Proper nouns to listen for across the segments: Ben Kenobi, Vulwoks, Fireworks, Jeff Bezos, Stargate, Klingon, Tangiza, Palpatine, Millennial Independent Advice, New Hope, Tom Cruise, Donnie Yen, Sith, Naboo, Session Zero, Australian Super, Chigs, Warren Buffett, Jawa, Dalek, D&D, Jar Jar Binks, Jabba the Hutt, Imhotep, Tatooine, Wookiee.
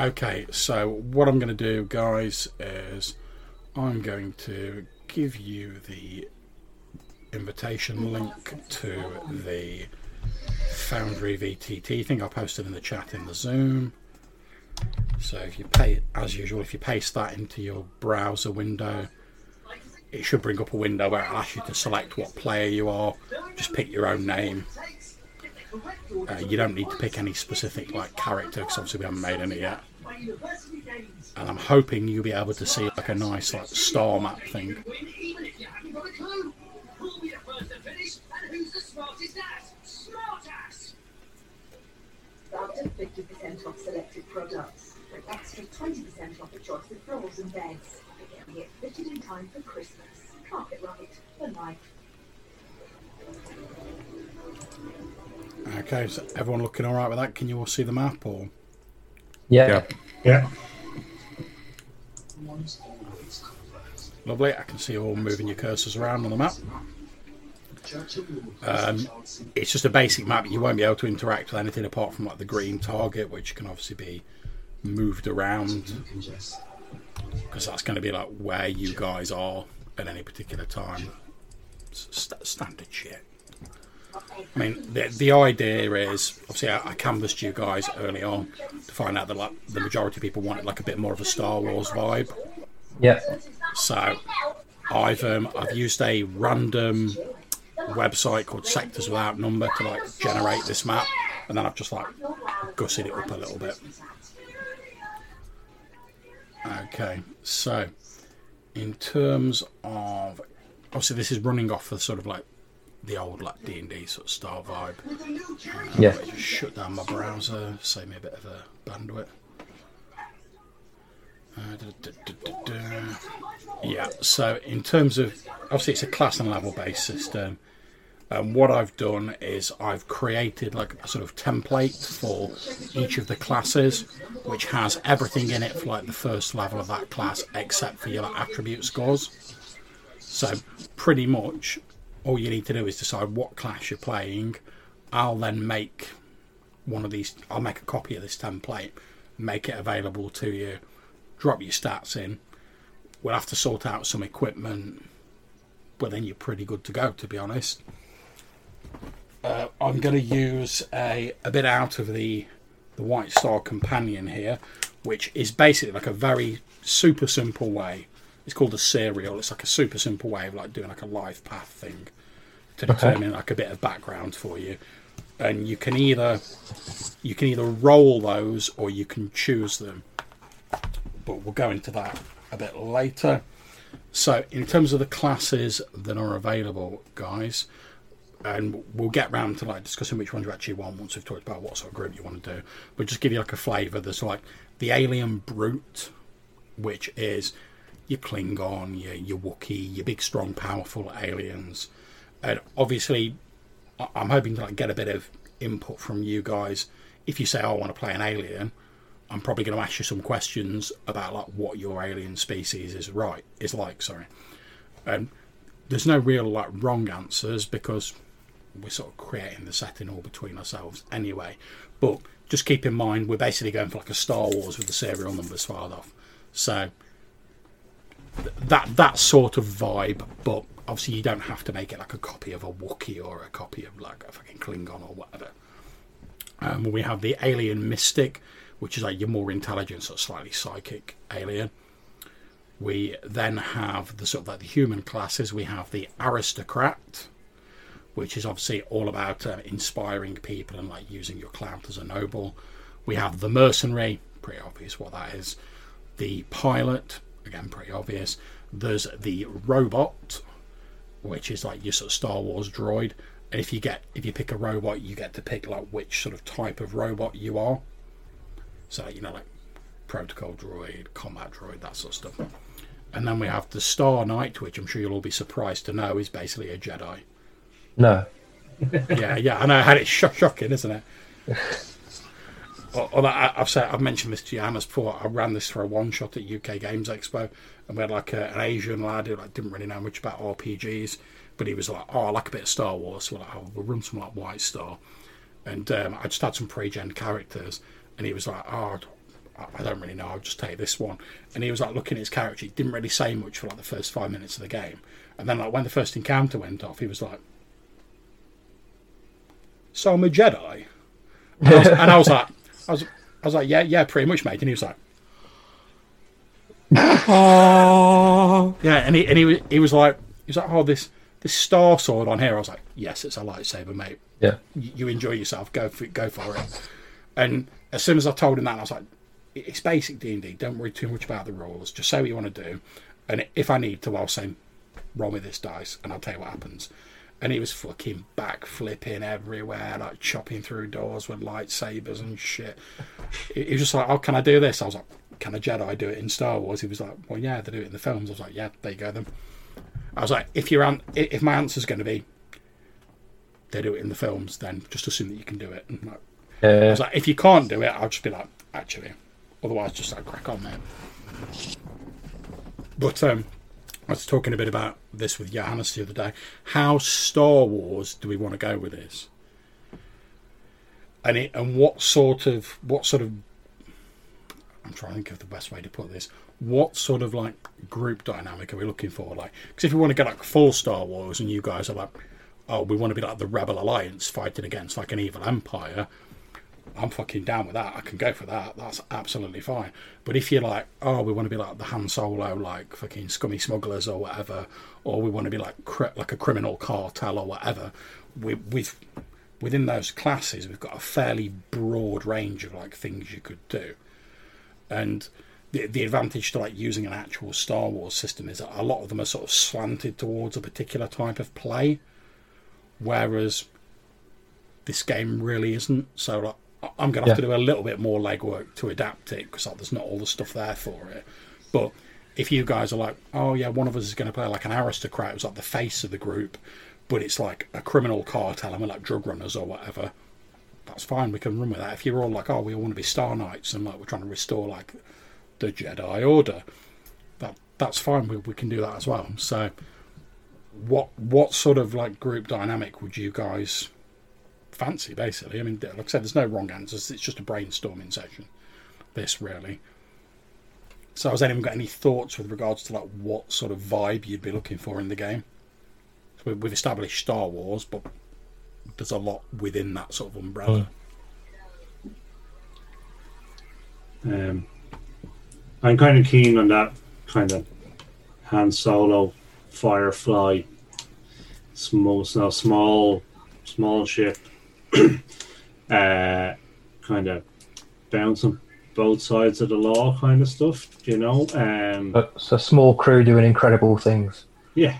Okay, so what I'm going to do, guys, is I'm going to give you the invitation link to the Foundry VTT thing. I'll post it in the chat in the Zoom. So if you pay, as usual, if you paste that into your browser window, it should bring up a window where it'll ask you to select what player you are. Just pick your own name. You don't need to pick any specific like character, because obviously we haven't made any yet. And I'm hoping you'll be able to see like a nice like star map thing. Up to 50% off selected products, with extra 20% off the choice of floors and beds. Get fitted in time for Christmas. Carpet right for life. Okay, so everyone looking all right with that? Can you all see the map? Or yeah. Lovely. I can see you all moving your cursors around on the map. It's just a basic map. You won't be able to interact with anything apart from like the green target, which can obviously be moved around, because that's going to be like where you guys are at any particular time. Standard shit. I mean, the idea is, obviously I canvassed you guys early on to find out that like the majority of people wanted like a bit more of a Star Wars vibe. Yeah. So I've used a random website called Sectors Without Number to like generate this map, and then I've just like gussied it up a little bit. Okay, so in terms of, obviously this is running off of sort of like the old like D&D sort of style vibe. Yeah. Just shut down my browser, save me a bit of a bandwidth. Yeah, so in terms of, obviously it's a class and level based system, and what I've done is I've created like a sort of template for each of the classes, which has everything in it for like the first level of that class except for your like attribute scores. So pretty much all you need to do is decide what class you're playing. I'll then make one of these, I'll make a copy of this template, make it available to you, drop your stats in. We'll have to sort out some equipment, but then you're pretty good to go, to be honest. I'm going to use a bit out of the White Star Companion here, which is basically like a very super simple way. It's called a serial. It's like a super simple way of like doing like a life path thing to determine like a bit of background for you. And you can either roll those or you can choose them. But we'll go into that a bit later. So in terms of the classes that are available, guys, and we'll get round to like discussing which ones you actually want once we've talked about what sort of group you want to do, but just give you like a flavour. There's like the alien brute, which is your Klingon, your Wookiee, your big strong powerful aliens. And obviously I'm hoping to like get a bit of input from you guys. If you say, oh, I want to play an alien, I'm probably going to ask you some questions about like what your alien species is like. There's no real like wrong answers, because we're sort of creating the setting all between ourselves anyway. But just keep in mind, we're basically going for like a Star Wars with the serial numbers filed off. So that sort of vibe, but obviously you don't have to make it like a copy of a Wookiee or a copy of like a fucking Klingon or whatever. We have the alien mystic, which is like your more intelligent, sort of slightly psychic alien. We then have the sort of like the human classes. We have the aristocrat, which is obviously all about inspiring people and like using your clout as a noble. We have the mercenary, pretty obvious what that is. The pilot, again, pretty obvious. There's the robot, which is like your sort of Star Wars droid. And if you pick a robot, you get to pick like which sort of type of robot you are. So, you know, like protocol droid, combat droid, that sort of stuff. And then we have the Star Knight, which I'm sure you'll all be surprised to know is basically a Jedi. No. yeah, I know. It's shocking, isn't it? Although I've mentioned this to Johannes before. I ran this for a one-shot at UK Games Expo, and we had like an Asian lad who like didn't really know much about RPGs, but he was like, oh, I like a bit of Star Wars. So we're like, oh, we'll run some like White Star. And I just had some pre-gen characters. And he was like, oh, I don't really know, I'll just take this one. And he was like looking at his character, he didn't really say much for like the first 5 minutes of the game. And then like when the first encounter went off, he was like, so I'm a Jedi? And I was like, yeah, pretty much, mate. And he was like, oh. Yeah, and he was like, oh, this star sword on here. I was like, yes, it's a lightsaber, mate. Yeah, you enjoy yourself. Go for it. And as soon as I told him that, I was like, it's basic D&D. Don't worry too much about the rules. Just say what you want to do. And if I need to, I'll say, roll me this dice, and I'll tell you what happens. And he was fucking back flipping everywhere, like chopping through doors with lightsabers and shit. He was just like, oh, can I do this? I was like, can a Jedi do it in Star Wars? He was like, well, yeah, they do it in the films. I was like, yeah, there you go then. I was like, if my answer's going to be they do it in the films, then just assume that you can do it. And like, I was like, if you can't do it, I'll just be like, actually. Otherwise, just like crack on, man. But I was talking a bit about this with Johannes the other day. How Star Wars do we want to go with this? And what sort of I'm trying to think of the best way to put this. What sort of like group dynamic are we looking for? Like, because if you want to get like full Star Wars, and you guys are like, oh, we want to be like the Rebel Alliance fighting against like an evil empire, I'm fucking down with that. I can go for that. That's absolutely fine. But if you're like, oh, we want to be like the Han Solo, like fucking scummy smugglers or whatever, or we want to be like a criminal cartel or whatever, within those classes, we've got a fairly broad range of like things you could do. And the advantage to like using an actual Star Wars system is that a lot of them are sort of slanted towards a particular type of play, whereas this game really isn't. So like, I'm going to have to do a little bit more legwork to adapt it, because like, there's not all the stuff there for it. But if you guys are like, oh yeah, one of us is going to play like an aristocrat who's like the face of the group, but it's like a criminal cartel and we're like drug runners or whatever, that's fine, we can run with that. If you're all like, oh, we all want to be Star Knights and like we're trying to restore like the Jedi Order, that's fine, we can do that as well. So what sort of like group dynamic would you guys fancy, basically? I mean, like I said, there's no wrong answers, it's just a brainstorming session, this really. So has anyone got any thoughts with regards to like what sort of vibe you'd be looking for in the game? So we've established Star Wars, but there's a lot within that sort of umbrella. I'm kind of keen on that kind of Han Solo, Firefly, small ship, kind of bouncing both sides of the law kind of stuff, you know. It's a small crew doing incredible things. Yeah.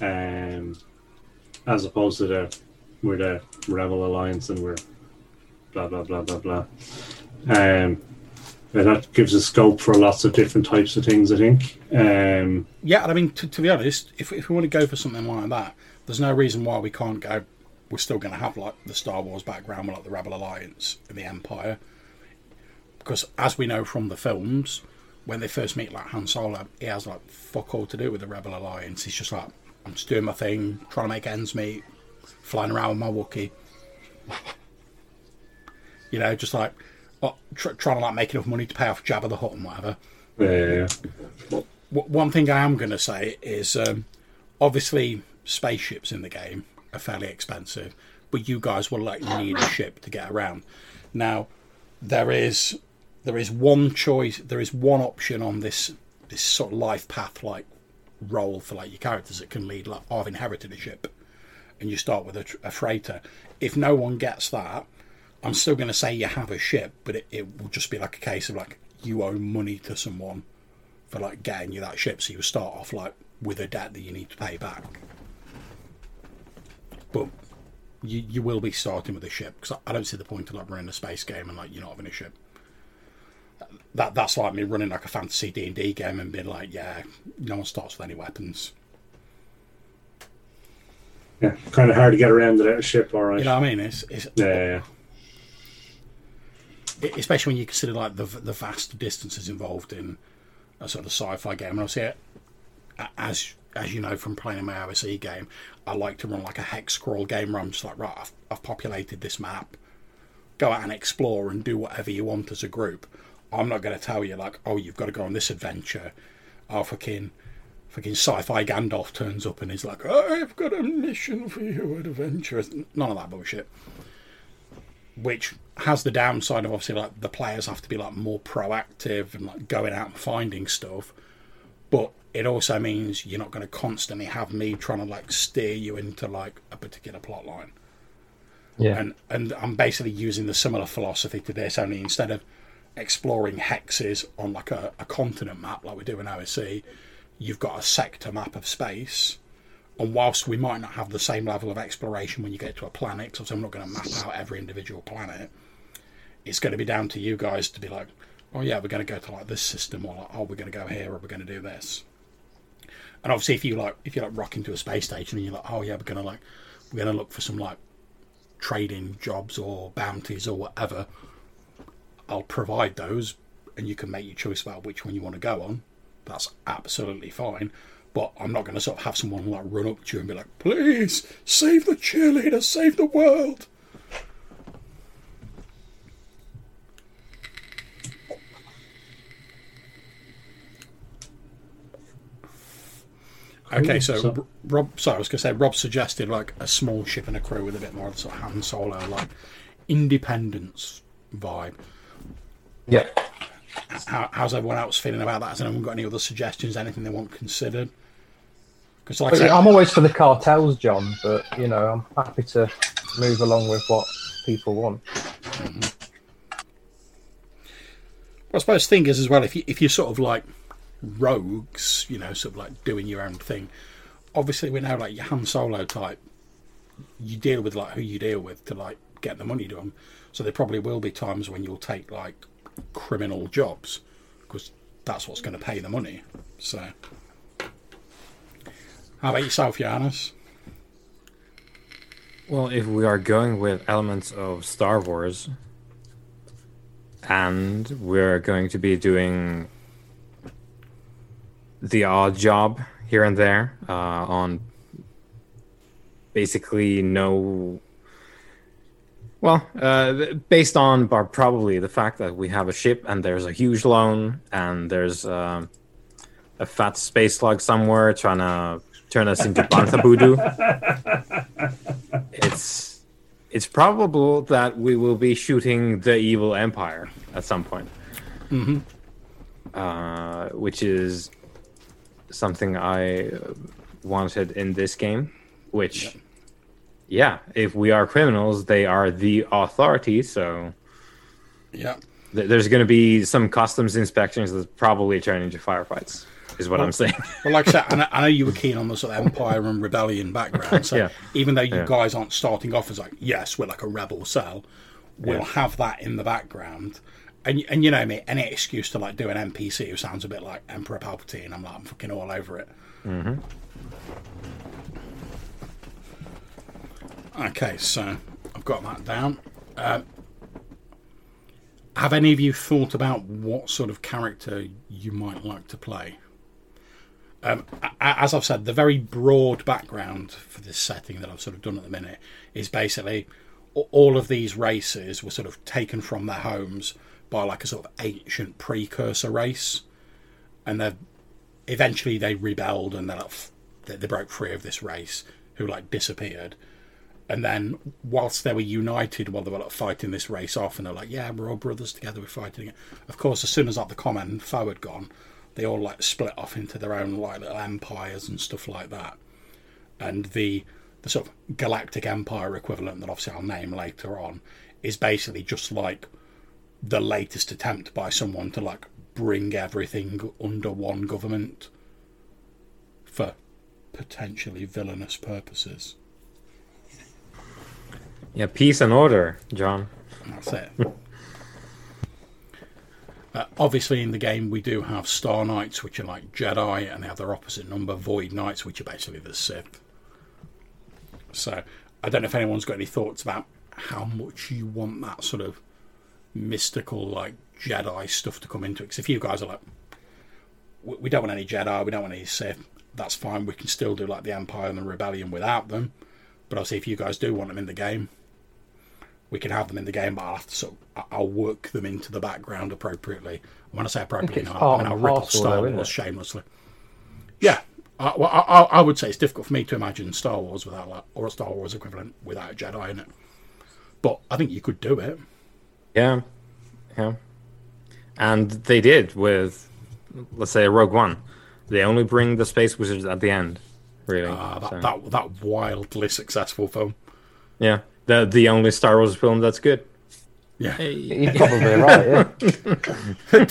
As opposed to we're the Rebel Alliance and we're blah, blah, blah, blah, blah. And that gives us scope for lots of different types of things, I think. Yeah, I mean, to be honest, if we want to go for something like that, there's no reason why we can't go. We're still going to have like the Star Wars background, like the Rebel Alliance and the Empire. Because as we know from the films, when they first meet like Han Solo, he has like fuck all to do with the Rebel Alliance. He's just like, I'm just doing my thing, trying to make ends meet, flying around with my Wookiee. You know, just like trying to like make enough money to pay off Jabba the Hutt and whatever. Yeah. But one thing I am going to say is, obviously spaceships in the game are fairly expensive, but you guys will like need a ship to get around. Now, there is one choice, there is one option on this sort of life path like role for like your characters that can lead like, I've inherited a ship, and you start with a freighter. If no one gets that, I'm still going to say you have a ship, but it will just be like a case of like you owe money to someone for like getting you that ship, so you start off like with a debt that you need to pay back. But you will be starting with a ship, because I don't see the point of like running a space game and like you're not having a ship. That's like me running like a fantasy D&D game and being like, yeah, no one starts with any weapons. Yeah, kind of hard to get around without a ship, all right. You know what I mean? It's especially when you consider like the vast distances involved in a sort of sci-fi game. And I see it as you know from playing my OSE game, I like to run like a hex scroll game where I'm just like, right, I've populated this map. go out and explore and do whatever you want as a group. I'm not going to tell you, like, oh, you've got to go on this adventure. Oh, fucking sci-fi Gandalf turns up and he's like, oh, I've got a mission for you, an adventure. None of that bullshit. Which has the downside of, obviously, like, the players have to be, like, more proactive and, like, going out and finding stuff. But it also means you're not going to constantly have me trying to, like, steer you into, like, a particular plot line. Yeah. And I'm basically using the similar philosophy to this, only instead of exploring hexes on, like, a continent map like we do in OSC, you've got a sector map of space. And whilst we might not have the same level of exploration when you get to a planet, because I'm not going to map out every individual planet, it's going to be down to you guys to be like, oh yeah, we're going to go to, like, this system, or like, oh, we're going to go here, or we're going to do this. And obviously, if you rock into a space station and you're like, oh yeah, we're going to look for some, like, trading jobs or bounties or whatever, I'll provide those, and you can make your choice about which one you want to go on. That's absolutely fine. But I'm not going to sort of have someone, like, run up to you and be like, please, save the cheerleader, save the world. Okay, so Rob, sorry, I was going to say, Rob suggested, like, a small ship and a crew with a bit more sort of Han Solo, like, independence vibe. Yeah. How's everyone else feeling about that? Has anyone got any other suggestions? Anything they want considered? Because, like, I'm always for the cartels, John, but, you know, I'm happy to move along with what people want. Mm-hmm. Well, I suppose the thing is as well, if you're sort of, like, rogues, you know, sort of, like, doing your own thing. Obviously, we know, like, your Han Solo type, you deal with, like, who you deal with to, like, get the money done. So there probably will be times when you'll take, like, criminal jobs, because that's what's going to pay the money. So, how about yourself, Johannes? Well, if we are going with elements of Star Wars, and we're going to be doing the odd job here and there, on basically no... Well, based on probably the fact that we have a ship and there's a huge loan and there's a fat space slug somewhere trying to turn us into Bantabudu, it's probable that we will be shooting the evil empire at some point, mm-hmm. Which is something I wanted in this game, which... Yep. Yeah, if we are criminals, they are the authority, so... Yeah. There's going to be some customs inspections that probably turn into firefights, is what I'm saying. Well, like I said, I know you were keen on the sort of empire and rebellion background, so yeah. Even though you guys aren't starting off as, like, yes, we're like a rebel cell, we'll have that in the background. And you know me, any excuse to, like, do an NPC who sounds a bit like Emperor Palpatine, I'm fucking all over it. Mm-hmm. Okay, so I've got that down. Have any of you thought about what sort of character you might like to play? As I've said, the very broad background for this setting that I've sort of done at the minute is basically all of these races were sort of taken from their homes by, like, a sort of ancient precursor race, and then eventually they rebelled and they broke free of this race who, like, disappeared. And then, whilst they were united, while they were, like, fighting this race off, and they're like, "Yeah, we're all brothers together. We're fighting it." Of course, as soon as, like, the common foe had gone, they all, like, split off into their own, like, little empires and stuff like that. And the sort of galactic empire equivalent that obviously I'll name later on is basically just, like, the latest attempt by someone to, like, bring everything under one government for potentially villainous purposes. Yeah, peace and order, John. That's it. Obviously, in the game, we do have Star Knights, which are like Jedi, and they have their opposite number, Void Knights, which are basically the Sith. So, I don't know if anyone's got any thoughts about how much you want that sort of mystical, like, Jedi stuff to come into it. Because if you guys are like, we don't want any Jedi, we don't want any Sith, that's fine. We can still do, like, the Empire and the Rebellion without them. But obviously, if you guys do want them in the game, we can have them in the game, but I'll have to sort of, I'll work them into the background appropriately. When I say appropriately, I'll rip off Star Wars shamelessly. Yeah, I would say it's difficult for me to imagine Star Wars without that, or a Star Wars equivalent without Jedi in it. But I think you could do it. Yeah, yeah. And they did with, let's say, Rogue One. They only bring the space wizards at the end, really. That wildly successful film. Yeah, the only Star Wars film that's good. Yeah, you're probably right. Yeah.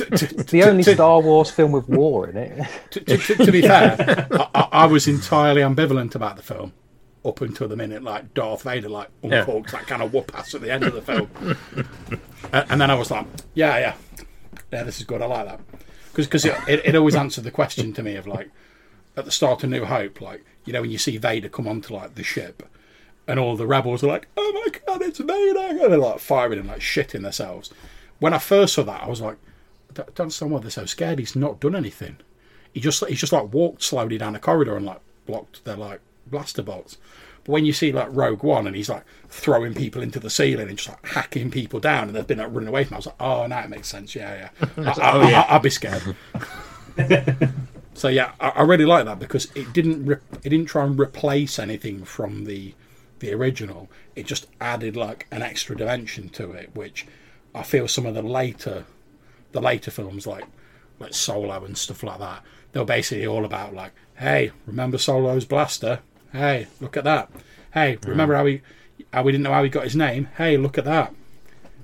The only Star Wars film with war in it. To be fair, I was entirely ambivalent about the film up until the minute, like Darth Vader, like uncorks that kind of whoop-ass at the end of the film, and then I was like, yeah, this is good. I like that because it always answered the question to me of like at the start of New Hope, like when you see Vader come onto like the ship. And all the rebels are like, oh my God, it's Vader. And they're like firing and like shitting themselves. When I first saw that, I was like, I don't understand why they're so scared. He's not done anything. He's just like walked slowly down a corridor and like blocked their like blaster bolts. But when you see like Rogue One and he's like throwing people into the ceiling and just like hacking people down and they've been like running away from him, I was like, oh, now it makes sense. Yeah. I'd be scared. So yeah, I really like that because it didn't try and replace anything from the original. It just added like an extra dimension to it, which I feel some of the later films like Solo and stuff like that, they're basically all about like, hey, remember Solo's blaster? Hey, look at that. Hey, remember how we didn't know how he got his name? Hey, look at that.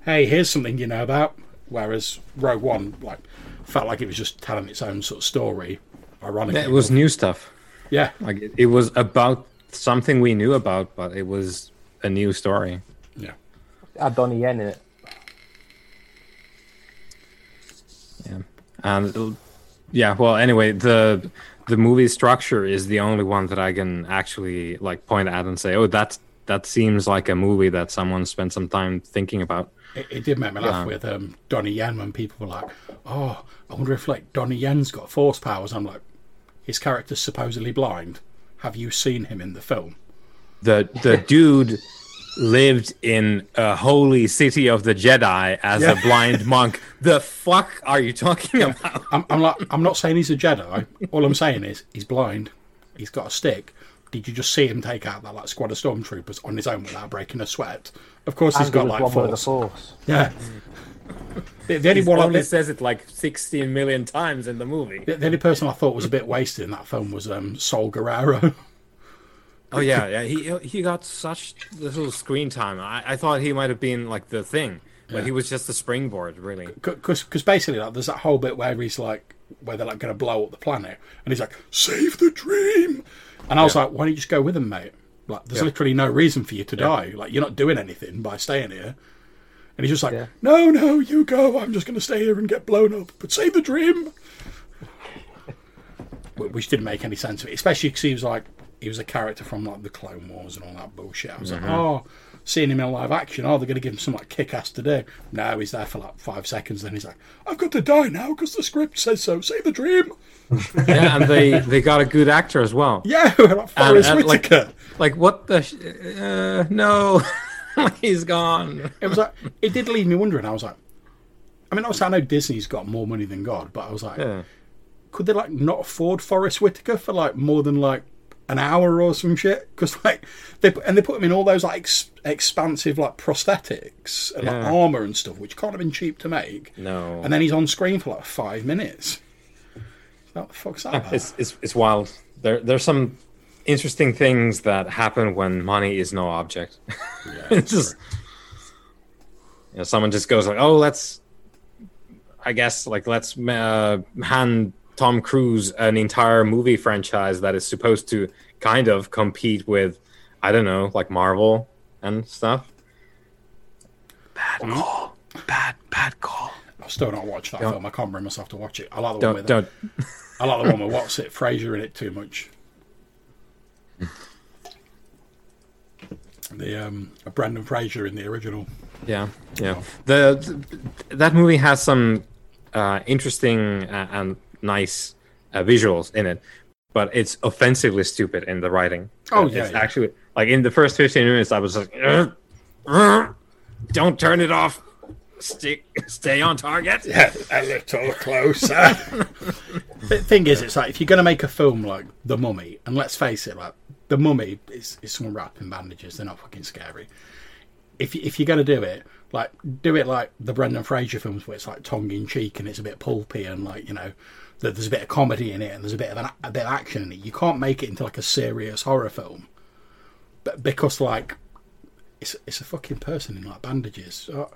Hey, here's something you know about. Whereas Rogue One like felt like it was just telling its own sort of story, ironically. It was new stuff. Yeah. Like it was about something we knew about, but it was a new story. Yeah. Add Donnie Yen in it. Yeah. And yeah, well, anyway, the movie structure is the only one that I can actually like point at and say, oh, that seems like a movie that someone spent some time thinking about. It did make me laugh with Donnie Yen when people were like, oh, I wonder if like Donnie Yen's got force powers. I'm like, his character's supposedly blind. Have you seen him in the film? The dude lived in a holy city of the Jedi as a blind monk. The fuck are you talking about? I'm like, I'm not saying he's a Jedi. All I'm saying is he's blind. He's got a stick. Did you just see him take out that like squad of stormtroopers on his own without breaking a sweat? Of course, and he's got like force. Yeah. The only one only says it like 16 million times in the movie. The only person I thought was a bit wasted in that film was Sol Guerrero. Oh yeah, he got such little screen time. I thought he might have been like the Thing, but he was just the springboard, really. Because basically, like, there's that whole bit where he's like, where they're like going to blow up the planet, and he's like, "Save the dream," and I was like, "Why don't you just go with him, mate? Like, there's literally no reason for you to die. Like, you're not doing anything by staying here." And he's just like, no, you go. I'm just going to stay here and get blown up. But save the dream. Which didn't make any sense of it, especially because he was a character from like the Clone Wars and all that bullshit. I was like, oh, seeing him in live action, oh, they're going to give him some like kick-ass to do. No, he's there for like 5 seconds. Then he's like, I've got to die now because the script says so. Save the dream. Yeah, and they got a good actor as well. Yeah, like Forrest Whitaker. Like what the... no... He's gone. It was like, it did leave me wondering. I was like, I mean, obviously I know Disney's got more money than God, but I was like, could they like not afford Forrest Whitaker for like more than like an hour or some shit? Because like they put him in all those like expansive like prosthetics and like armor and stuff, which can't have been cheap to make. No, and then he's on screen for like 5 minutes. What the fuck's that? It's wild. There's some interesting things that happen when money is no object. Yeah, it's just, someone just goes like, "Oh, let's hand Tom Cruise an entire movie franchise that is supposed to kind of compete with, I don't know, like Marvel and stuff." Bad call. I still don't watch that film. I can't bring myself to watch it. I like the one with what's it, Fraser in it too much. The Brendan Fraser in the original. That movie has some interesting and nice visuals in it, but it's offensively stupid in the writing. Actually, like in the first 15 minutes, I was like, Don't turn it off. Stay on target. Yeah, a little closer. The thing is, it's like, if you're going to make a film like The Mummy, and let's face it, like The Mummy is someone wrapped in bandages. They're not fucking scary. If you're going to do it like the Brendan Fraser films, where it's like tongue in cheek and it's a bit pulpy and like, you know, that there's a bit of comedy in it and there's a bit of action in it. You can't make it into like a serious horror film, but because like it's a fucking person in like bandages. So,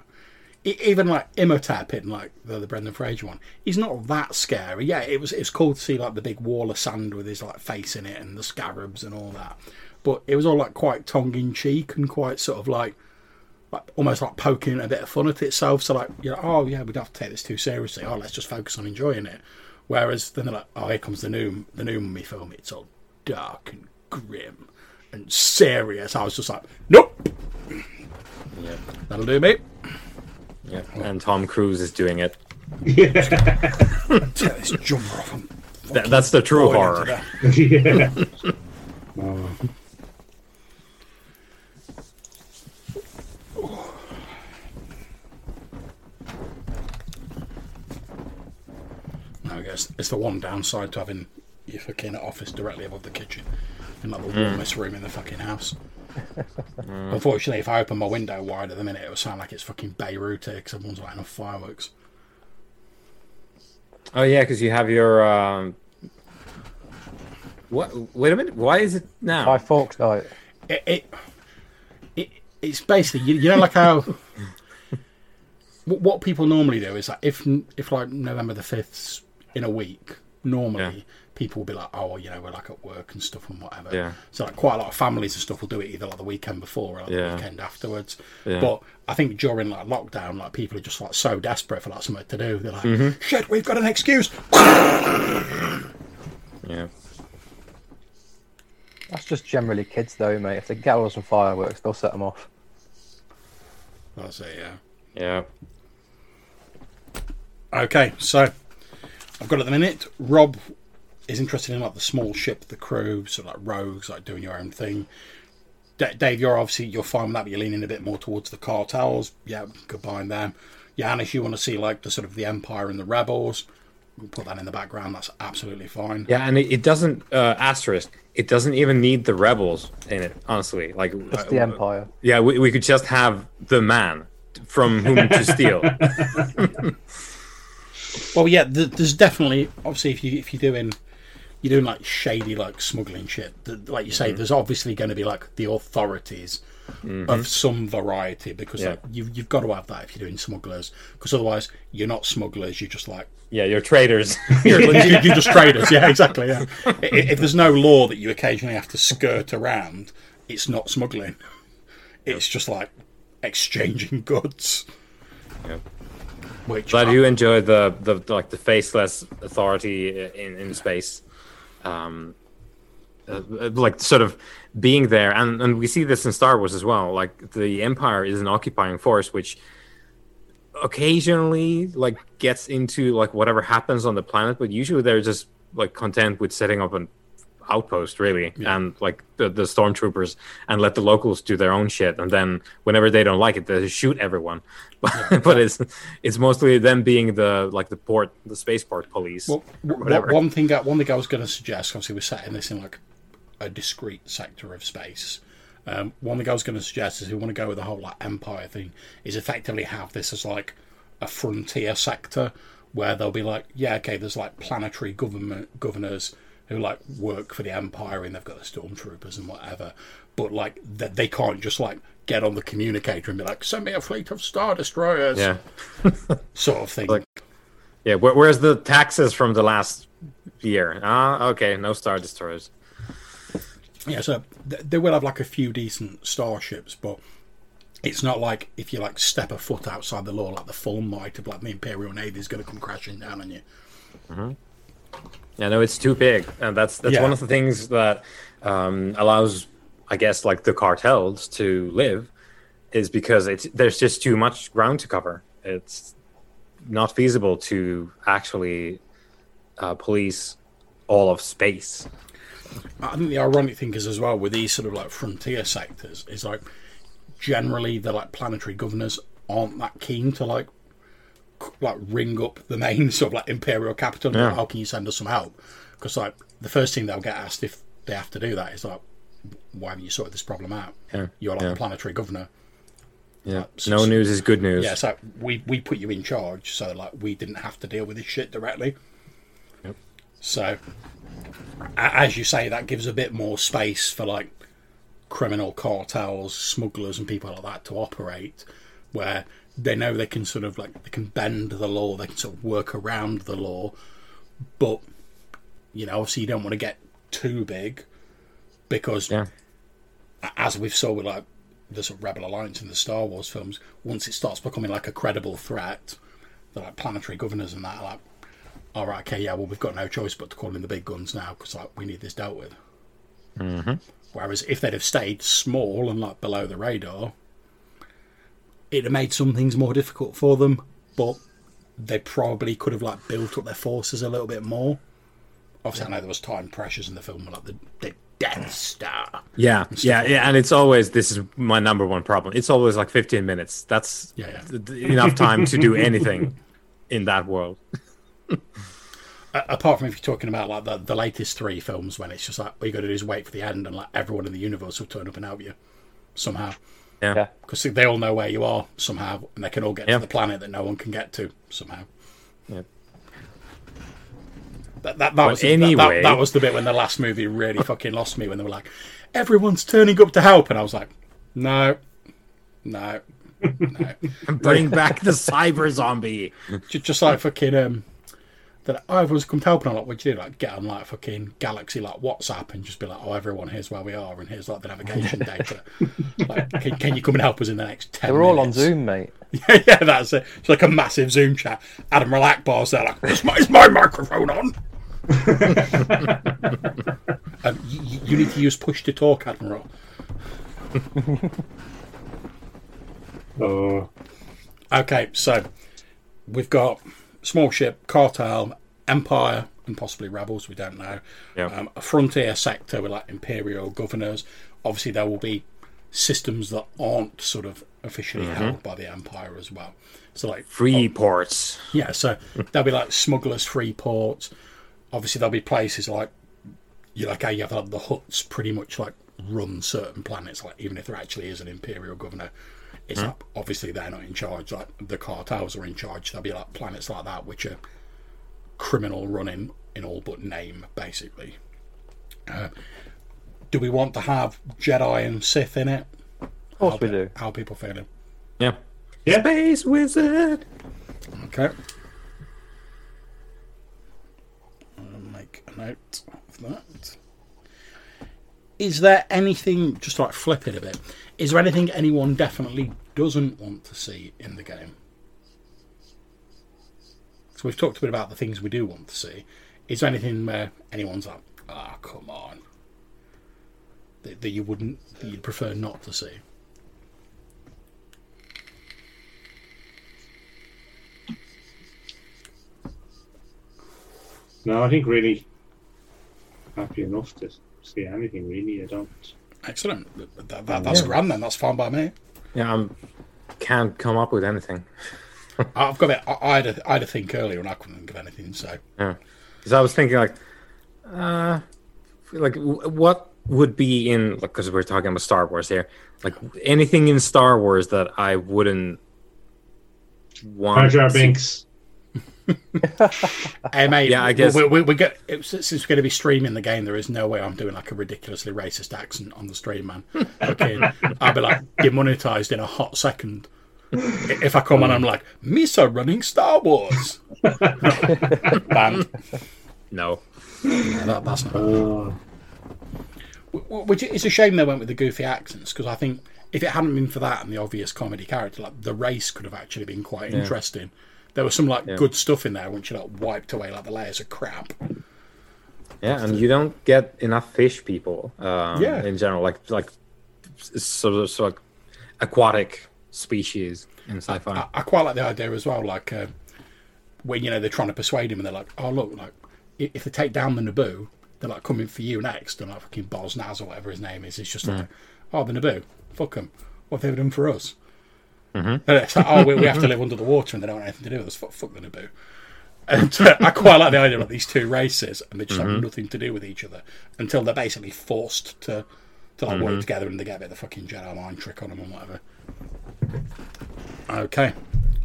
even like Imhotep in like the Brendan Fraser one, he's not that scary. Yeah, it's cool to see like the big wall of sand with his like face in it and the scarabs and all that, but it was all like quite tongue in cheek and quite sort of like almost like poking a bit of fun at itself. So like, you know, oh yeah, we don't have to take this too seriously. Oh, let's just focus on enjoying it. Whereas then they're like, oh, here comes the new Mummy film. It's all dark and grim and serious. I was just like, nope. Yeah, that'll do me. Yeah, and Tom Cruise is doing it. Yeah. Tear this jumper off him. That's the true horror. Yeah. I guess it's the one downside to having your fucking office directly above the kitchen, in like the warmest room in the fucking house. Unfortunately, if I open my window wide at the minute, it would sound like it's fucking Beirut here because everyone's lighting off fireworks. Oh yeah, because you have your what? Wait a minute. Why is it now? By Forks night. It's basically you know like how. What people normally do is like if like November the 5th's in a week, normally people will be like, oh, you know, we're like at work and stuff and whatever. Yeah. So like quite a lot of families and stuff will do it either like the weekend before or like the weekend afterwards. Yeah. But I think during like lockdown, like people are just like so desperate for like something to do. They're like, shit, we've got an excuse. Yeah. That's just generally kids though, mate. If they get on some fireworks, they'll set them off. That's it, yeah. Yeah. Okay, so I've got at the minute, Rob is interested in like the small ship, the crew, sort of like rogues, like doing your own thing. Dave, you're fine with that, but you're leaning a bit more towards the cartels. Yeah, combine them. Yannis, you want to see like the sort of the Empire and the Rebels. We'll put that in the background. That's absolutely fine. Yeah, and it doesn't It doesn't even need the Rebels in it, honestly. Like just the Empire. Yeah, we could just have the man from whom to steal. Well, yeah, there's definitely obviously if you're doing like shady like smuggling shit, like you say, there's obviously going to be like the authorities of some variety because like, you've got to have that if you're doing smugglers, because otherwise you're not smugglers, you're just like you're traders. you're just traders. Yeah, exactly. Yeah. If there's no law that you occasionally have to skirt around, it's not smuggling. It's just like exchanging goods. Yep. Which but I do enjoy the faceless authority in space, like sort of being there, and we see this in Star Wars as well. Like the Empire is an occupying force, which occasionally like gets into like whatever happens on the planet, but usually they're just like content with setting up an outpost really and like the stormtroopers and let the locals do their own shit, and then whenever they don't like it they shoot everyone. But it's mostly them being the spaceport police. Well, one thing I was going to suggest, obviously we're setting this in like a discrete sector of space, one thing I was going to suggest is if we want to go with the whole like Empire thing is effectively have this as like a frontier sector where they'll be like there's like planetary governors who like work for the Empire and they've got the stormtroopers and whatever, but like they can't just like get on the communicator and be like, send me a fleet of Star Destroyers, sort of thing. Like, yeah, where's the taxes from the last year? Okay, no Star Destroyers. Yeah, so they will have like a few decent starships, but it's not like if you like step a foot outside the law, like the full might of like the Imperial Navy is going to come crashing down on you. Yeah, no, it's too big, and that's one of the things that allows, I guess, like the cartels to live, is because there's just too much ground to cover. It's not feasible to actually police all of space. I think the ironic thing is as well with these sort of like frontier sectors is like generally the like planetary governors aren't that keen to like ring up the main sort of like imperial capital. Yeah. How can you send us some help? Because like the first thing they'll get asked if they have to do that is like, why haven't you sorted this problem out? Yeah. You're like the planetary governor. Yeah, so, no news is good news. Yeah, so we put you in charge, so like we didn't have to deal with this shit directly. Yep. So, as you say, that gives a bit more space for like criminal cartels, smugglers, and people like that to operate, where they know they can sort of like they can bend the law, they can sort of work around the law, but you know, obviously, you don't want to get too big because, as we've saw with like the sort of Rebel Alliance in the Star Wars films, once it starts becoming like a credible threat, the like planetary governors and that are like, all right, okay, yeah, well, we've got no choice but to call in the big guns now because like we need this dealt with. Mm-hmm. Whereas if they'd have stayed small and like below the radar, it'd have made some things more difficult for them, but they probably could have like built up their forces a little bit more. Obviously, I know there was time pressures in the film, like the Death Star. Yeah, and it's always, this is my number one problem. It's always like 15 minutes. That's enough time to do anything in that world. Apart from if you're talking about like the latest three films, when it's just like, all you got to do is wait for the end and like everyone in the universe will turn up and help you somehow. Yeah. Because they all know where you are somehow, and they can all get to the planet that no one can get to somehow. Yeah. That was the bit when the last movie really fucking lost me, when they were like, everyone's turning up to help, and I was like, no. Bring back the cyber zombie. Just like fucking that, everyone's come to help, and I'm like, what do you do? Like get on like fucking Galaxy like WhatsApp and just be like, oh, everyone, here's where we are and here's like the navigation data. Like, can you come and help us in the next 10 minutes? They were all on Zoom, mate. Yeah, that's it. It's like a massive Zoom chat. Adam Relackbar's there like, is my microphone on? You need to use push to talk, Admiral. Okay, so we've got small ship, cartel, empire, and possibly rebels. We don't know. Yep. A frontier sector with like imperial governors. Obviously, there will be systems that aren't sort of officially held by the empire as well. So like free ports. Yeah, so there'll be like smugglers, free ports. Obviously, there'll be places like you have like the huts pretty much like run certain planets. Like even if there actually is an imperial governor, it's like, obviously they're not in charge. Like the cartels are in charge. There'll be like planets like that which are criminal running in all but name, basically. Do we want to have Jedi and Sith in it? Of course we do. How are people feeling? Yeah. Space Wizard. Okay. Note of that. Is there anything, just like flip it a bit, is there anything anyone definitely doesn't want to see in the game? So we've talked a bit about the things we do want to see. Is there anything where anyone's like, come on, that you wouldn't, that you'd prefer not to see? No, I think really happy enough to see anything, really. I don't. Excellent. That's grand, then. That's fine by me. Yeah, I can't come up with anything. I've got it. I had a think earlier, and I couldn't think of anything. So yeah, because I was thinking like what would be in, because we're talking about Star Wars here, like anything in Star Wars that I wouldn't want. Jar Jar Binks. Hey mate, yeah, I guess we get, since we're going to be streaming the game, there is no way I'm doing like a ridiculously racist accent on the stream, man. Okay, I'll be like demonetized in a hot second if I come and I'm like, Misa running Star Wars. Banned. No, that's not. Which it's a shame they went with the goofy accents, because I think if it hadn't been for that and the obvious comedy character, like the race could have actually been quite interesting. There was some good stuff in there once you wiped away the layers of crap. Yeah, and you don't get enough fish people in general, like sort of aquatic species in sci-fi. I quite like the idea as well, like when they're trying to persuade him and they're like, "Oh look, like if they take down the Naboo, they're like coming for you next," and like fucking Bos Naz or whatever his name is just like, "Oh the Naboo, fuck them." what they've done for us. Mm-hmm. It's like, oh, we have to live under the water and they don't want anything to do with us. Fuck the Naboo. And I quite like the idea of these two races, and they just have nothing to do with each other until they're basically forced to like work together, and they get a bit of the fucking Jedi mind trick on them or whatever. Okay,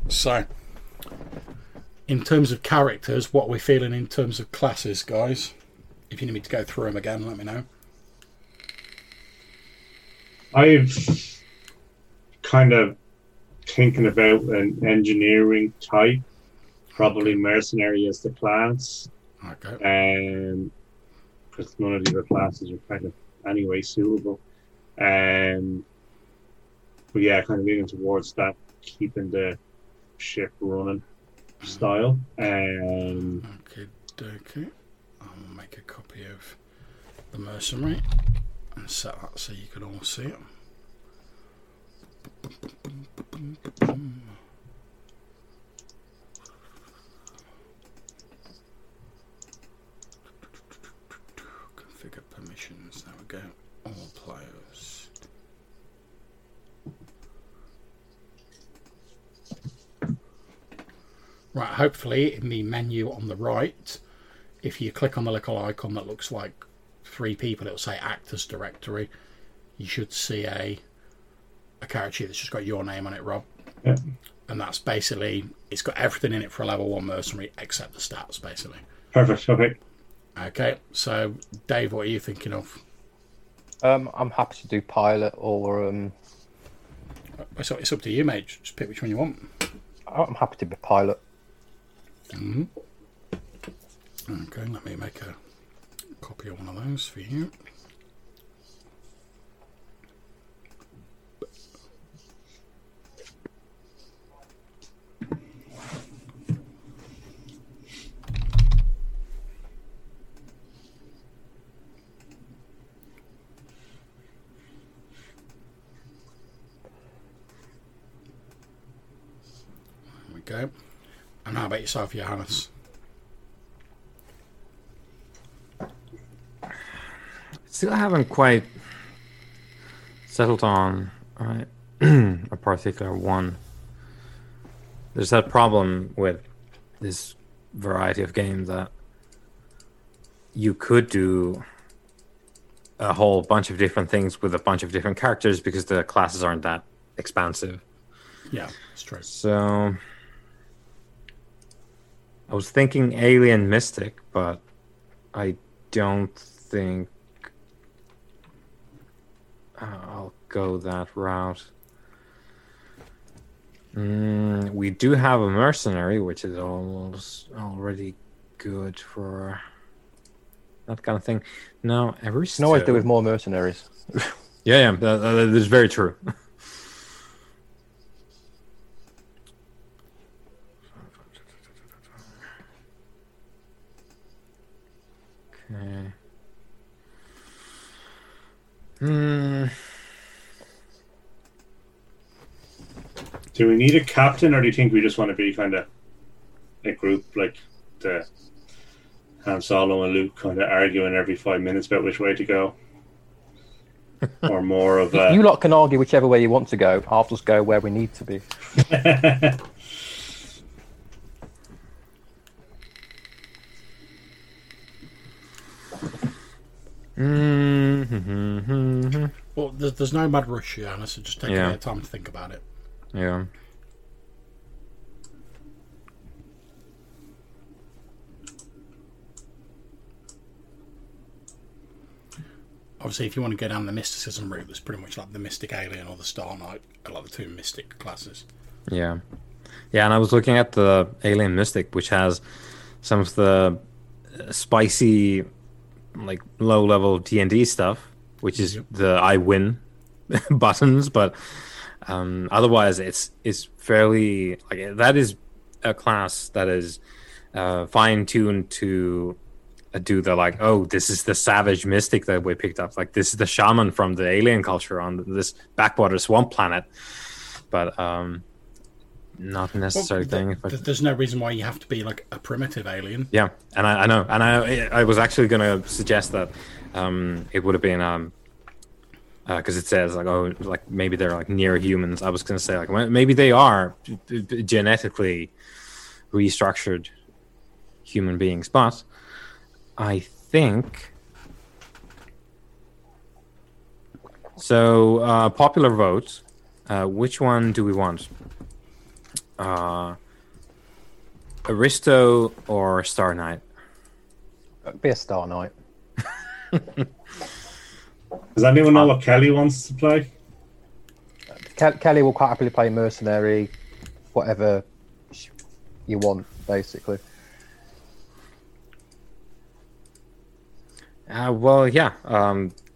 so in terms of characters, what are we feeling in terms of classes, guys? If you need me to go through them again, let me know. I've kind of thinking about an engineering type, probably mercenary as the class. Okay. Because none of the other classes are kind of anyway suitable. But yeah, kind of leaning towards that, keeping the ship running style. Okay, okay. I'll make a copy of the mercenary and set that so you can all see it. Configure permissions, there we go. All players. Right, hopefully in the menu on the right, if you click on the little icon that looks like three people, it'll say Actors Directory. You should see a character that's just got your name on it, Rob. Yeah. And that's basically, it's got everything in it for a level 1 mercenary except the stats, basically. Perfect, okay. Okay, so Dave, what are you thinking of? I'm happy to do pilot or... So it's up to you, mate. Just pick which one you want. I'm happy to be pilot. Mm-hmm. Okay, let me make a copy of one of those for you. Go. And how about yourself, Johannes? Still haven't quite settled on a particular one. There's that problem with this variety of games that you could do a whole bunch of different things with a bunch of different characters because the classes aren't that expansive. Yeah, that's true. So... I was thinking Alien Mystic, but I don't think I'll go that route. We do have a mercenary, which is already good for that kind of thing. No, every no, I do with more mercenaries. Yeah, that is very true. Do we need a captain, or do you think we just want to be kind of a group like the Han Solo and Luke kind of arguing every 5 minutes about which way to go? Or more of a... You lot can argue whichever way you want to go. I'll just go where we need to be. Well, there's no mad rush here, so just take a bit of time to think about it. Yeah. Obviously, if you want to go down the mysticism route, it's pretty much like the Mystic Alien or the Star Knight, like the two Mystic classes. Yeah. Yeah, and I was looking at the Alien Mystic, which has some of the spicy... like low-level D&D stuff, which is the I win buttons, but otherwise it's fairly like that is a class that is fine-tuned to do the like, oh, this is the savage mystic that we picked up, like this is the shaman from the alien culture on this backwater swamp planet, but not a necessary thing. There's no reason why you have to be like a primitive alien. Yeah, and I know, and I was actually going to suggest that it would have been because it says like, oh, like maybe they're like near humans. I was gonna say like maybe they are genetically restructured human beings, but I think so. Popular vote. Which one do we want? Aristo or Star Knight? It'd be a Star Knight. Does anyone know what Kelly wants to play? Kelly will quite happily play mercenary, whatever you want, basically. Well, yeah.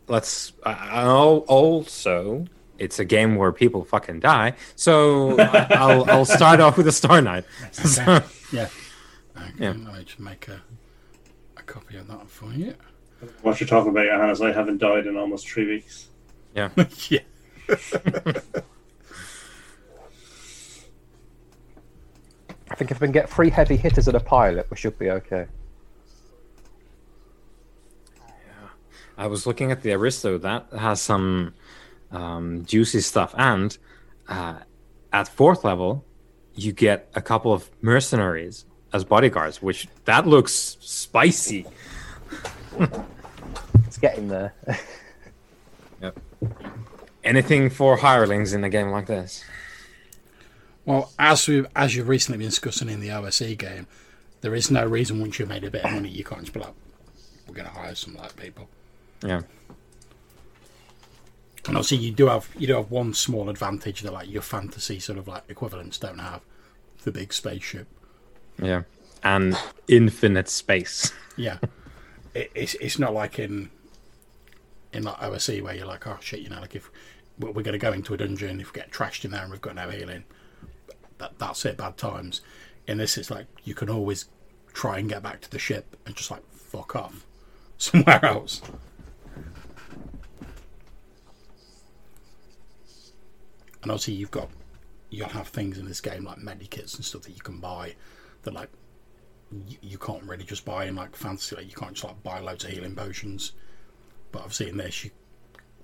Let's. Also, it's a game where people fucking die, so I'll start off with a Star Knight. So, yeah. Okay, I'll just make a copy of that for you. What you're talking about, Johannes, I haven't died in almost 3 weeks. Yeah. Yeah. I think if we can get 3 heavy hitters and a pilot, we should be okay. Yeah. I was looking at the Aristo. That has some juicy stuff. And at 4th level, you get a couple of mercenaries as bodyguards, which that looks spicy. It's getting there. Yep. Anything for hirelings in a game like this? Well, as you've recently been discussing in the OSE game, there is no reason once you've made a bit of money you can't just be like, we're going to hire some like people. Yeah. And obviously you do have one small advantage that like your fantasy sort of like equivalents don't have, the big spaceship. Yeah. And infinite space. Yeah. It's not like in like OSE where you're like, oh shit, you know, like if we're going to go into a dungeon, if we get trashed in there and we've got no healing, that's it, bad times. In this, it's like you can always try and get back to the ship and just like fuck off somewhere else. And obviously, you'll have things in this game like medikits and stuff that you can buy that like. You can't really just buy in like fantasy, like you can't just like buy loads of healing potions. But obviously in this,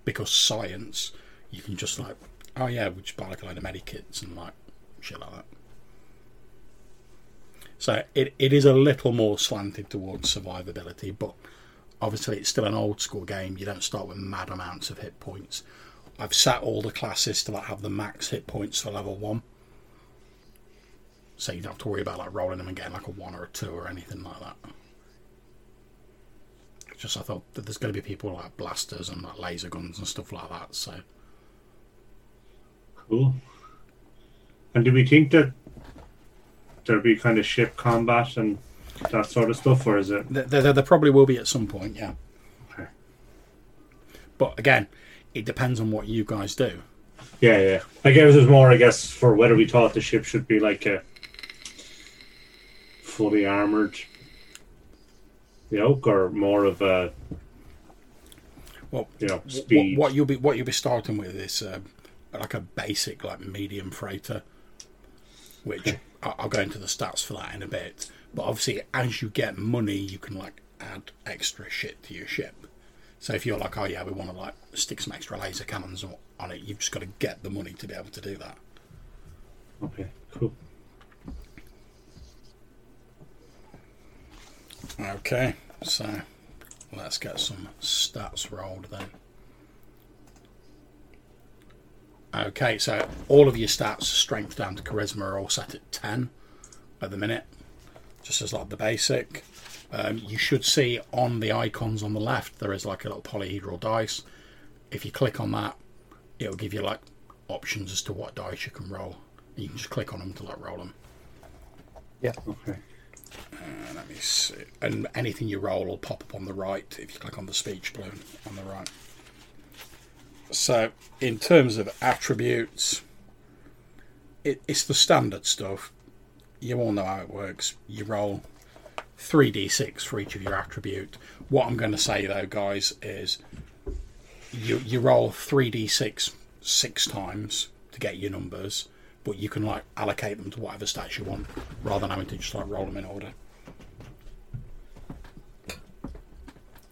because science, you can just like, oh yeah, we'll just buy like a load of medikits and like shit like that. So it is a little more slanted towards survivability, but obviously it's still an old school game. You don't start with mad amounts of hit points. I've sat all the classes to like have the max hit points for level 1. So you don't have to worry about like rolling them and getting like a 1 or a 2 or anything like that. Just I thought that there's going to be people like blasters and like laser guns and stuff like that. So cool. And do we think that there'll be kind of ship combat and that sort of stuff, or is it? There probably will be at some point, yeah. Okay. But again, it depends on what you guys do. Yeah, yeah. I guess it was more, for whether we thought the ship should be like a fully armoured yoke or more of a speed. What you'll be starting with is like a basic like medium freighter, which I'll go into the stats for that in a bit. But obviously as you get money you can like add extra shit to your ship. So if you're like, oh yeah, we want to like stick some extra laser cannons on it, you've just got to get the money to be able to do that. Okay, cool. Okay, so let's get some stats rolled then. Okay, so all of your stats, strength down to charisma, are all set at 10 at the minute, just as like the basic. You should see on the icons on the left there is like a little polyhedral dice. If you click on that, it'll give you like options as to what dice you can roll. You can just click on them to like roll them. Yeah. Okay. Let me see. And anything you roll will pop up on the right if you click on the speech balloon on the right. So in terms of attributes, it's the standard stuff. You all know how it works. You roll 3d6 for each of your attribute. What I'm going to say though, guys, is you roll 3d6 6 times to get your numbers, but you can like allocate them to whatever stats you want rather than having to just like roll them in order.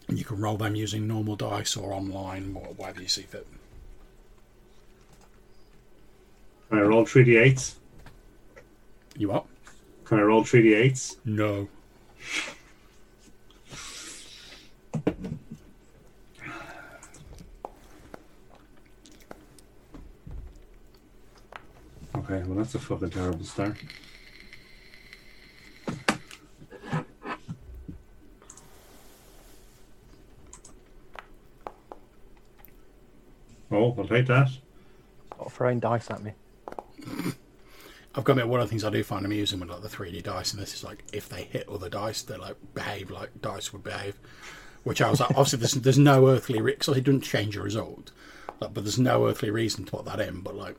And you can roll them using normal dice or online, whatever you see fit. Can I roll 3d8? You what? Can I roll 3d8? No. Okay, well that's a fucking terrible start. Oh, I'll take that. Stop throwing dice at me. I've got to admit, one of the things I do find amusing with like the 3D dice, and this is like if they hit other dice, they like behave like dice would behave. Which I was like, obviously there's no earthly reason, because it doesn't change your result. Like, but there's no earthly reason to put that in. But like,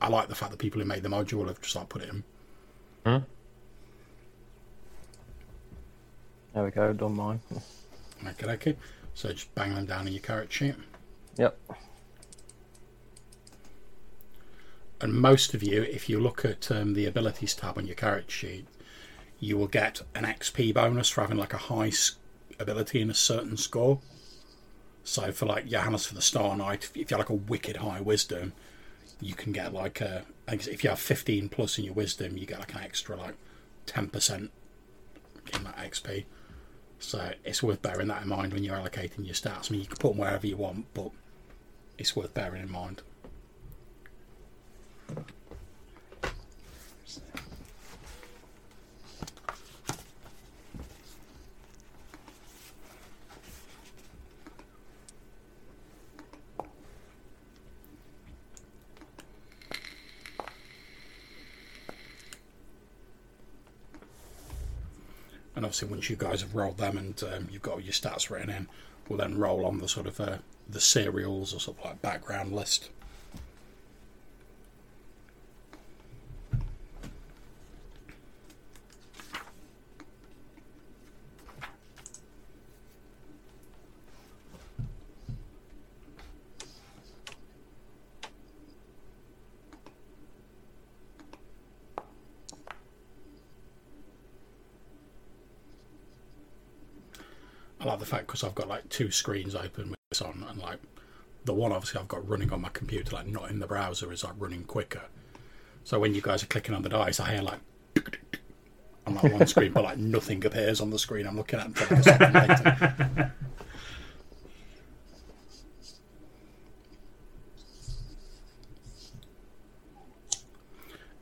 I like the fact that people who made the module have just like put it in. Hmm. There we go. Done mine. Okay. So just bang them down in your character sheet. Yep. And most of you, if you look at the abilities tab on your character sheet, you will get an XP bonus for having like a high ability in a certain score. So for like Johannes for the Star Knight, if you have like a wicked high wisdom, you can get like a, if you have 15 plus in your wisdom, you get like an extra like 10% in that XP. So it's worth bearing that in mind when you're allocating your stats. I mean, you can put them wherever you want, but it's worth bearing in mind. And obviously once you guys have rolled them and you've got all your stats written in, we'll then roll on the sort of the serials or sort of like background list. The fact because I've got like two screens open with this on, and like the one obviously I've got running on my computer, like not in the browser, is like running quicker. So when you guys are clicking on the dice, I hear like on that one screen, but like nothing appears on the screen I'm looking at. Later.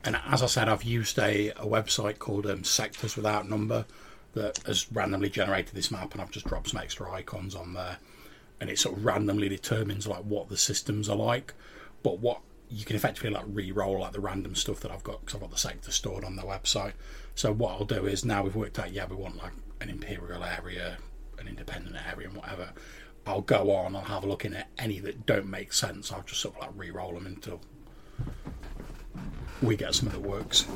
And as I said, I've used a website called Sectors Without Number that has randomly generated this map, and I've just dropped some extra icons on there, and it sort of randomly determines like what the systems are like, but what you can effectively like re-roll like the random stuff that I've got, because I've got the sector stored on the website. So what I'll do is, now we've worked out, yeah, we want like an imperial area, an independent area and whatever, I'll go on, I'll have a look in at any that don't make sense, I'll just sort of like re-roll them until we get something that works.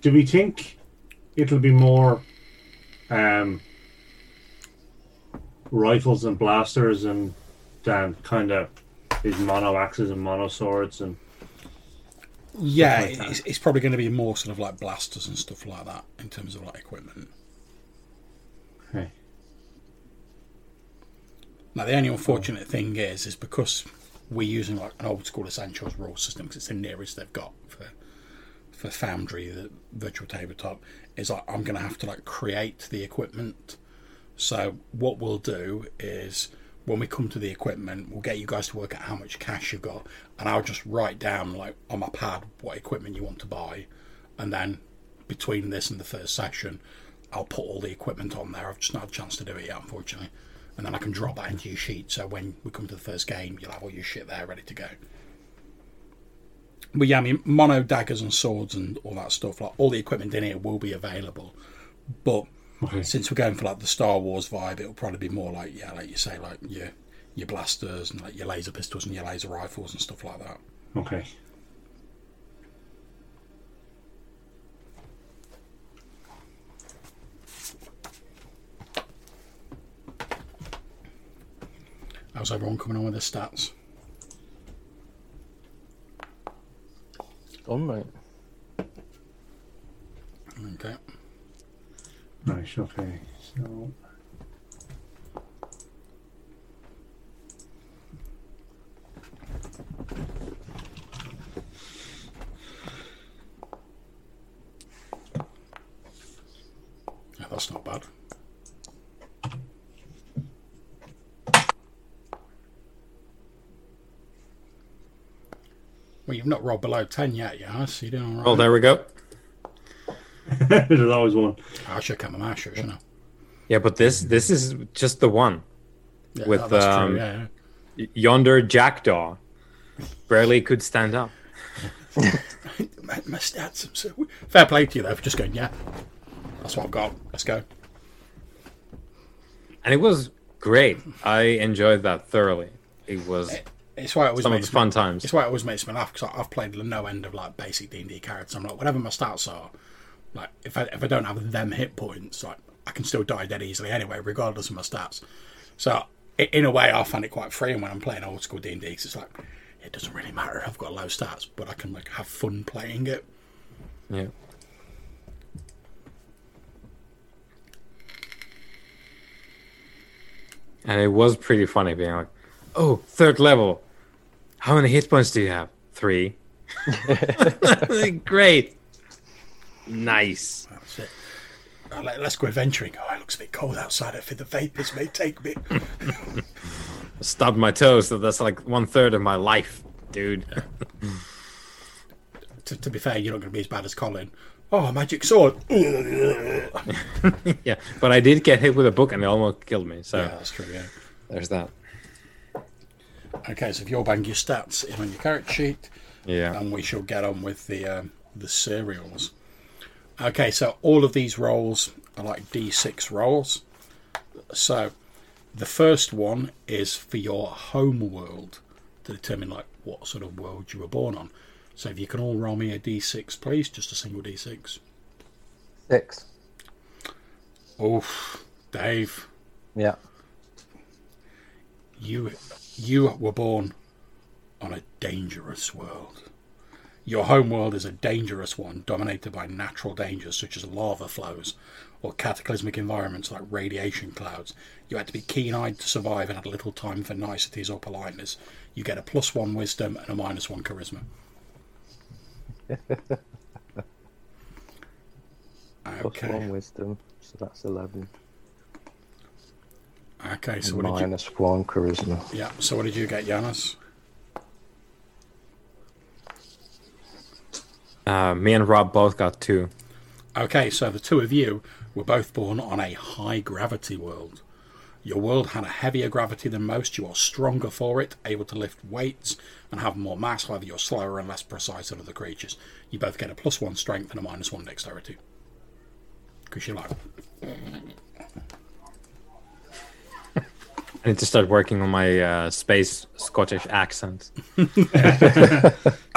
Do we think it'll be more rifles and blasters and kind of these mono axes and mono swords and? Yeah, like it's probably going to be more sort of like blasters and stuff like that in terms of like equipment. Okay. Now the only unfortunate thing is because we're using like an old school essentials rule system, because it's the nearest they've got for Foundry, the virtual tabletop, is like I'm going to have to like create the equipment. So what we'll do is when we come to the equipment, we'll get you guys to work out how much cash you've got, and I'll just write down like on my pad what equipment you want to buy, and then between this and the first session I'll put all the equipment on there. I've just not had a chance to do it yet, unfortunately, and then I can drop that into your sheet, so when we come to the first game you'll have all your shit there ready to go. But yeah, I mean, mono daggers and swords and all that stuff, like all the equipment in here will be available. But since we're going for like the Star Wars vibe, it'll probably be more like, yeah, like you say, like your blasters and like your laser pistols and your laser rifles and stuff like that. Okay. How's everyone coming on with their stats? Done, mate. Okay. Nice, okay, so... Yeah, that's not bad. Well, you've not rolled below 10 yet, yeah? So you're doing all right. Oh, there we go. There's always one. I should come and mash it, shouldn't I? Yeah, but this is just the one. Yeah, with true, yeah. Yonder jackdaw barely could stand up. My stats. Fair play to you, though, for just going, yeah. That's what I've got. Let's go. And it was great. I enjoyed that thoroughly. It was... It's why it always fun times. It's why it always makes me laugh because I've played no end of like basic D&D characters. I'm like, whatever my stats are, like if I don't have them hit points, like I can still die dead easily anyway, regardless of my stats. So in a way, I find it quite freeing when I'm playing old school D&D because it's like it doesn't really matter if I've got low stats, but I can like have fun playing it. Yeah. And it was pretty funny being like, oh, third level. How many hit points do you have? 3. Great. Nice. That's it. Let's go adventuring. Oh, it looks a bit cold outside. I fear the vapors may take me. Stubbed my toes. So that's like 1/3 of my life, dude. Yeah. to be fair, you're not going to be as bad as Colin. Oh, a magic sword. Yeah, but I did get hit with a book and it almost killed me. So yeah, that's true, yeah. There's that. Okay, so if you'll bang your stats in on your character sheet, yeah, and we shall get on with the serials. Okay, so all of these rolls are like D6 rolls. So the first one is for your home world to determine like what sort of world you were born on. So if you can all roll me a D6, please, just a single D6. 6. Oof, Dave. Yeah. You were born on a dangerous world. Your home world is a dangerous one, dominated by natural dangers such as lava flows or cataclysmic environments like radiation clouds. You had to be keen-eyed to survive and had little time for niceties or politeness. You get a +1 wisdom and a -1 charisma. Okay. +1 wisdom, so that's 11. Okay, so what did you... -1 charisma. Yeah, so what did you get, Giannis? Me and Rob both got 2. Okay, so the two of you were both born on a high gravity world. Your world had a heavier gravity than most. You are stronger for it, able to lift weights and have more mass. However, you're slower and less precise than other creatures. You both get a +1 strength and a -1 dexterity. Because you're like... I need to start working on my space Scottish accent. I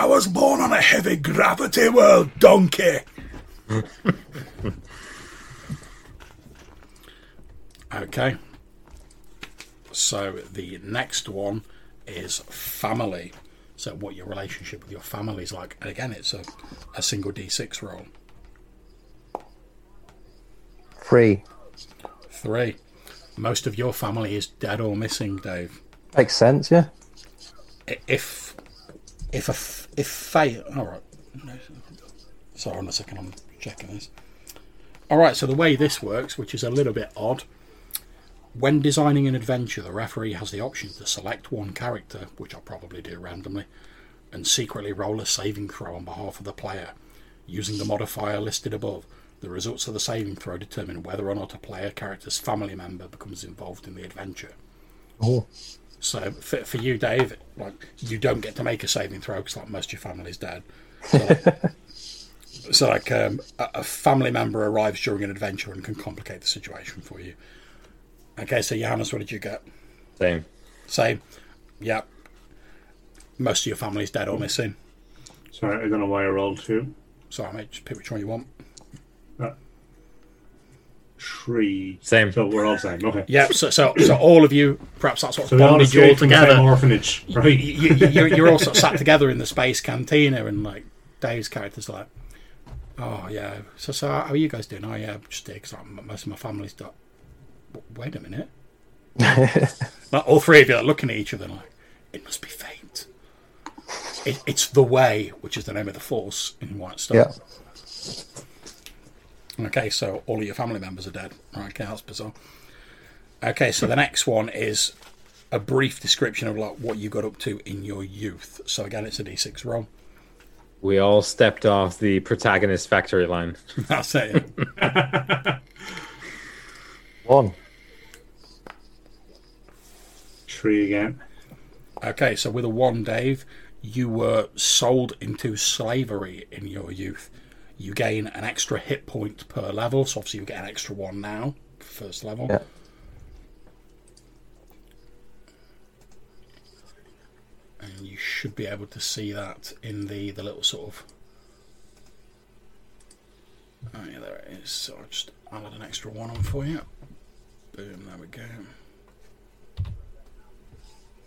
was born on a heavy gravity world, donkey. Okay. So the next one is family. So what your relationship with your family is like. And again, it's a single D6 roll. 3. Most of your family is dead or missing, Dave. Makes sense, yeah. If fate, all right. Sorry, on a second, I'm checking this. All right, so the way this works, which is a little bit odd, when designing an adventure, the referee has the option to select one character, which I'll probably do randomly, and secretly roll a saving throw on behalf of the player, using the modifier listed above. The results of the saving throw determine whether or not a player character's family member becomes involved in the adventure. Oh. So for you, Dave, like you don't get to make a saving throw because like most of your family's dead. So a family member arrives during an adventure and can complicate the situation for you. Okay, so Johannes, what did you get? Same. Yeah. Most of your family's dead or missing. Sorry, I don't know why I rolled 2. Sorry, mate. Just pick which one you want. 3. Same. So we're all same. Okay. Yeah. So all of you. Perhaps that's what's bonded you all together. Same orphanage. Right? You're all sort of sat together in the space cantina, and like Dave's character's like, Oh, yeah. So how are you guys doing? Oh, yeah, I'm just here because most of my family's done. Wait a minute. Like, all three of you are looking at each other like, it must be fate. It's the way, which is the name of the Force in White Star. Yeah. Okay, so all of your family members are dead. Right, okay, that's bizarre. Okay, so the next one is a brief description of like what you got up to in your youth. So again, it's a D6 roll. We all stepped off the protagonist factory line. That's it. One. Three again. Okay, so with a one, Dave, you were sold into slavery in your youth. You gain an extra hit point per level, so obviously you get an extra one now, first level. Yeah. And you should be able to see that in the little sort of... Oh yeah, there it is. So I'll add an extra one on for you. Boom, there we go.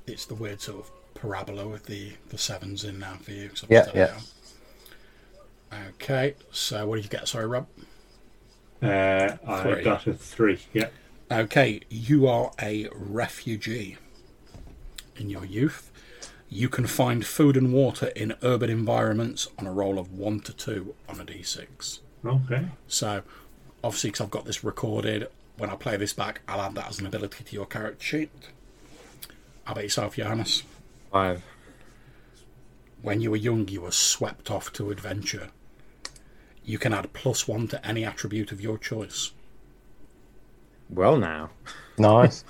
It's the weird sort of parabola with the sevens in now for you. Yeah. Okay, so what did you get? Sorry, Rob. I got a 3, yeah. Okay, you are a refugee in your youth. You can find food and water in urban environments on a roll of 1 to 2 on a D6. Okay. So, obviously, because I've got this recorded, when I play this back, I'll add that as an ability to your character sheet. How about yourself, Johannes? 5. When you were young, you were swept off to adventure. You can add +1 to any attribute of your choice. Well, now. Nice.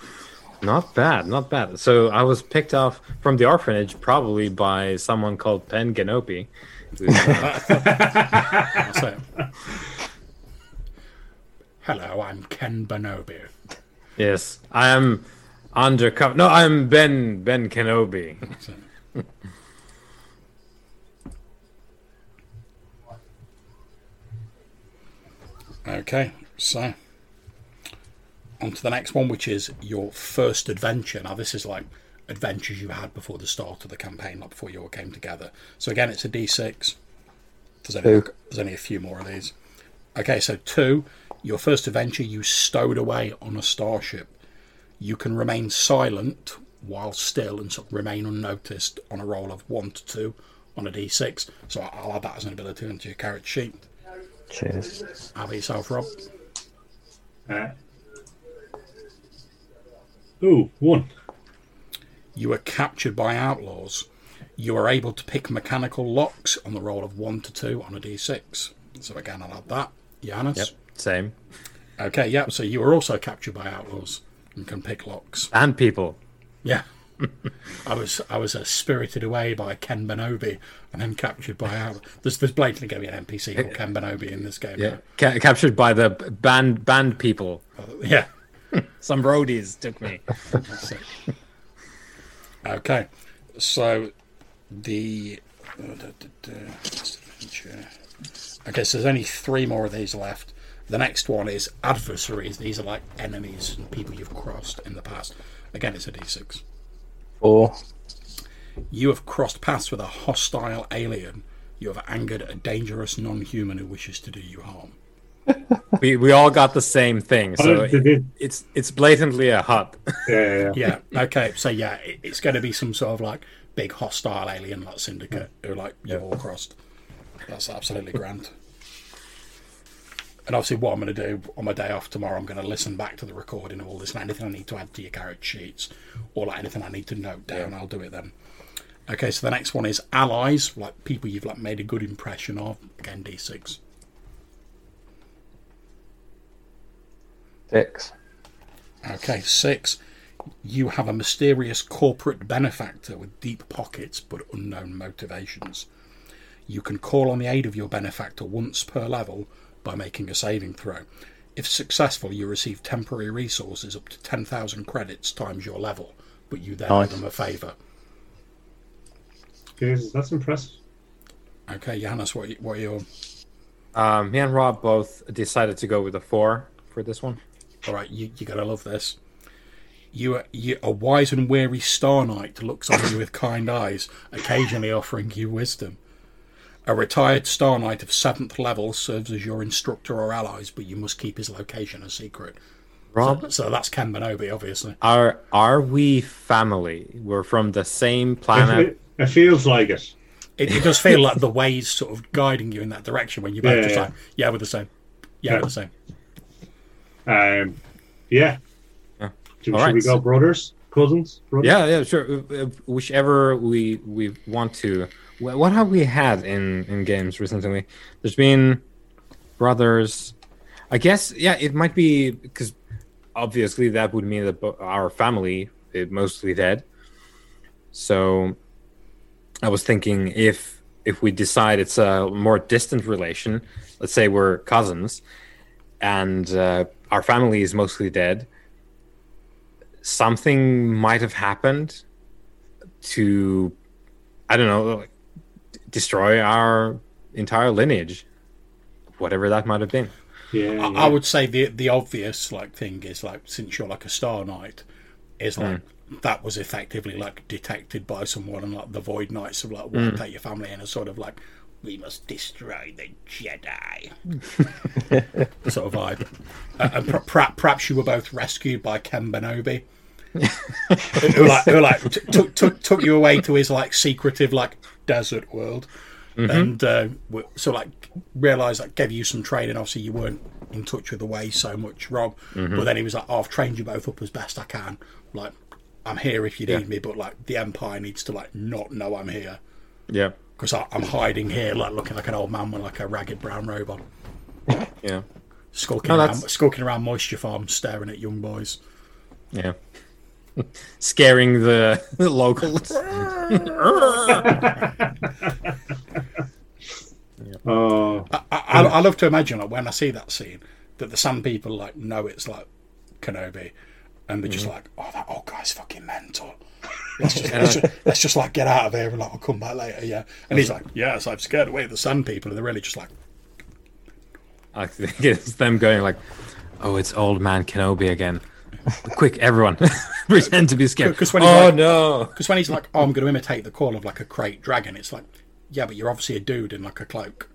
Not bad. So I was picked off from the orphanage probably by someone called Pen Ganopi. Hello, I'm Ken Banobi. Yes, I am undercover. No, I'm Ben Kenobi. Okay, so on to the next one, which is your first adventure. Now, this is like adventures you had before the start of the campaign, not before you all came together. So again, it's a D6. There's only a few more of these. Okay, so 2, your first adventure, you stowed away on a starship. You can remain silent while still and sort of remain unnoticed on a roll of 1 to 2 on a D6. So I'll add that as an ability into your character sheet. Cheers. How about yourself, Rob? 1. You were captured by outlaws. You were able to pick mechanical locks on the roll of 1 to 2 on a D6. So again, I'll add that. Johannes? Yep, same. Okay, yep, so you were also captured by outlaws and can pick locks. And people. Yeah. I was spirited away by Ken Banobi and then captured by there's blatantly going to be an NPC called Ken Banobi in this game. Yeah, captured by the band people. Yeah, some roadies took me. Okay, so so there's only 3 more of these left. The next one is adversaries. These are like enemies and people you've crossed in the past. Again, it's a D6. Or you have crossed paths with a hostile alien. You have angered a dangerous non-human who wishes to do you harm. we all got the same thing, so it's blatantly a hut. Yeah. Okay, so yeah, it's going to be some sort of like big hostile alien like syndicate who like you've all crossed. That's absolutely grand. And obviously what I'm going to do on my day off tomorrow, I'm going to listen back to the recording of all this and anything I need to add to your character sheets or like anything I need to note down, I'll do it then. Okay, so the next one is allies, like people you've like made a good impression of. Again, D6. 6. Okay, 6. You have a mysterious corporate benefactor with deep pockets but unknown motivations. You can call on the aid of your benefactor once per level by making a saving throw. If successful, you receive temporary resources up to 10,000 credits times your level, but you then do them a favour. That's impressive. Okay, Johannes, what are you on? Me and Rob both decided to go with a 4 for this one. All right, you gotta love this. You a wise and weary star knight looks on you with kind eyes, occasionally offering you wisdom. A retired Star Knight of 7th level serves as your instructor or allies, but you must keep his location a secret. Rob, so that's Ken Bonobi, obviously. Are we family? We're from the same planet. It feels like it. It does feel like the ways sort of guiding you in that direction when you're both just like, yeah, we're the same. Yeah, we're the same. Should we go brothers? Cousins? Brothers? Yeah, sure. Whichever we want to. What have we had in games recently? There's been brothers. I guess, yeah, it might be, because obviously that would mean that our family is mostly dead. So I was thinking if we decide it's a more distant relation, let's say we're cousins, and our family is mostly dead, something might have happened to, I don't know, like, destroy our entire lineage, whatever that might have been. Yeah. I would say the obvious like thing is, like, since you're like a Star Knight, is like that was effectively like detected by someone, and like the Void Knights of like want to take your family in, and sort of like, we must destroy the Jedi sort of vibe. And perhaps you were both rescued by Ken Bonobi, who took you away to his like secretive like desert world, and so like realised that gave you some training. Obviously, you weren't in touch with the way so much, Rob, but then he was like, "I've trained you both up as best I can. Like, I'm here if you need me, but like the Empire needs to like not know I'm here." Yeah. Because I'm hiding here, like looking like an old man with like a ragged brown robe on. Yeah, skulking around moisture farms, staring at young boys. Yeah, scaring the locals. I love to imagine, like, when I see that scene, that the Sand People like know it's like Kenobi, and they're just like, "Oh, that old guy's fucking mental. Let's just like get out of here, and like we'll come back later." Yeah, and he's like, "Yes, I've scared away the Sand People," and they're really just like, I think it's them going like, "Oh, it's old man Kenobi again. Quick, everyone, pretend to be scared." Cause when when he's like, "Oh, I'm going to imitate the call of like a crate dragon," it's like, "Yeah, but you're obviously a dude in like a cloak."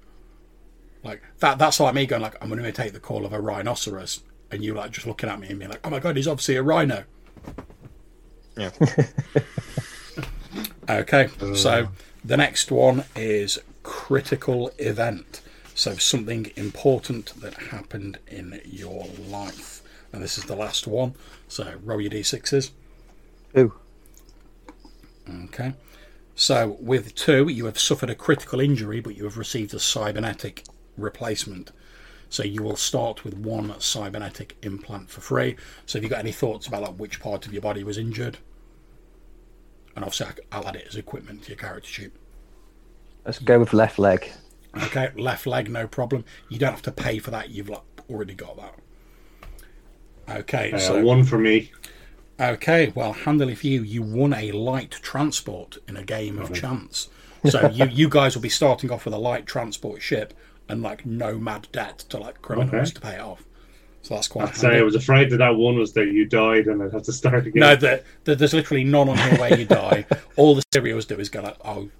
Like that. That's like me going like, "I'm going to imitate the call of a rhinoceros," and you like just looking at me and being like, "Oh my god, he's obviously a rhino." Yeah. Okay, so the next one is critical event. So something important that happened in your life. And this is the last one. So roll your D6s. 2. Okay. So with 2, you have suffered a critical injury, but you have received a cybernetic replacement. So you will start with 1 cybernetic implant for free. So have you got any thoughts about like, which part of your body was injured? And obviously I'll add it as equipment to your character sheet. Let's go with left leg. Okay, left leg, no problem. You don't have to pay for that. You've like, already got that. Okay, so 1 for me. Okay, well, handily for you, you won a light transport in a game of chance. So you guys will be starting off with a light transport ship, and like no mad debt to like criminals to pay it off. So that's quite. I was afraid that one was that you died and I'd have to start again. No, there's literally none on here where you die. All the serials do is go like, "Oh, your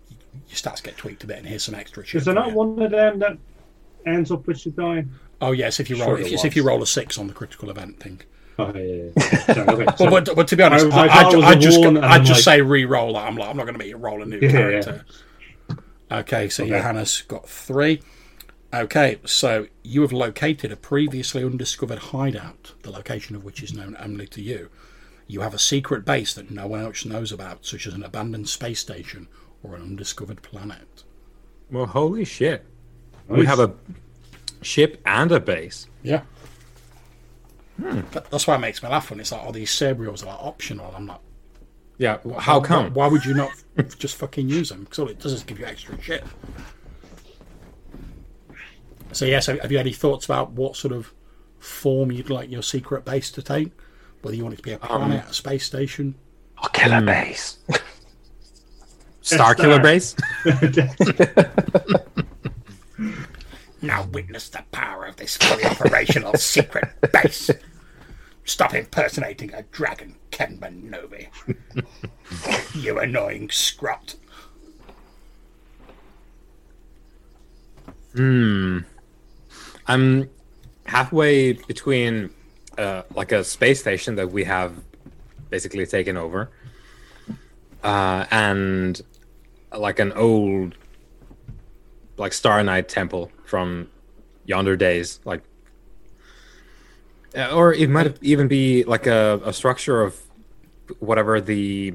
stats get tweaked a bit, and here's some extra shit." Is there not one of them that ends up with you dying? Oh yes, if you roll a 6 on the critical event thing. Oh yeah. Sorry, okay, so but to be honest, I just say re-roll that. I'm like, I'm not going to be rolling a new character. Yeah. Okay, so Johannes got 3. Okay, so you have located a previously undiscovered hideout, the location of which is known only to you. You have a secret base that no one else knows about, such as an abandoned space station or an undiscovered planet. Well, holy shit. Nice. We have a ship and a base. Yeah. That's why it makes me laugh when it's like, "Oh, these serials are like optional." I'm like, "Yeah, how come? Why would you not just fucking use them? Because all it does is give you extra shit." So so have you any thoughts about what sort of form you'd like your secret base to take? Whether you want it to be a planet, a space station, or killer base, star killer base. Now witness the power of this fully operational secret base. Stop impersonating a dragon, Ken Bonobi. You annoying scrot. I'm halfway between like a space station that we have basically taken over and like an old like Star Knight temple from yonder days, like, or it might even be like a structure of whatever the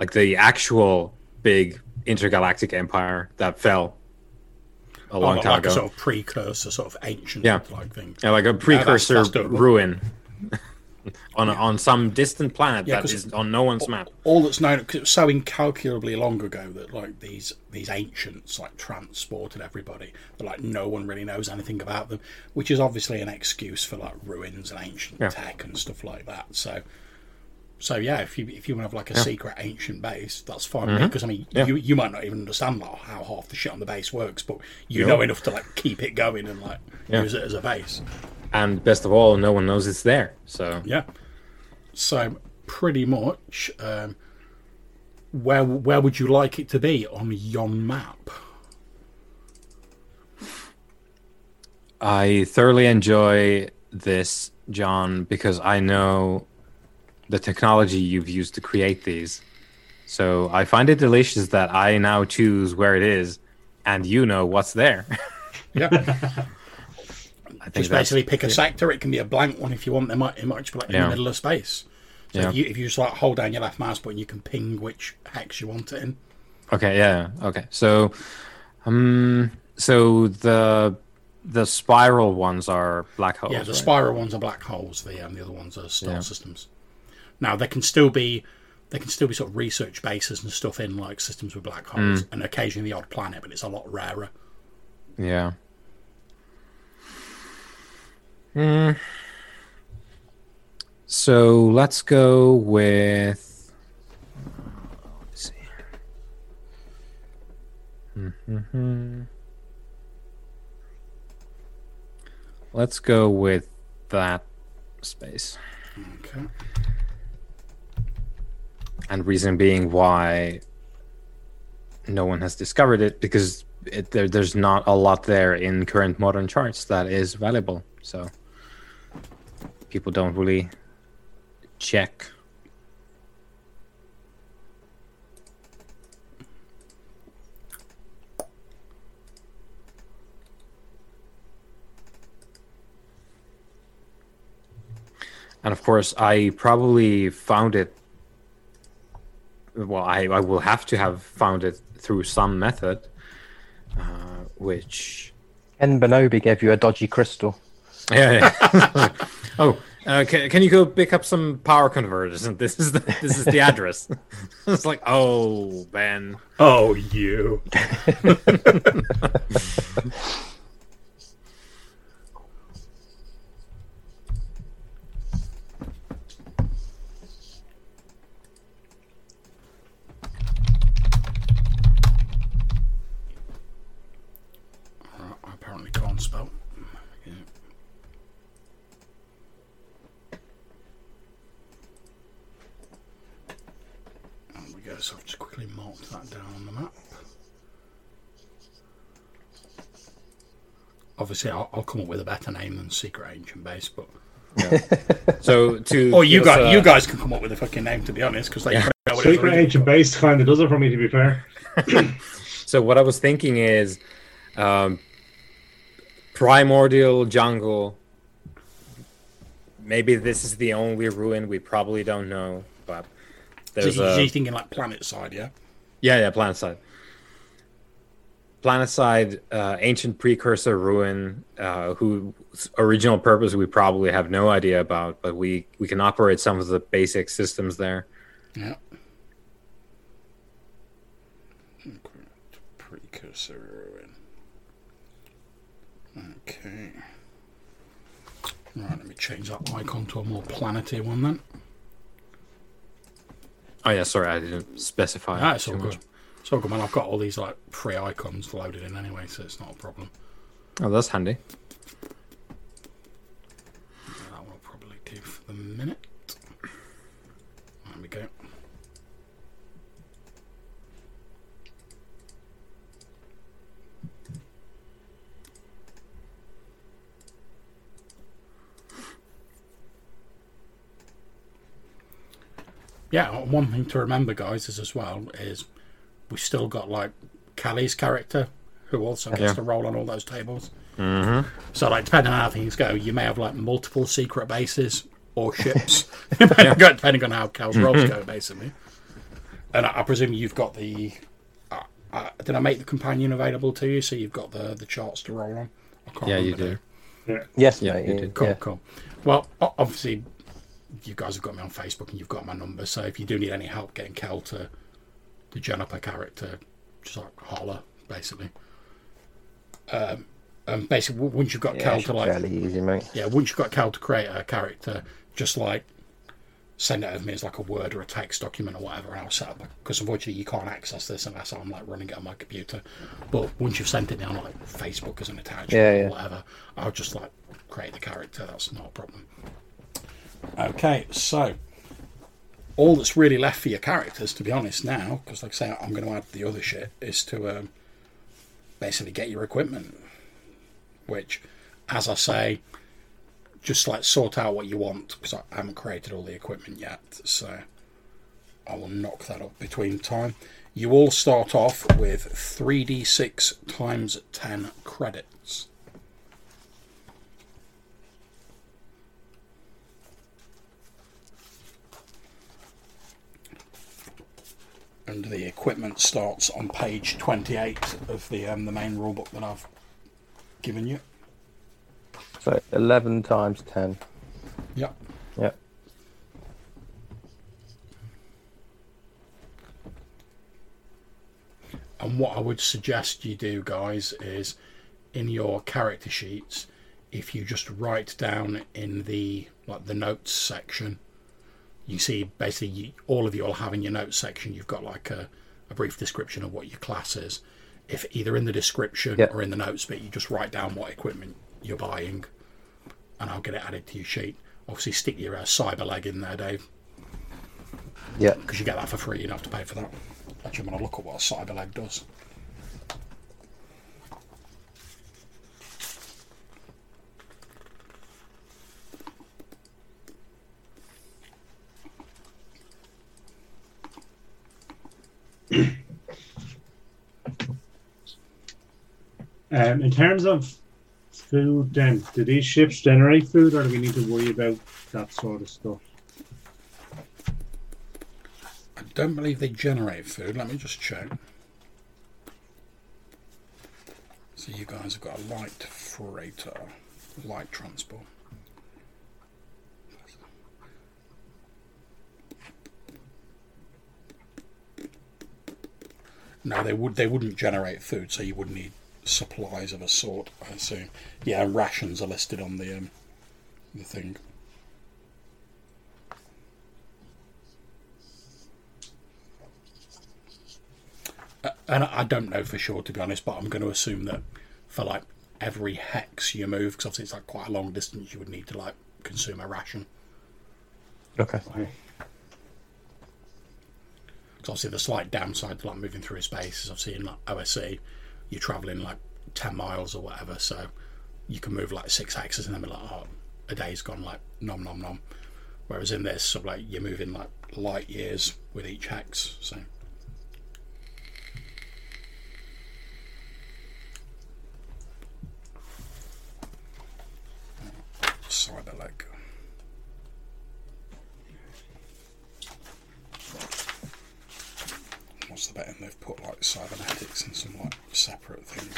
like the actual big intergalactic empire that fell a long time ago. Like a sort of precursor, sort of ancient like thing. Yeah, like a precursor that's ruin on some distant planet that is on no one's map. All that's known, because it was so incalculably long ago that like these ancients like transported everybody, but like no one really knows anything about them, which is obviously an excuse for like ruins and ancient tech and stuff like that. So yeah, if you want to have like a secret ancient base, that's fine. Mm-hmm. Because I mean, you might not even understand like how half the shit on the base works, but you know enough to like keep it going and like use it as a base. And best of all, no one knows it's there. So so pretty much, where would you like it to be on your map? I thoroughly enjoy this, John, because I know the technology you've used to create these. So I find it delicious that I now choose where it is and you know what's there. I think just basically pick a sector. It can be a blank one if you want. It might just be like in the middle of space. So if you just like hold down your left mouse button, you can ping which hex you want it in. Okay, yeah. Okay. So so the spiral ones are black holes. Yeah, the spiral ones are black holes, the other ones are star systems. Now there can still be sort of research bases and stuff in like systems with black holes, and occasionally the odd planet, but it's a lot rarer. Yeah. So let's go with. Let's see. Let's go with that space. Okay. And reason being why no one has discovered it, because there's not a lot there in current modern charts that is valuable. So people don't really check. And of course, I probably found it. Well, I will have to have found it through some method, which... Ken Bonobi gave you a dodgy crystal. Yeah. Can you go pick up some power converters? And this is the address. It's like, oh, Ben. Oh, you. Spell. Yeah. There we go, so I've just quickly marked that down on the map. Obviously, I'll come up with a better name than Secret Ancient Base, but so to you guys can come up with a fucking name, to be honest, because they know what Secret Ancient Base kind of does it for me, to be fair. So what I was thinking is primordial jungle. Maybe this is the only ruin we probably don't know, but there's you're thinking like planet side, yeah? Yeah, planet side. Planet side, ancient precursor ruin, whose original purpose we probably have no idea about, but we can operate some of the basic systems there. Yeah. Precursor ruin. Okay. Right, let me change that icon to a more planetary one then. Oh yeah, sorry, I didn't specify. Ah, it's all good. It's all good, man. I've got all these like free icons loaded in anyway, so it's not a problem. Oh, that's handy. That will probably do for the minute. There we go. Yeah, one thing to remember, guys, is as well is we've still got like Callie's character, who also gets to roll on all those tables. Mm-hmm. So, like, depending on how things go, you may have like multiple secret bases or ships, depending on how Cal's rolls go, basically. And I presume you've got the. Did I make the companion available to you? So you've got the charts to roll on. I can't remember. You do. Yeah. Yes, mate, you did. Cool. Well, obviously, you guys have got me on Facebook and you've got my number. So if you do need any help getting Cal to gen up a character, just like holler, basically. And basically, once you've got Cal to like, fairly easy, mate. Yeah, once you've got Cal to create a character, just like send it over me as like a Word or a text document or whatever, and I'll set up. Because unfortunately, you can't access this unless I'm like running it on my computer. But once you've sent it down like Facebook as an attachment or whatever, I'll just like create the character. That's not a problem. Okay, so all that's really left for your characters, to be honest, now, because like I say, I'm going to add the other shit, is to basically get your equipment. Which, as I say, just like sort out what you want, because I haven't created all the equipment yet, so I will knock that up between time. You all start off with 3d6 times 10 credits. And the equipment starts on page 28 of the main rulebook that I've given you. So 11 times 10. Yep. And what I would suggest you do, guys, is in your character sheets, if you just write down in the notes section, you see basically all of you all have in your notes section, you've got like a brief description of what your class is. If either in the description or in the notes bit, you just write down what equipment you're buying, and I'll get it added to your sheet. Obviously, stick your cyber leg in there, Dave. Yeah. Because you get that for free, you don't have to pay for that. Actually, I'm going to look at what a cyber leg does. In terms of food, then, do these ships generate food, or do we need to worry about that sort of stuff? I don't believe they generate food. Let me just check. So you guys have got a light freighter, light transport. No, they wouldn't generate food, so you would need supplies of a sort, I assume. Yeah, rations are listed on the thing. And I don't know for sure, to be honest, but I'm going to assume that for like every hex you move, because obviously it's like quite a long distance, you would need to like consume a ration. Okay. Because obviously the slight downside to like moving through space is obviously in like OSC, you're travelling like 10 miles or whatever, so you can move like 6 hexes and then be like, oh, a day's gone, like nom. Whereas in this, sort of like you're moving like light years with each hex. So cyber leg. What's the bet? And they've put like cybernetics and some like separate thing.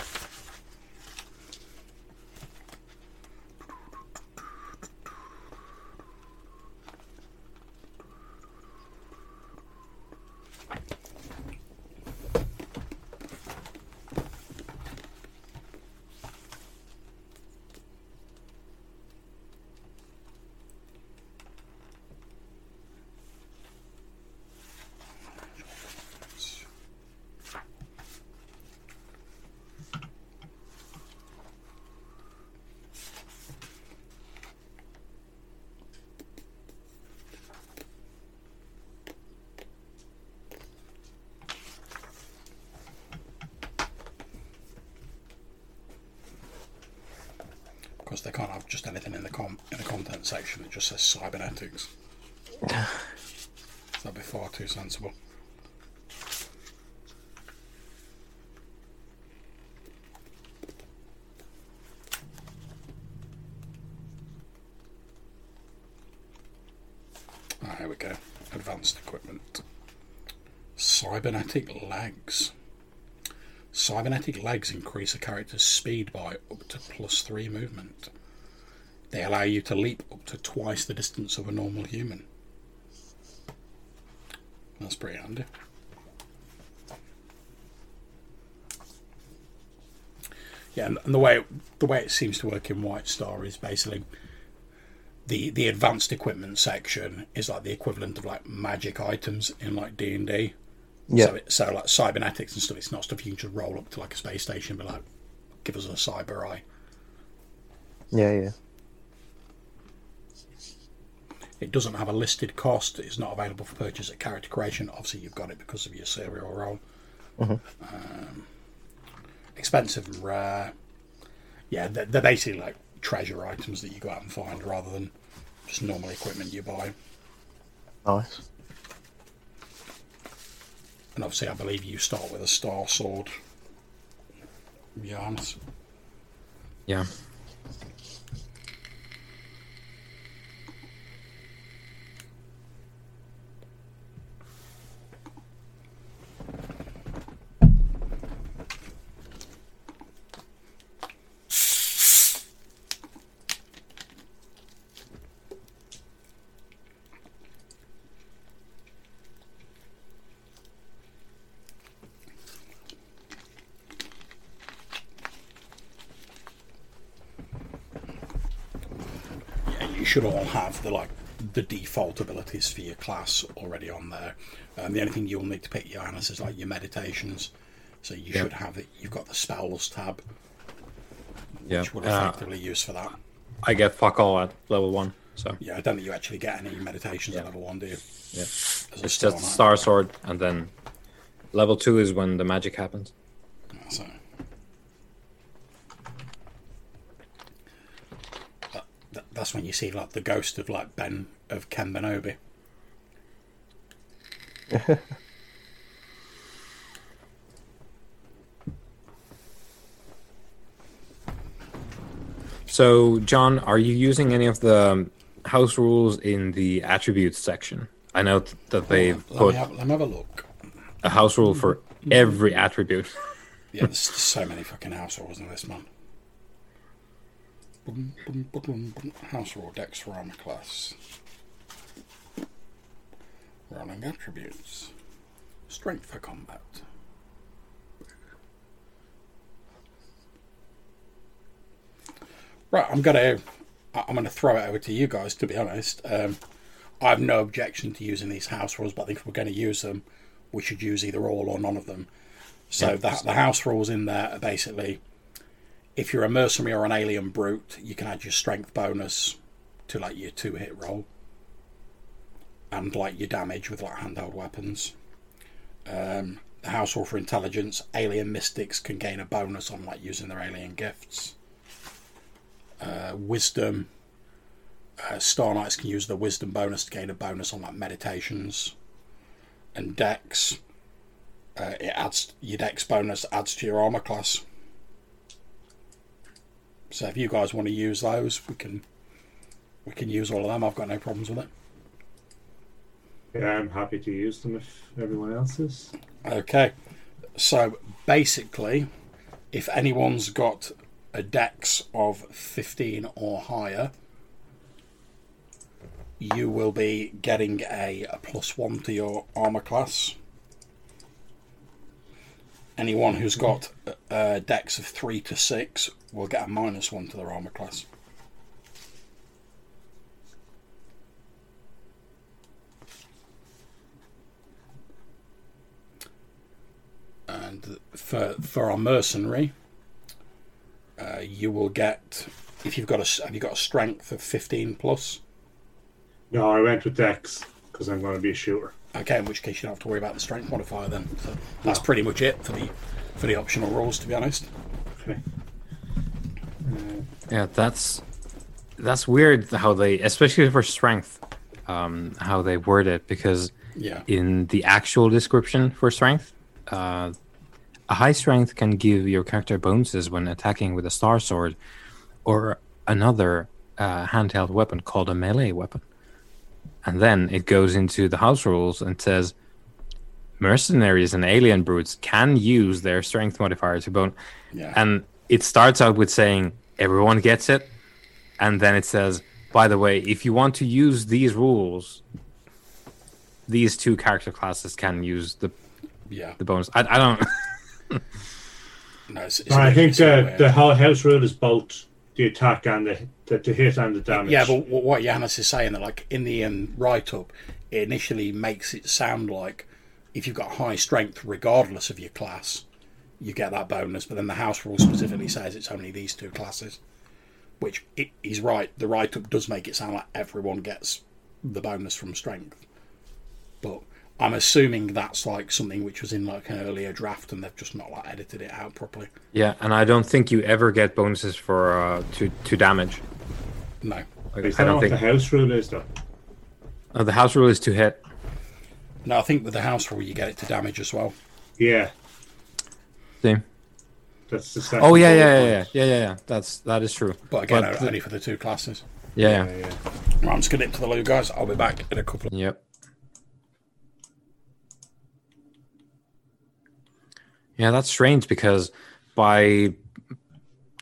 They can't have just anything in the content section that just says cybernetics. That'd be far too sensible. Ah, here we go. Advanced equipment. Cybernetic legs. Cybernetic legs increase a character's speed by up to +3 movement. They allow you to leap up to twice the distance of a normal human. That's pretty handy. Yeah, and the way it seems to work in White Star is basically the advanced equipment section is like the equivalent of like magic items in like D&D. Yeah. So like cybernetics and stuff, it's not stuff you can just roll up to like a space station and be like, give us a cyber eye. Yeah, yeah. It doesn't have a listed cost. It's not available for purchase at character creation. Obviously, you've got it because of your serial role. Mm-hmm. Expensive and rare. Yeah, they're basically like treasure items that you go out and find rather than just normal equipment you buy. Nice. And obviously, I believe you start with a star sword. Yarns. Yeah. Should all have the like the default abilities for your class already on there. The only thing you'll need to pick, Johannes, is like your meditations. So you should have it. You've got the spells tab, which would effectively use for that. I get fuck all at level 1. So yeah, I don't think you actually get any meditations at level 1, do you? Yeah, it's just Star Sword, and then level 2 is when the magic happens. So. That's when you see like the ghost of like Ben of Ken Benobi. So, John, are you using any of the house rules in the attributes section? I know that they've let me have a look. A house rule for every attribute. Yeah, there's so many fucking house rules in this, man. House rule, dex for armor class. Rolling attributes. Strength for combat. Right, I'm gonna throw it over to you guys. To be honest, I have no objection to using these house rules, but I think if we're going to use them, we should use either all or none of them. So the house rules in there are basically, if you're a mercenary or an alien brute, you can add your strength bonus to like your 2-hit roll and like your damage with like handheld weapons. The house rule for intelligence, alien mystics can gain a bonus on like using their alien gifts. Wisdom, Star Knights can use the wisdom bonus to gain a bonus on like meditations. And dex, your dex bonus adds to your armor class. So if you guys want to use those, we can use all of them. I've got no problems with it. Yeah, I'm happy to use them if everyone else is. Okay. So basically, if anyone's got a dex of 15 or higher, you will be getting a +1 to your armor class. Anyone who's got a dex of 3 to 6 will get a -1 to their armor class. And for our mercenary, you will get, if you've got have you got a strength of 15+? No, I went with dex because I'm going to be a shooter. Okay, in which case you don't have to worry about the strength modifier then. So that's pretty much it for the optional rules, to be honest. Okay. Yeah, that's weird how they, especially for strength, how they word it, because in the actual description for strength. A high strength can give your character bonuses when attacking with a star sword or another handheld weapon called a melee weapon. And then it goes into the house rules and says mercenaries and alien brutes can use their strength modifier to bone. Yeah. And it starts out with saying everyone gets it. And then it says, by the way, if you want to use these rules, these two character classes can use the bonus. I don't. No, it's I think the house rule is both the attack and the hit and the damage. Yeah, but what Yannis is saying, that like in the write-up, it initially makes it sound like if you've got high strength, regardless of your class, you get that bonus. But then the house rule specifically says it's only these two classes, which he's right. The write-up does make it sound like everyone gets the bonus from strength. But I'm assuming that's like something which was in like an earlier draft and they've just not like edited it out properly. Yeah, and I don't think you ever get bonuses for to damage. No. Like, is that what the house rule is, though? The house rule is to hit. No, I think with the house rule you get it to damage as well. Yeah. Same. That's the second. Oh yeah. That is true. But again, only for the two classes. Yeah. Right, I'm just gonna nip to the loo, guys. I'll be back in a couple. Yep. Yeah, that's strange because by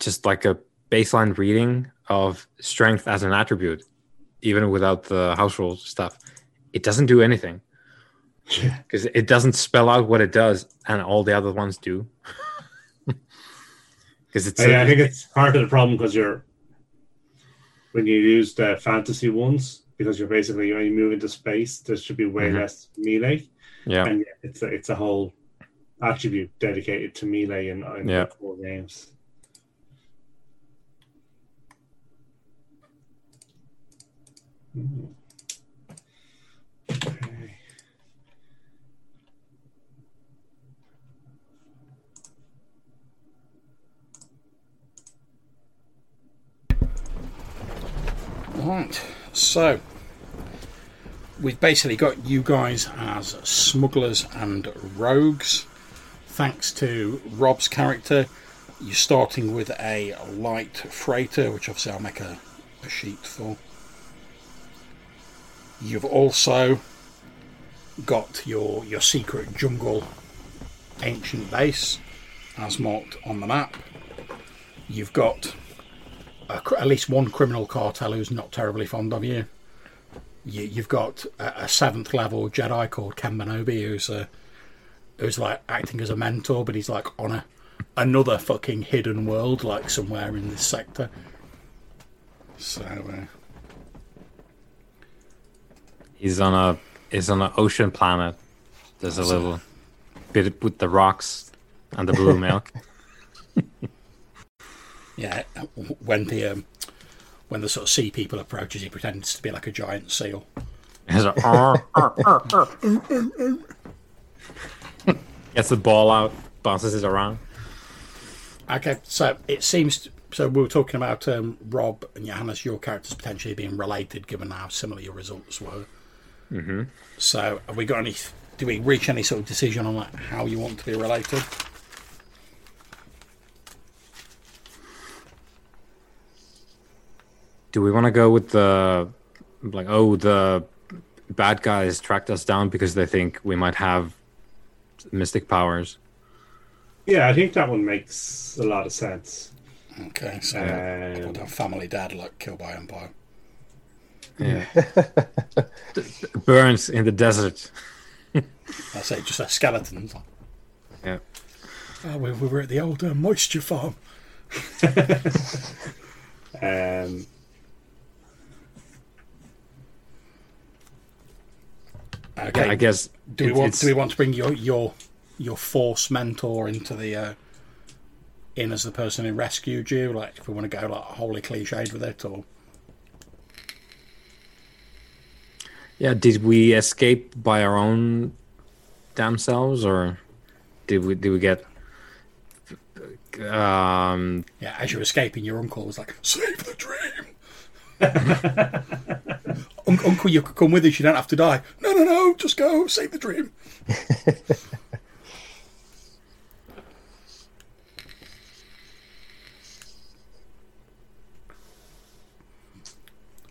just like a baseline reading of strength as an attribute, even without the house rule stuff, it doesn't do anything. Yeah. Because it doesn't spell out what it does, and all the other ones do. I think it's part of the problem because when you use the fantasy ones, because you're basically when you move into space, there should be way less melee. Yeah, and it's a whole attribute dedicated to melee in core games. Ooh. Okay. Right, so we've basically got you guys as smugglers and rogues. Thanks to Rob's character, you're starting with a light freighter, which obviously I'll make a sheet for. You've also got your secret jungle ancient base, as marked on the map. You've got at least one criminal cartel who's not terribly fond of you. You've got a 7th level Jedi called Ken Manobi, who's like acting as a mentor, but he's like on another fucking hidden world, like somewhere in this sector. So he's on an ocean planet. There's a little bit with the rocks and the blue milk. Yeah, when the sort of sea people approaches, he pretends to be like a giant seal. He's like, arr, arr, arr, arr. Gets the ball out, bounces it around. Okay, so it seems... So we were talking about Rob and Johannes, your characters potentially being related, given how similar your results were. Mm-hmm. So have we got any... Do we reach any sort of decision on like how you want to be related? Do we want to go with the... Like, the bad guys tracked us down because they think we might have... mystic powers. Yeah, I think that one makes a lot of sense. Okay, so a family dad like killed by Empire. Yeah. Burns in the desert. I say just a skeleton. Yeah. Oh, we were at the old moisture farm. Okay, I guess. Do we want to bring your force mentor into the in as the person who rescued you? Like, if we want to go like wholly cliched with it, or yeah, did we escape by our own damn selves, or did we get? Yeah, as you're escaping, your uncle was like, "Save the dream." Uncle, you could come with us, you don't have to die. No, just go, save the dream.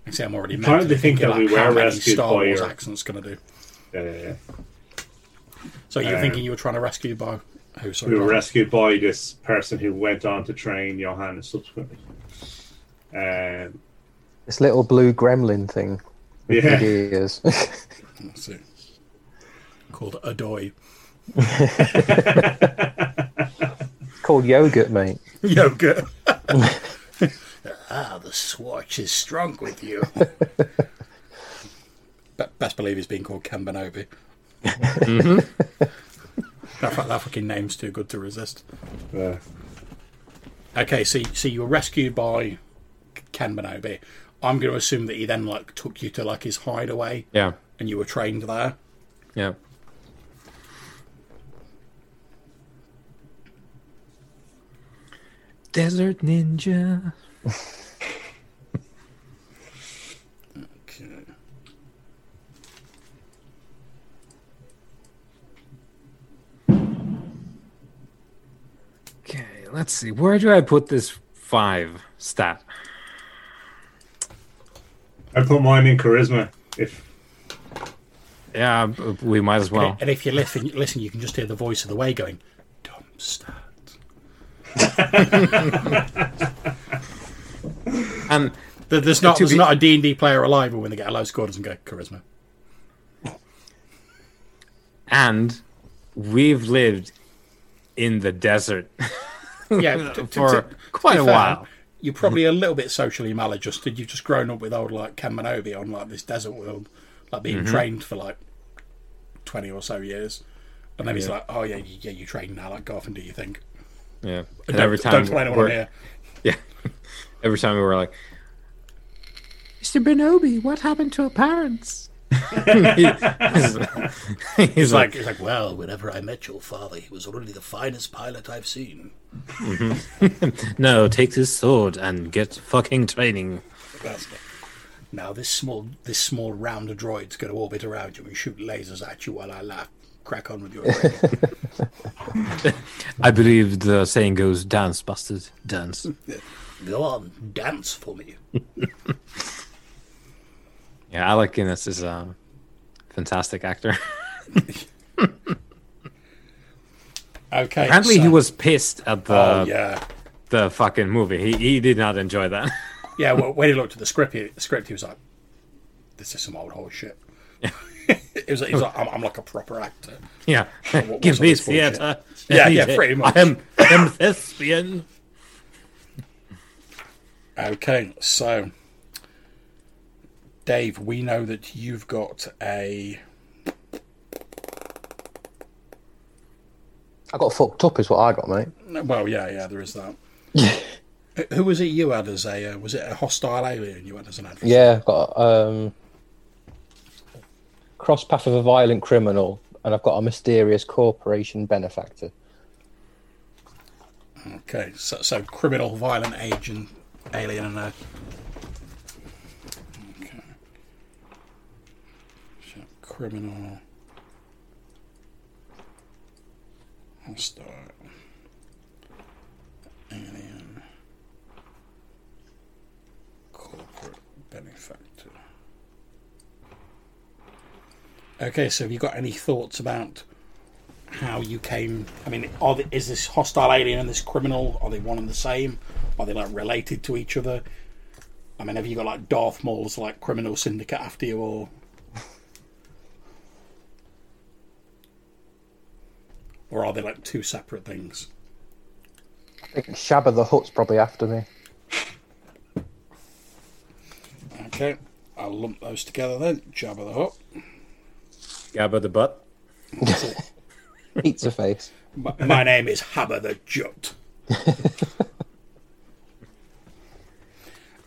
I see, I'm already mad. Apparently, think they'll be well rescued by Wars your accent's going to do. Yeah. So you're thinking you were trying to rescue by who? Sorry, we were rescued by this person who went on to train Johanna subsequently. This little blue gremlin thing. Yeah. Is. Let's see. Called Adoy. It's called yogurt, mate. Yogurt. The Swatch is strong with you. Best believe he's being called Cambanobi. That fucking name's too good to resist. Yeah. Okay, so you were rescued by Cambanobi. I'm going to assume that he then took you to his hideaway. Yeah. And you were trained there. Yeah. Desert Ninja. Okay. Okay, let's see. Where do I put this 5 stat? I put mine in charisma. Yeah, we might as well. And if you listen, you can just hear the voice of the way going, dumb stat. And there's not a D&D player alive when they get a low score doesn't get charisma. And we've lived in the desert for quite a while. You're probably a little bit socially maladjusted. You've just grown up with old Kaminobi on this desert world, being trained for 20 or so years. And then he's you train now, go off and do your thing. Yeah. And every time don't anyone here. Yeah. Every time we were like, Mr. Benobi, what happened to our parents? he's like, well, whenever I met your father, he was already the finest pilot I've seen. Mm-hmm. No, take this sword and get fucking training. Now this small round of droid's going to orbit around you and shoot lasers at you while I laugh. Crack on with your training. I believe the saying goes, dance, bastard, dance. Go on, dance for me. Yeah, Alec Guinness is a fantastic actor. Okay. Apparently, he was pissed at the fucking movie. He did not enjoy that. Yeah, well, when he looked at the script, he was like, "This is some old horse shit." Yeah. It was like I'm like a proper actor. Yeah, give me theatre. Yeah, pretty much. I am thespian. Okay, so Dave, we know that you've got a. I got fucked up, is what I got, mate. Well, yeah, there is that. Who was it you had as a? Was it a hostile alien you had as an adversary? Yeah, I've got cross path of a violent criminal, and I've got a mysterious corporation benefactor. Okay, so criminal, violent agent, alien, and a. Okay. So criminal. Hostile. Alien. Corporate benefactor. Okay, so have you got any thoughts about how you came? I mean, is this hostile alien and this criminal, are they one and the same? Are they related to each other? I mean, have you got Darth Maul's criminal syndicate after you, or or are they two separate things? I think Shabba the Hutt's probably after me. Okay, I'll lump those together then. Jabba the Hutt. Gabba the Butt. Pizza face. My name is Habba the Jut.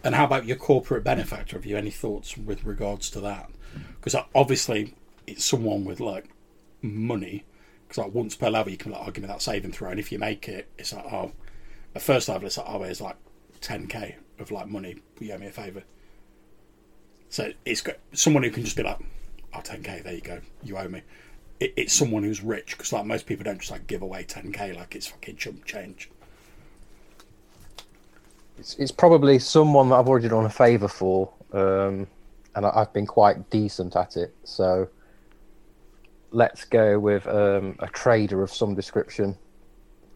And how about your corporate benefactor? Have you any thoughts with regards to that? Because obviously it's someone with money. Because once per level you can give me that saving throw, and if you make it, it's at first level it's it's 10k of money. Will you owe me a favour? So it's got someone who can just be like, "Oh, 10k, there you go, you owe me." It's someone who's rich, because like most people don't just like give away 10k like it's fucking chump change. It's probably someone that I've already done a favour for, and I've been quite decent at it. So let's go with a trader of some description,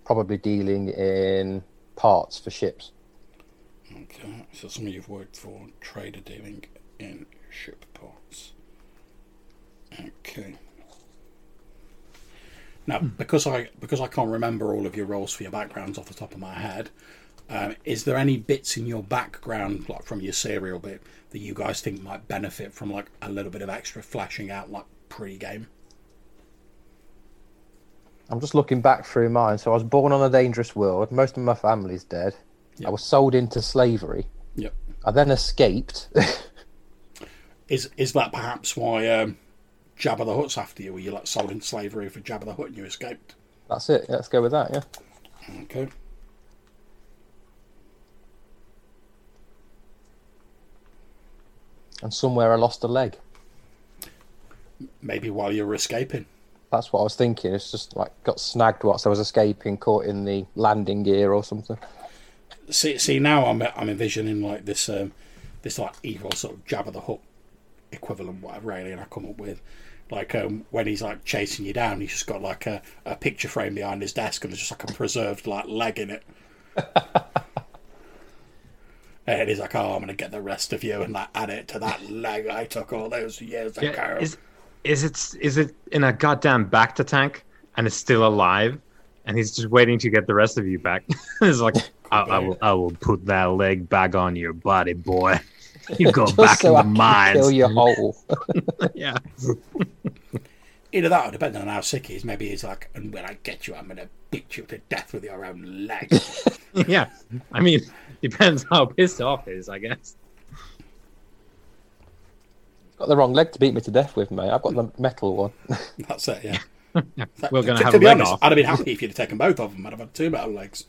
probably dealing in parts for ships. Okay, so someone you've worked for, trader dealing in ship parts. Okay. Now, because I can't remember all of your roles for your backgrounds off the top of my head, is there any bits in your background, like from your serial bit, that you guys think might benefit from like a little bit of extra fleshing out, like pre-game? I'm just looking back through mine. So I was born on a dangerous world. Most of my family's dead. Yep. I was sold into slavery. Yep. I then escaped. Is that perhaps why? Jabba the Hutt's after you, were you like sold into slavery for Jabba the Hutt and you escaped? That's it, let's go with that, yeah. Okay. And somewhere I lost a leg. Maybe while you were escaping. That's what I was thinking, it's just like got snagged whilst I was escaping, caught in the landing gear or something. See now I'm envisioning like this this like evil sort of Jabba the Hutt equivalent, whatever alien I come up with. Like when he's like chasing you down, he's just got like a picture frame behind his desk and there's just like a preserved like leg in it. And he's like, "Oh, I'm gonna get the rest of you and like add it to that leg I took all those years ago." Yeah, is it in a goddamn Bacta tank and it's still alive and he's just waiting to get the rest of you back? It's like, I will put that leg back on your body, boy. You go back so in the mines. Kill your hole. Yeah. Either that, or depending on how sick he is, maybe he's like, "And when I get you, I'm going to beat you to death with your own leg." Yeah. I mean, depends how pissed off he is, I guess. Got the wrong leg to beat me to death with, mate. I've got the metal one. That's it, yeah. We're going to have a leg off. I'd have been happy if you'd have taken both of them. I'd have had two metal legs.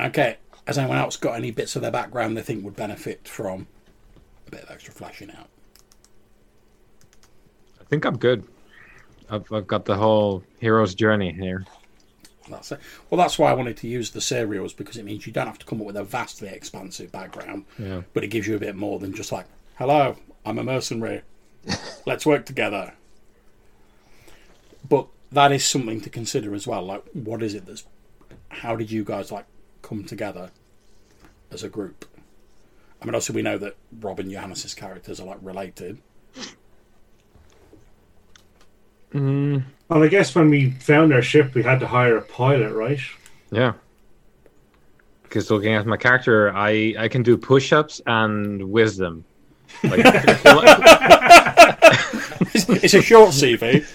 Okay. Has anyone else got any bits of their background they think would benefit from a bit of extra fleshing out? I think I'm good. I've got the whole hero's journey here. That's it. Well, that's why I wanted to use the serials, because it means you don't have to come up with a vastly expansive background, yeah. But it gives you a bit more than just like, "Hello, I'm a mercenary. Let's work together." But that is something to consider as well. Like, what is it that's... How did you guys like come together as a group? I mean, also we know that Rob and Johannes' characters are like related. Well, I guess when we found our ship, we had to hire a pilot, right? Yeah. Because looking at my character, I can do push-ups and wisdom. Like, it's a short CV,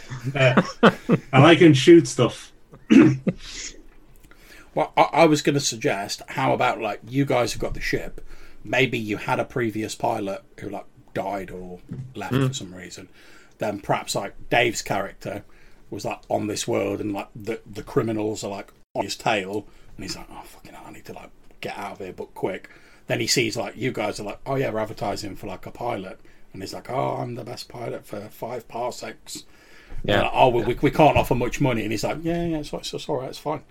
and I can shoot stuff. Well, I was going to suggest, how about, like, you guys have got the ship. Maybe you had a previous pilot who, like, died or left for some reason. Then perhaps, like, Dave's character was, like, on this world and, like, the criminals are, like, on his tail. And he's like, "Oh, fucking hell, I need to, like, get out of here, but quick." Then he sees, like, you guys are like, "Oh, yeah, we're advertising for, like, a pilot." And he's like, "Oh, I'm the best pilot for 5 parsecs. Yeah. Like, "Oh, we can't offer much money." And he's like, yeah, it's all right, it's fine.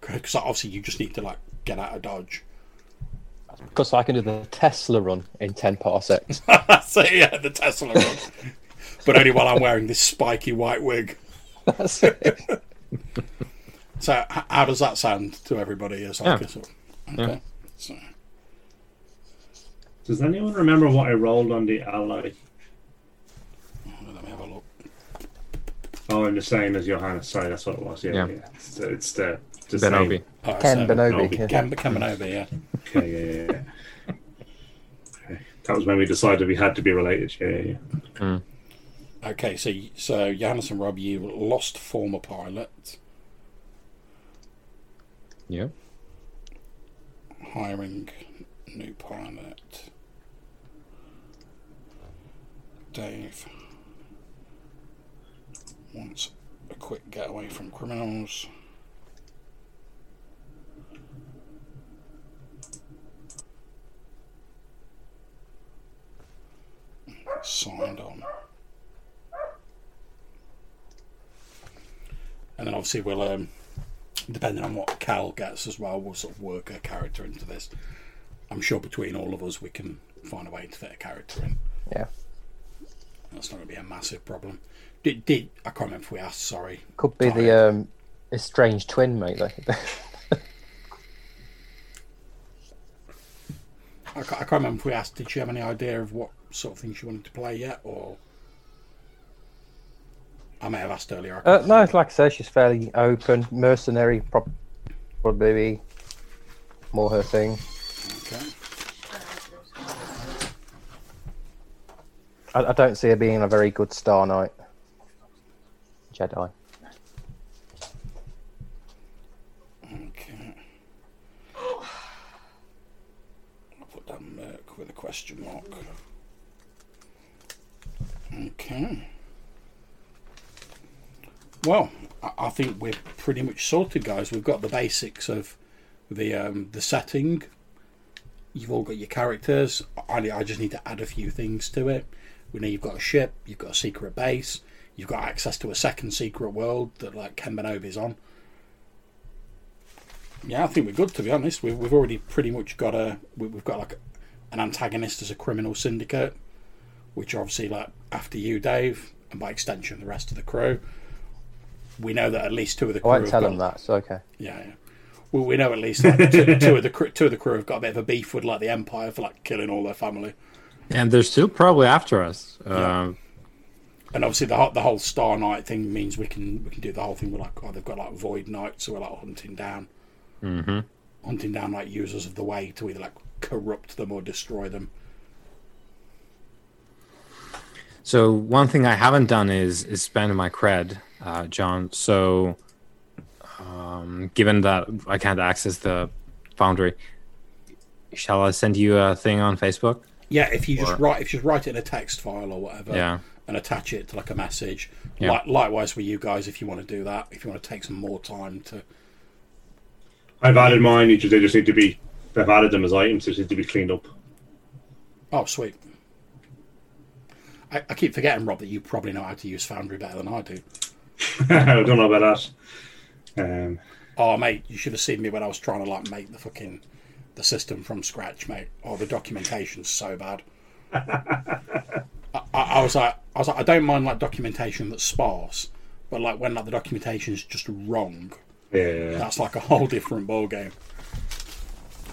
Because obviously you just need to like get out of Dodge. Because I can do the Tesla run in 10 parsecs. So yeah, the Tesla run, but only while I'm wearing this spiky white wig. That's it. So how does that sound to everybody? As like, yeah. Okay. Yeah. So. Does anyone remember what I rolled on the ally? Let me have a look. Oh, I'm the same as Johannes. Sorry, that's what it was. Yeah. It's the. Benobi. Oh, Ken Benobi. Ken Benobi, yeah. Okay, yeah. Okay. That was when we decided we had to be related. Yeah. Mm. Okay, so Johannes and Rob, you lost former pilot. Yeah. Hiring new pilot. Dave wants a quick getaway from criminals. signed on. And then obviously we'll, depending on what Cal gets as well, we'll sort of work her character into this. I'm sure between all of us we can find a way to fit a character in. Yeah. That's not going to be a massive problem. Did I can't remember if we asked, sorry. Could be Tyler. The estranged twin, mate. I can't remember if we asked, did she have any idea of what sort of thing she wanted to play yet, or... I may have asked earlier. No, like I say, she's fairly open. Mercenary probably more her thing. Okay. I don't see her being a very good Star Knight. Jedi. Okay. I'll put down Merc with a question mark. Okay. Well, I think we're pretty much sorted, guys. We've got the basics of the setting. You've all got your characters. I just need to add a few things to it. We know you've got a ship, you've got a secret base, you've got access to a second secret world that like Ken Benovi's on. Yeah, I think we're good, to be honest. We've already pretty much got we've got like an antagonist as a criminal syndicate, which are obviously like after you, Dave, and by extension the rest of the crew. We know that at least two of the crew. I won't tell them that, so okay. Yeah, yeah. Well, we know at least like, two of the crew have got a bit of a beef with like the Empire for like killing all their family. And they're still probably after us. Yeah. And obviously the whole Star Knight thing means we can do the whole thing. We're like, oh, they've got like Void Knights, so we're like hunting down like users of the way to either like corrupt them or destroy them. So one thing I haven't done is spend my cred, John. So given that I can't access the Foundry, shall I send you a thing on Facebook? Yeah, if you just write it in a text file or whatever, yeah, and attach it to like a message. Yeah. Likewise with you guys, if you want to do that, if you want to take some more time to. I've added mine. I've added them as items. They just need to be cleaned up. Oh, sweet. I keep forgetting, Rob, that you probably know how to use Foundry better than I do. I don't know about that. Oh, mate, you should have seen me when I was trying to like make the system from scratch, mate. Oh, the documentation's so bad. I was like, I don't mind like documentation that's sparse, but like when like the documentation's just wrong, yeah, that's like a whole different ball game.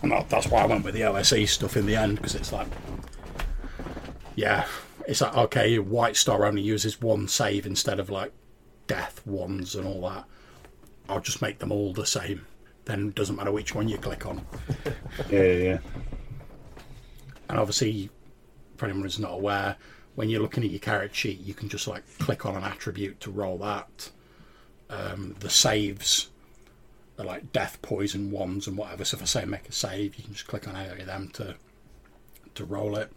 And that's why I went with the OSE stuff in the end, because it's like, yeah. It's like, okay, White Star only uses one save instead of, like, death ones and all that. I'll just make them all the same. Then it doesn't matter which one you click on. Yeah. And obviously, for anyone who's not aware, when you're looking at your character sheet, you can just, like, click on an attribute to roll that. The saves are, like, death, poison, ones and whatever. So if I say make a save, you can just click on any of them to roll it.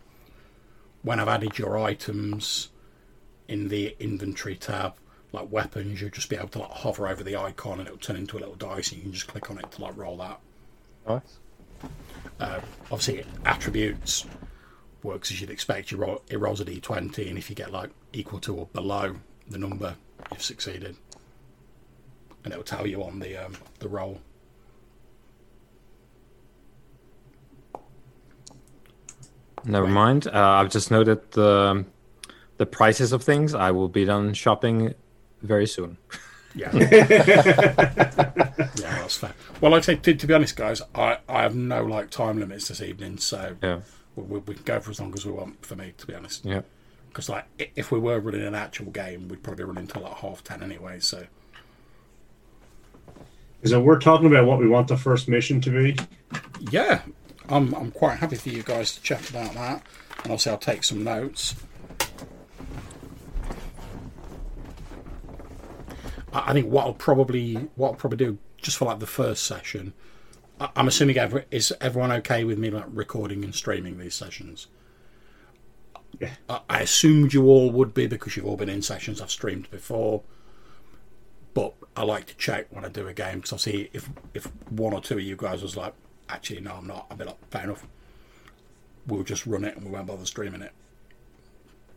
When I've added your items in the inventory tab, like weapons, you'll just be able to like hover over the icon and it'll turn into a little dice and you can just click on it to like roll that. Nice. Obviously, attributes works as you'd expect. It rolls a d20 and if you get like equal to or below the number, you've succeeded. And it'll tell you on the roll. Never mind. I've just noted the prices of things. I will be done shopping very soon. Yeah. Yeah, that's fair. Well, like I say, to be honest, guys, I have no like time limits this evening, so yeah, we can go for as long as we want. For me, to be honest, yeah. Because like if we were running an actual game, we'd probably run until like 10:30 anyway. So, so we're talking about what we want the first mission to be. Yeah. I'm quite happy for you guys to chat about that, and obviously I'll take some notes. I think what I'll probably do just for like the first session. I'm assuming is everyone okay with me like recording and streaming these sessions? Yeah. I assumed you all would be because you've all been in sessions I've streamed before. But I like to check when I do a game because obviously if one or two of you guys was like, actually, no, I'm not. I'll be like, fair enough. We'll just run it and we won't bother streaming it.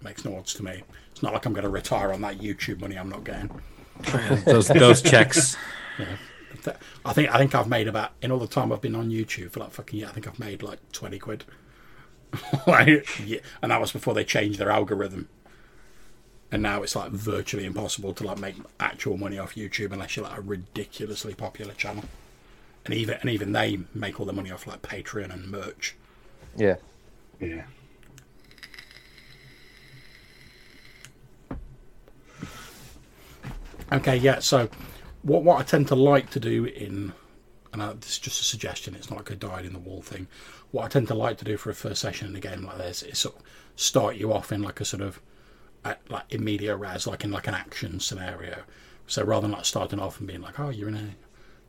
makes no odds to me. It's not like I'm going to retire on that YouTube money I'm not getting. those checks. Yeah. I think I've made about, in all the time I've been on YouTube for like fucking year, I think I've made like 20 quid. Like, yeah. And that was before they changed their algorithm. And now it's like virtually impossible to like make actual money off YouTube unless you're like a ridiculously popular channel. And even they make all the money off like Patreon and merch. Yeah. Yeah. Okay, yeah, so what I tend to like to do in, this is just a suggestion, it's not like a dyed-in-the-wool thing, what I tend to like to do for a first session in a game like this is sort of start you off in like a sort of, like in media res, like in like an action scenario. So rather than like starting off and being like, oh, you're in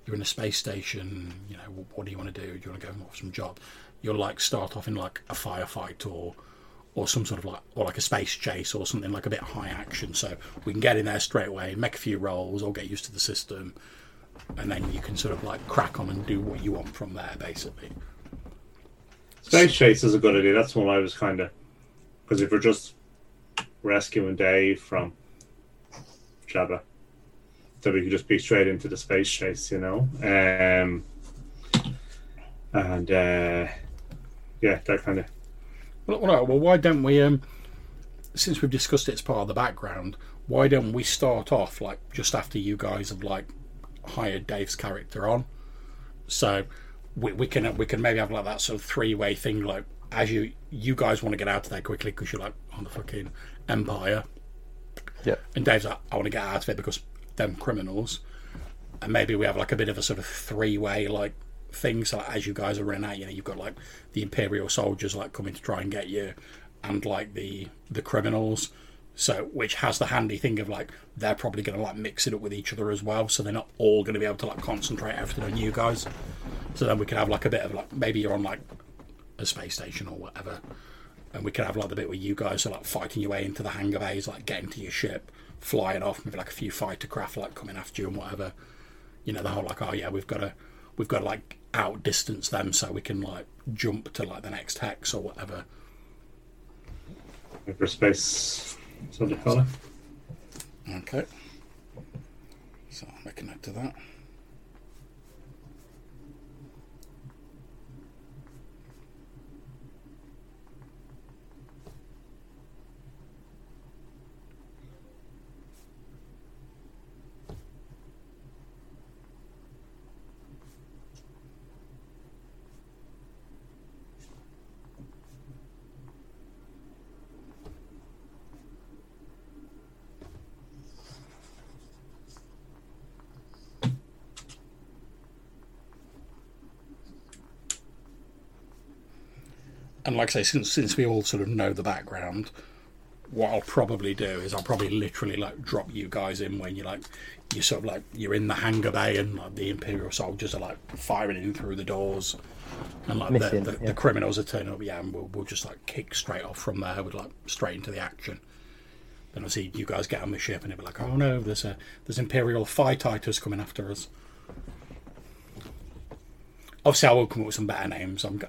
a space station, you know, what do you want to do? Do you want to go and off some job? You'll like start off in like a firefight or some sort of like, or like a space chase or something like a bit high action. So we can get in there straight away, make a few rolls, or get used to the system, and then you can sort of like crack on and do what you want from there, basically. Space chase is a good idea. That's what I was kind of, because if we're just rescuing Dave from Jabba, then we could just be straight into the space chase, you know. Yeah, that kind of. Well, why don't we? Since we've discussed it as part of the background, why don't we start off like just after you guys have like hired Dave's character on? So we can maybe have like that sort of three-way thing. Like as you guys want to get out of there quickly because you're like on the fucking Empire. Yeah. And Dave's like, I want to get out of it because them criminals. And maybe we have like a bit of a sort of three-way like. Things like as you guys are running out, you know, you've got like the Imperial soldiers like coming to try and get you, and like the criminals, so which has the handy thing of like they're probably going to like mix it up with each other as well, so they're not all going to be able to like concentrate everything on you guys. So then we can have like a bit of like maybe you're on like a space station or whatever, and we can have like the bit where you guys are like fighting your way into the hangar bays, like getting to your ship, flying off, maybe like a few fighter craft like coming after you and whatever, you know, the whole like, oh yeah, we've got to like outdistance them so we can like jump to like the next hex or whatever. Hyperspace, something color. Okay. So I'll make a note to that. And like I say, since we all sort of know the background, what I'll probably do is I'll probably literally like drop you guys in when you're like, you're sort of like, you're in the hangar bay and like the Imperial soldiers are like firing in through the doors and like the criminals are turning up, yeah, and we'll just like kick straight off from there with like straight into the action. Then I'll see you guys get on the ship and it'll be like, oh no, there's Imperial fighters coming after us. Obviously, I will come up with some better names. I'm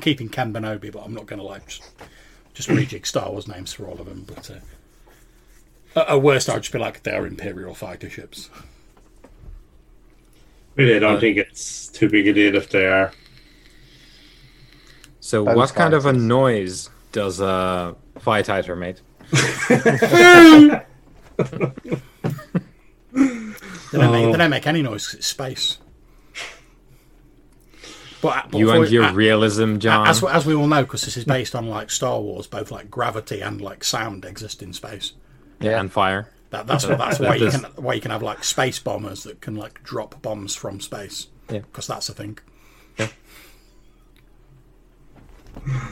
keeping Ken Benobi, but I'm not going to like just rejig Star Wars names for all of them. But at worst, I'll just be like, they're Imperial fighter ships. Really, I don't think it's too big a deal if they are. So, what kind of a noise does a fighter make? They don't make any noise because it's space. But you and your realism, John. As we all know, because this is based on like Star Wars, both like gravity and like sound exist in space. Yeah, and fire. That's why you can have like space bombers that can like drop bombs from space. Yeah, because that's a thing. Yeah.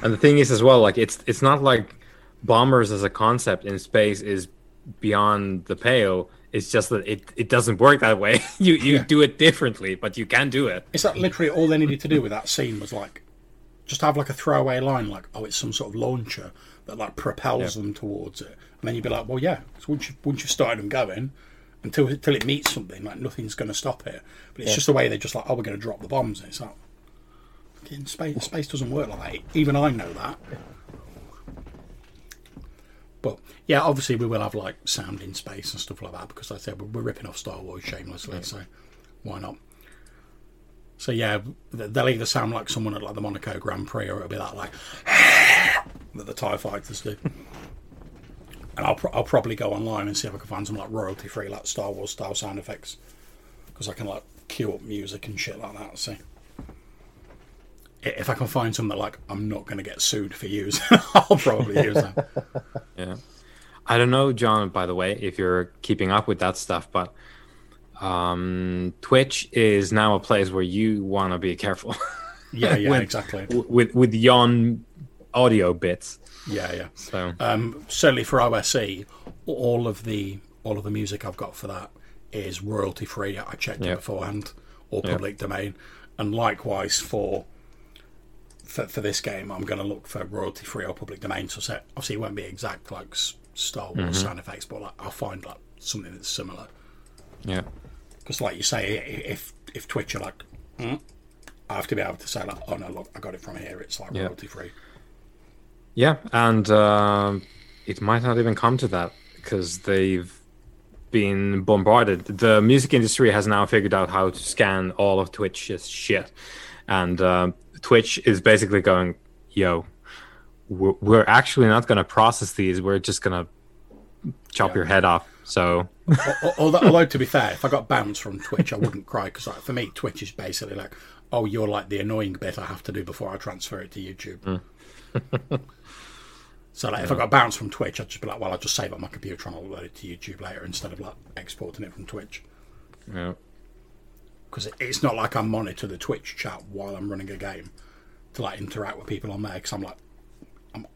And the thing is as well, like it's not like bombers as a concept in space is beyond the pale. It's just that it doesn't work that way. You do it differently, but you can do it. It's like literally all they needed to do with that scene was like just have like a throwaway line like, oh, it's some sort of launcher that like propels them towards it. And then you'd be like, well, yeah. So once you've started them going, until it meets something, like nothing's going to stop it. But it's just the way they're just like, oh, we're going to drop the bombs. And it's like, fucking space doesn't work like that. Even I know that. But yeah, obviously we will have like sound in space and stuff like that, because like I said, we're ripping off Star Wars shamelessly, so why not? So yeah, they'll either sound like someone at like the Monaco Grand Prix, or it'll be that like that the TIE fighters do. And I'll probably go online and see if I can find some like royalty free like Star Wars style sound effects, because I can like queue up music and shit like that. So if I can find some that like I'm not going to get sued for using, I'll probably use them. Yeah, I don't know, John, by the way, if you're keeping up with that stuff, but Twitch is now a place where you want to be careful. Yeah, with, exactly. With yon audio bits. Yeah. So certainly for OSE, all of the music I've got for that is royalty free. I checked it beforehand, or public domain, and likewise for this game, I'm going to look for royalty free or public domain. So obviously, it won't be exact like Star Wars sound effects, but like, I'll find like something that's similar. Yeah, because like you say, if Twitch are like, I have to be able to say like, oh no, look, I got it from here. It's like royalty free. Yeah, and it might not even come to that, because they've been bombarded. The music industry has now figured out how to scan all of Twitch's shit, and Twitch is basically going, yo, we're actually not going to process these. We're just going to chop your head off. So, although to be fair, if I got banned from Twitch, I wouldn't cry, because like, for me, Twitch is basically like, oh, you're like the annoying bit I have to do before I transfer it to YouTube. So like, if I got bounced from Twitch, I'd just be like, well, I'll just save it on my computer and I'll load it to YouTube later, instead of like exporting it from Twitch. Yeah. Because it's not like I monitor the Twitch chat while I'm running a game to like interact with people on there, because I'm like,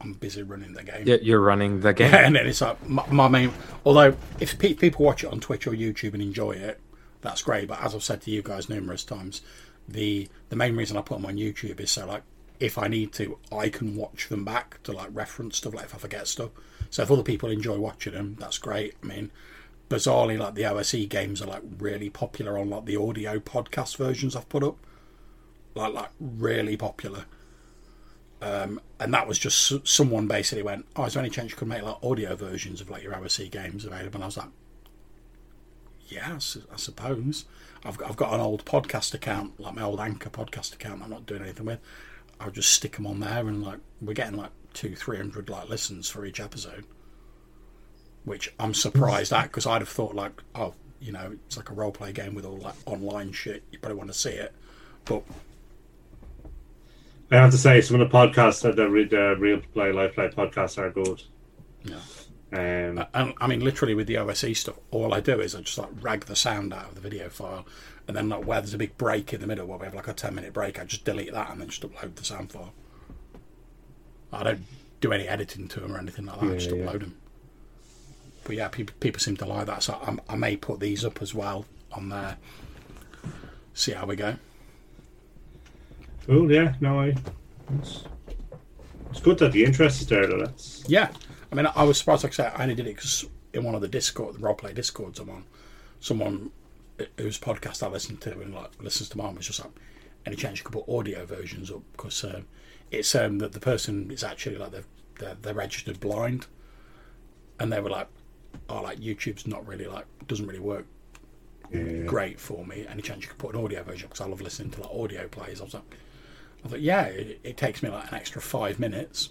I'm busy running the game. Yeah, you're running the game. Yeah, and then it's like my main. Although if people watch it on Twitch or YouTube and enjoy it, that's great. But as I've said to you guys numerous times, the main reason I put them on YouTube is so like, if I need to, I can watch them back to like reference stuff, like if I forget stuff. So if other people enjoy watching them, that's great. I mean, bizarrely, like the OSE games are like really popular on like the audio podcast versions I've put up, like really popular. And that was just someone basically went, "Oh, is there any chance you could make like audio versions of like your OSE games available?" And I was like, "Yes, I suppose." I've got an old podcast account, like my old Anchor podcast account. I'm not doing anything with. I'll just stick them on there, and like we're getting like 200-300 like listens for each episode, which I'm surprised at, because I'd have thought like, oh, you know, it's like a role play game with all like online shit. You probably want to see it, but I have to say, some of the podcasts that the real play live play podcasts are good. Yeah, and I mean, literally with the OSE stuff, all I do is I just like rag the sound out of the video file. And then, like, where there's a big break in the middle, where we have like a 10-minute break, I just delete that and then just upload the sound file. I don't do any editing to them or anything like that. I just upload them. But yeah, people seem to like that, so I may put these up as well on there. See how we go. Cool. Yeah. No. It's good that the interest is there. That's... Yeah. I mean, I was surprised. Like I said, I only did it because in one of the Discord, the roleplay Discords I'm on, someone whose podcast I listen to and like listens to mine was just like, any chance you could put audio versions up, because it's that the person is actually like they're registered blind, and they were like, oh, like YouTube's not really like, doesn't really work great for me. Any chance you could put an audio version, because I love listening to like audio plays. I was like, I thought, yeah, it takes me like an extra 5 minutes.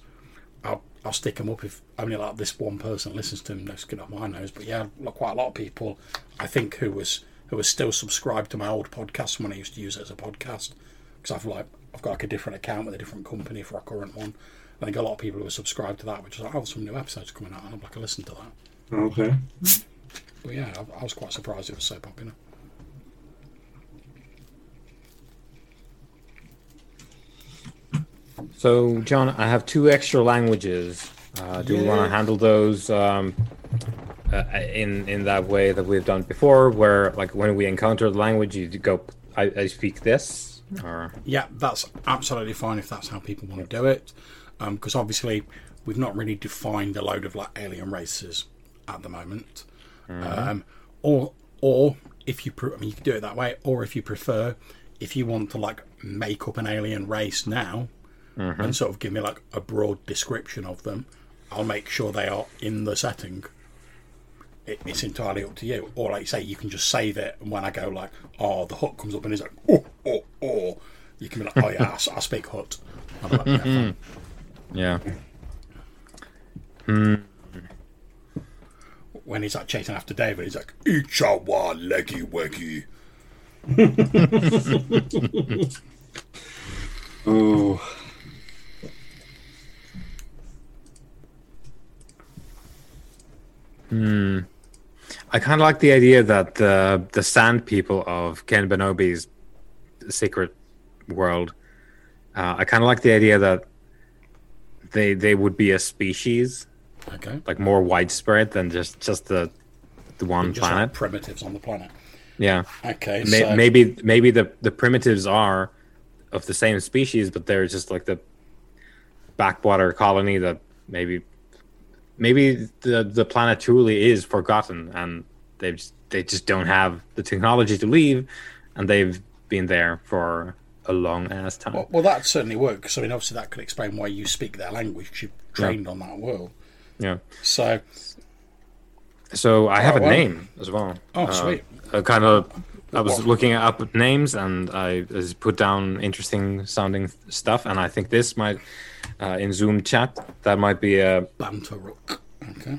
I'll stick them up if only like this one person listens to them. No skin off my nose, but yeah, like quite a lot of people, I think, who was still subscribed to my old podcast when I used to use it as a podcast, because I've got like a different account with a different company for our current one. I think a lot of people who are subscribed to that, which is like, oh, some new episodes coming out, and I'm like, I listened to that. Okay. But yeah, I was quite surprised it was so popular. So, John, I have 2 extra languages. Do we want to handle those in that way that we've done before, where like when we encounter the language, you go, I speak this? Or... Yeah, that's absolutely fine if that's how people want to do it. Because obviously we've not really defined a load of like alien races at the moment. Mm-hmm. Or if you, I mean, you can do it that way, or if you prefer, if you want to like make up an alien race now, and sort of give me like a broad description of them, I'll make sure they are in the setting. It's entirely up to you. Or like you say, you can just save it, and when I go like, oh, the Hutt comes up and he's like, oh, you can be like, oh yeah, I speak Hutt. Like, yeah. When he's like chasing after David, he's like, Ichawa leggy weggy. Oh. I kind of like the idea that the sand people of Ken Benabi's secret world. I kind of like the idea that they would be a species, okay, like more widespread than just the one just planet. Like primitives on the planet. Yeah. Okay. Maybe the primitives are of the same species, but they're just like the backwater colony that maybe the planet truly is forgotten, and they just don't have the technology to leave, and they've been there for a long ass time. Well, that certainly works. I mean, obviously that could explain why you speak their language. You've trained on that world. Yeah. So I have a name as well. Oh, sweet. I was looking up names, and I put down interesting sounding stuff, and I think this might. In Zoom chat, that might be a Bantaruk. Okay.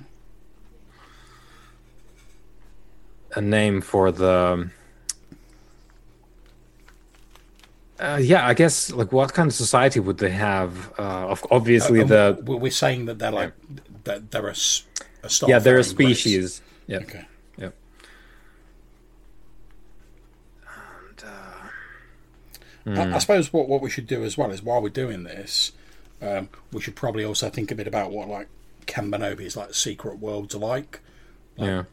A name for the. I guess like what kind of society would they have? Obviously, we're saying that they're like that they're a star. Yeah, they're a species. Race. Yeah. Okay. Yeah. And, I suppose what we should do as well is while we're doing this. We should probably also think a bit about what like Ken Benabi's like secret worlds are like. Yeah,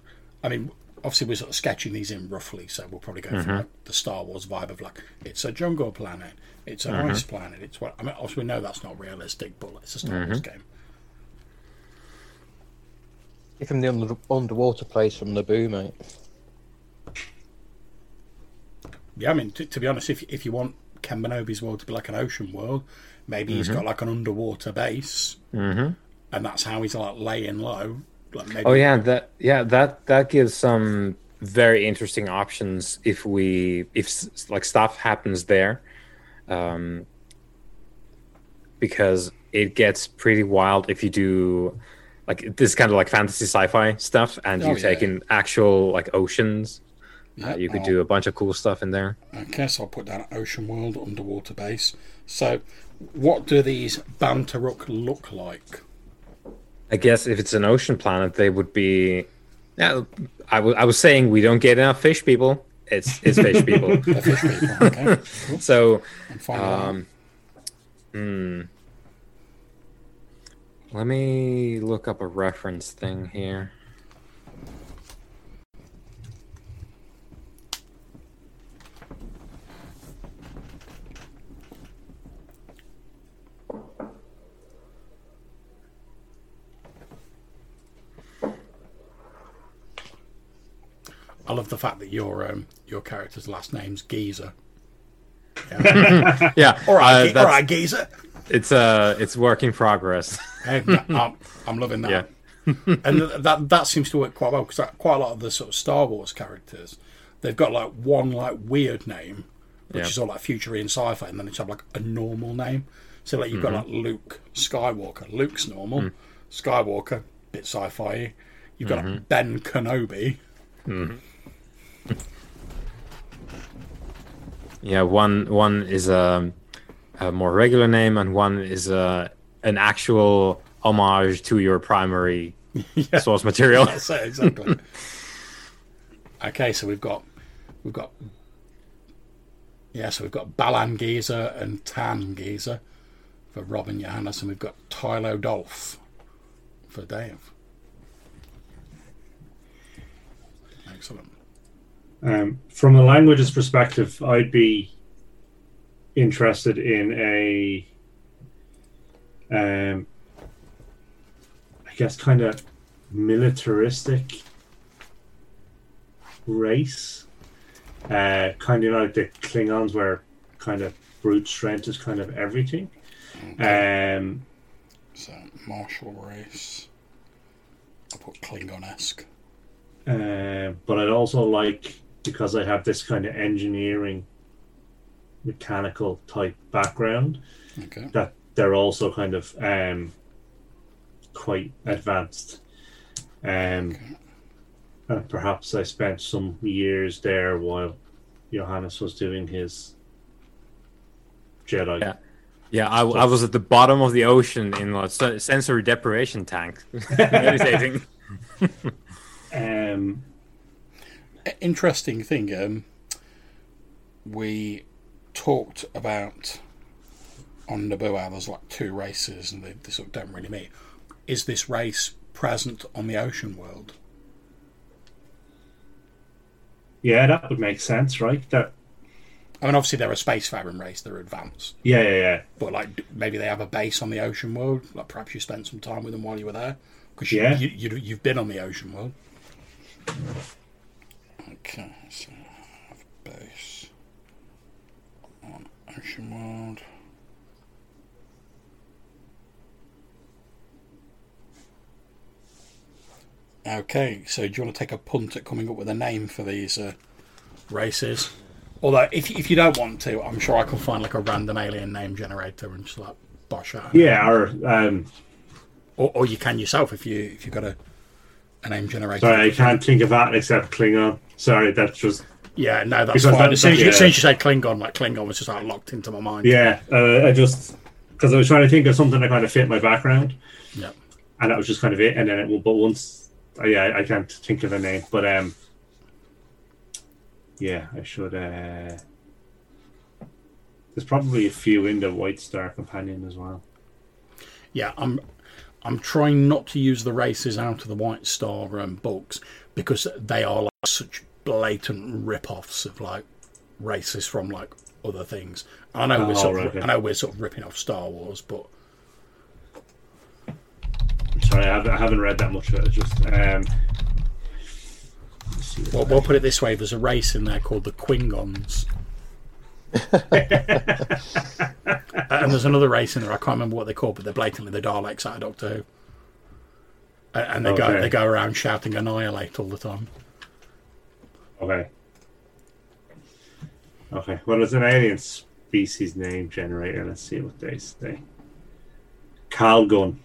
I mean, obviously we're sort of sketching these in roughly, so we'll probably go for like, the Star Wars vibe of like it's a jungle planet, it's an ice planet. It's what I mean. Obviously, we know that's not realistic, but it's a Star Wars game. Give him the underwater place from Naboo, mate. Yeah, I mean, to be honest, if you want Ken Benabi's world to be like an ocean world. Maybe he's got like an underwater base, and that's how he's like laying low. Like maybe that gives some very interesting options if like stuff happens there, because it gets pretty wild if you do like this kind of like fantasy sci-fi stuff, and you take in actual like oceans. Yep. You could do a bunch of cool stuff in there. Okay, so I'll put down ocean world underwater base. So, what do these Bantaruk look like? I guess if it's an ocean planet, they would be. Yeah, I was saying we don't get enough fish people. It's fish people. They're fish people. Okay. Cool. So, let me look up a reference thing here. I love the fact that your character's last name's Geezer. Yeah, yeah. All right, Geezer. It's work in progress. I'm loving that, and that seems to work quite well because quite a lot of the sort of Star Wars characters, they've got like one like weird name, which is all like future and sci-fi, and then they have like a normal name. So like you've got like Luke Skywalker. Luke's normal. Skywalker, bit sci-fi. You've got like Ben Kenobi. Yeah, one is a more regular name, and one is an actual homage to your primary source material. That's it, exactly. Okay, so we've got Balangiza and Tangiza for Rob and Johannes, and we've got Tylo Dolph for Dave. Excellent. From a languages perspective, I'd be interested in a, I guess, kind of militaristic race, kind of like the Klingons, where kind of brute strength is kind of everything. So, martial race. I put Klingon-esque. But I'd also like, because I have this kind of engineering, mechanical type background, okay, that they're also kind of quite advanced. Okay. And perhaps I spent some years there while Johannes was doing his Jedi. Yeah, I was at the bottom of the ocean in a sensory deprivation tank. Meditating. Interesting thing. We talked about on Naboo how there's like two races and they sort of don't really meet. Is this race present on the ocean world? Yeah, that would make sense, right? That, I mean, obviously they're a spacefaring race, they're advanced. Yeah. But like, maybe they have a base on the ocean world. Like, perhaps you spent some time with them while you were there, because you've been on the ocean world. Okay, so have a base on ocean world. Okay, so do you want to take a punt at coming up with a name for these races? Although, if you don't want to, I'm sure I can find like a random alien name generator and just like bosh out. Yeah, or you can yourself if you've got a name generator. Sorry, I can't think of that except Klingon. Sorry, that's just that's fine. As soon as you said Klingon, like Klingon was just like locked into my mind. Yeah, because I was trying to think of something that kind of fit my background. Yeah, and that was just kind of it. And then I can't think of the name, but I should. There's probably a few in the White Star Companion as well. Yeah, I'm trying not to use the races out of the White Star books, because they are like such blatant rip-offs of like races from like other things. I know we're sort of ripping off Star Wars, but. Sorry, I haven't read that much of it. We'll put it this way: there's a race in there called the Quingons, and there's another race in there. I can't remember what they're called, but they're blatantly the Daleks out of Doctor Who, and they go around shouting "Annihilate" all the time. Okay. Well, it's an alien species name generator. Let's see what they say. Calgon.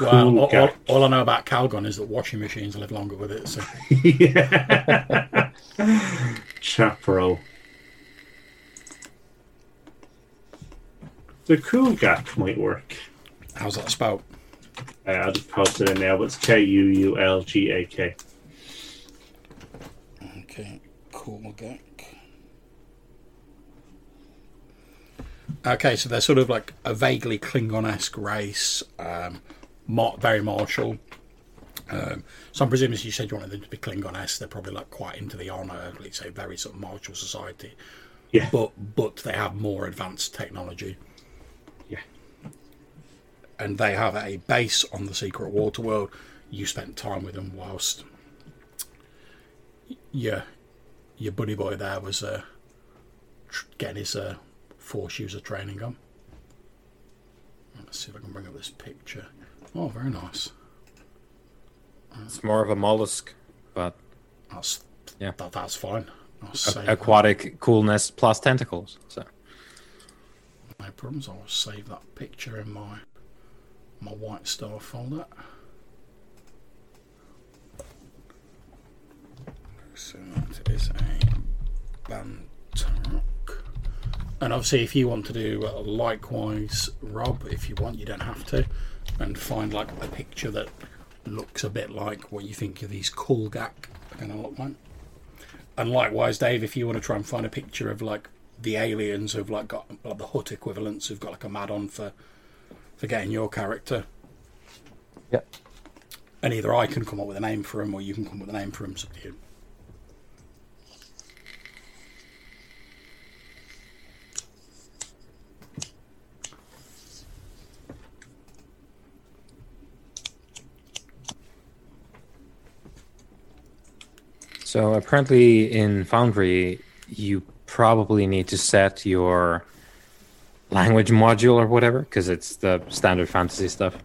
Well, all I know about Calgon is that washing machines live longer with it. So. Yeah. Chaparral. The Kuulgak might work. How's that spelled? I'll just post it in now, but it's Kuulgak. Okay, Kuulgak. Okay, so they're sort of like a vaguely Klingon-esque race, very martial. So I'm presuming, as you said, you wanted them to be Klingon-esque. They're probably like quite into the honour, let's say, very sort of martial society. Yeah. But they have more advanced technology. Yeah. And they have a base on the secret waterworld. You spent time with them whilst your buddy boy there was getting his... Force user training on. Let's see if I can bring up this picture. Oh, very nice. It's more of a mollusk, but that's fine. Aquatic coolness plus tentacles. So no problems. I'll save that picture in my White Star folder. So that is a Bantaruk. And obviously, if you want to do likewise, Rob, if you want, you don't have to, and find like a picture that looks a bit like what you think of these Kuulgak are going to look like. And likewise, Dave, if you want to try and find a picture of like the aliens who've like got like the Hutt equivalents who've got like a mad on for getting your character. Yep. And either I can come up with a name for him, or you can come up with a name for him. So you. So apparently in Foundry, you probably need to set your language module or whatever, because it's the standard fantasy stuff.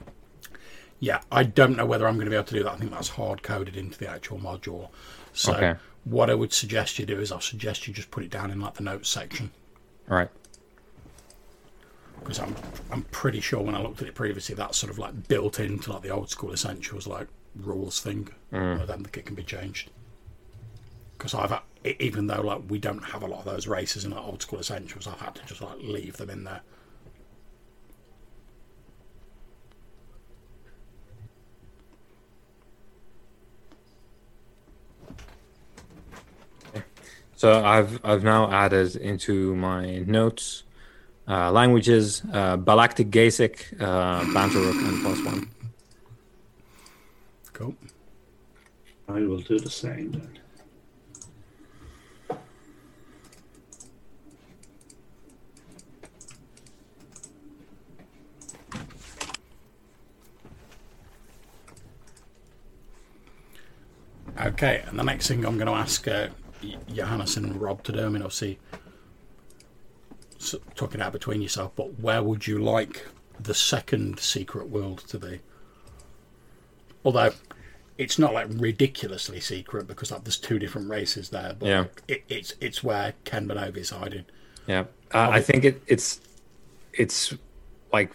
Yeah, I don't know whether I'm going to be able to do that. I think that's hard-coded into the actual module. So okay. What I would suggest you do is I'll suggest you just put it down in like the notes section. All right. Because I'm pretty sure when I looked at it previously, that's sort of like built into like the old school essentials like rules thing. I don't think it can be changed. Because I've even though like we don't have a lot of those races in like old school essentials, I've had to just like leave them in there. So I've now added into my notes languages, Balactic Gaisic, Bantaruk, and +1. Cool. I will do the same then. Okay, and the next thing I'm going to ask Johannes and Rob to do, I mean, obviously, talking out between yourself, but where would you like the second secret world to be? Although it's not like ridiculously secret because like there's two different races there, but yeah. it's where Ken Bonobi is hiding. Yeah, I think it's like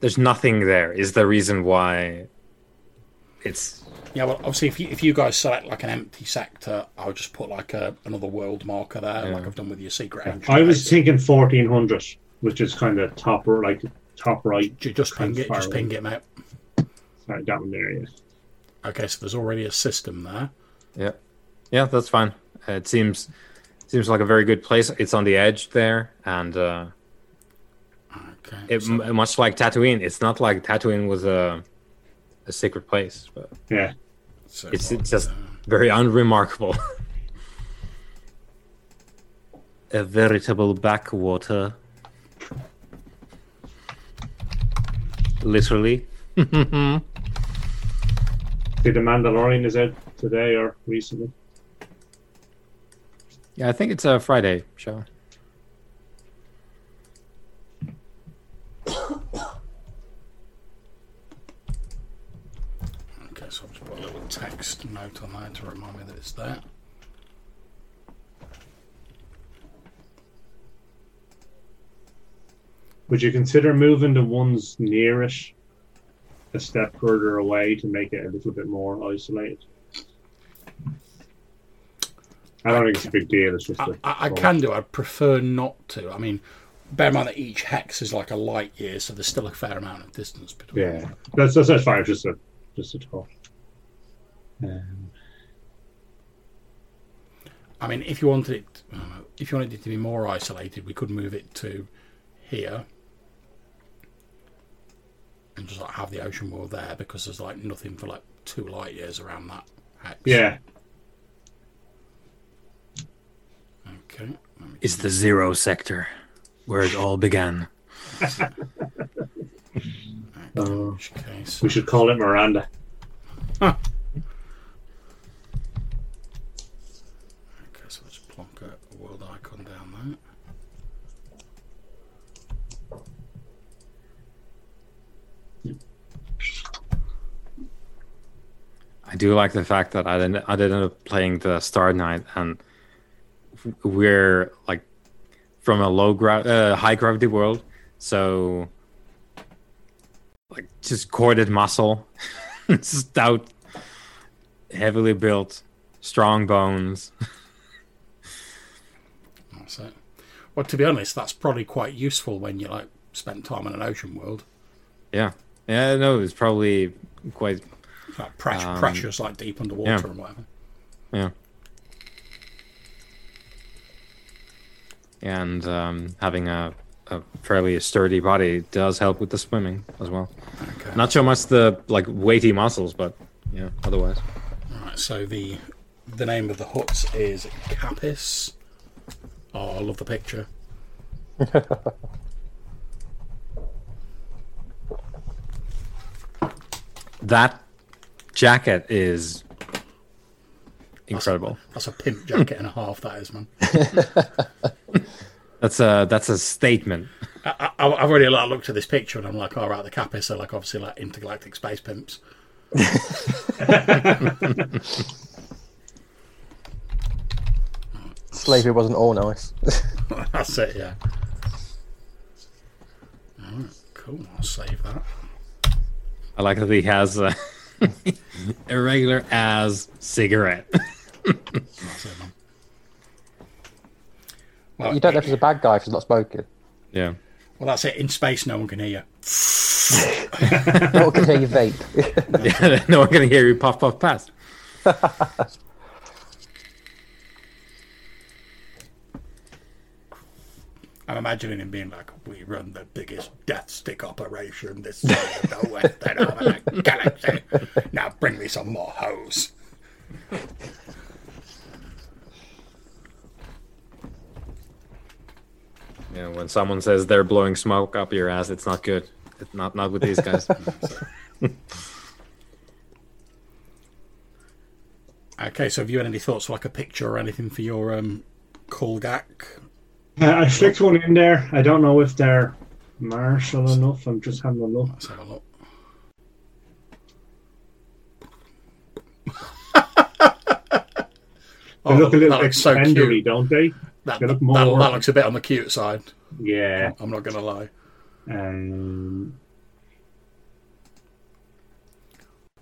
there's nothing there is the reason why it's. Yeah, well, obviously, if you guys select like an empty sector, I'll just put like another world marker there, like I've done with your secret entry. I was thinking 1400, which is kind of top right. Just ping it, mate. Sorry, that one there, yeah. Okay, so there's already a system there. Yeah, yeah, that's fine. It seems like a very good place. It's on the edge there, and much like Tatooine, it's not like Tatooine was a secret place, but yeah. So it's just very unremarkable. A veritable backwater. Literally. Did The Mandalorian is out today or recently? Yeah, I think it's a Friday show. So I'll just put a little text note on that to remind me that it's there. Would you consider moving the ones near it a step further away to make it a little bit more isolated? I don't think it's a big deal. It's just I can do. I'd prefer not to. I mean, bear in mind that each hex is like a light year, so there's still a fair amount of distance between. Yeah, that's fine. Just a talk. I mean, if you wanted it to be more isolated, we could move it to here and just like have the ocean world there because there's like nothing for like 2 light years around that hex. Yeah. Okay. It's the zero sector where it all began. We should call it Miranda. Huh. Okay, so let's plonk a world icon down there. I do like the fact that I didn't end up playing the Star Knight, and we're like from a high gravity world, so. Like just corded muscle, stout, heavily built, strong bones. That's it. Well, to be honest, that's probably quite useful when you like spend time in an ocean world. Yeah, yeah, no, it's probably quite like pressures like deep underwater and whatever. Yeah. And having a fairly sturdy body does help with the swimming as well. Okay. Not so much the like weighty muscles, but yeah, otherwise. All right. So the name of the huts is Cappus. Oh, I love the picture. That jacket is incredible. That's a pimp jacket and a half. That is, man. That's a statement. I've already like, looked at this picture and I'm like, all right, the Cappus are like obviously like intergalactic space pimps. Slavery wasn't all nice. That's it, yeah. All right, cool. I'll save that. I like that he has a regular as cigarette. That's it, man. Well, you don't know if he's a bad guy if he's not smoking. Yeah. Well, that's it. In space, no one can hear you. No one can hear you vape. Yeah, no one can hear you puff, puff, pass. I'm imagining him being like, we run the biggest death stick operation this side of the western arm of the galaxy. Now bring me some more hose. Yeah, when someone says they're blowing smoke up your ass, it's not good. It's not with these guys. Okay, so have you had any thoughts for like a picture or anything for your Kuulgak? I flicked one in there. I don't know if they're martial enough. I'm just having a look. Let's have a look. They look a little bit tendery, so don't they? That looks a bit on the cute side. Yeah. I'm not going to lie.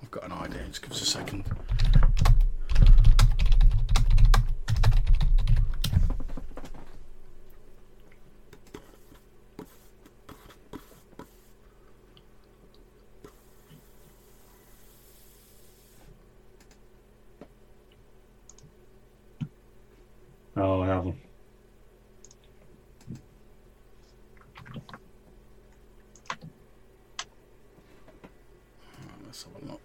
I've got an idea. Just give us a second. Oh, I haven't. Let's have a look.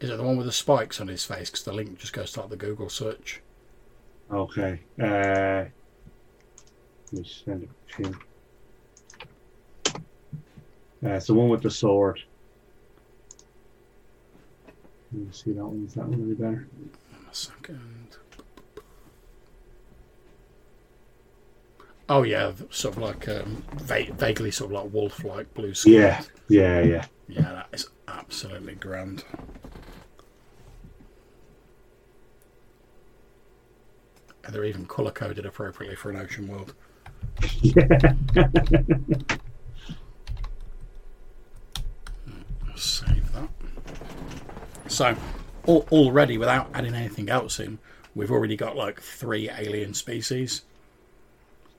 Is it the one with the spikes on his face? Because the link just goes to like, the Google search. Okay. Let me send it to you. It's the one with the sword. Let me see that one. Is that one really better? A second. Oh, yeah. Sort of like vaguely sort of like wolf-like blue skin. Yeah. Yeah, that is absolutely grand. And they're even colour-coded appropriately for an ocean world. Yeah. Save that. So, already, without adding anything else in, we've already got like 3 alien species,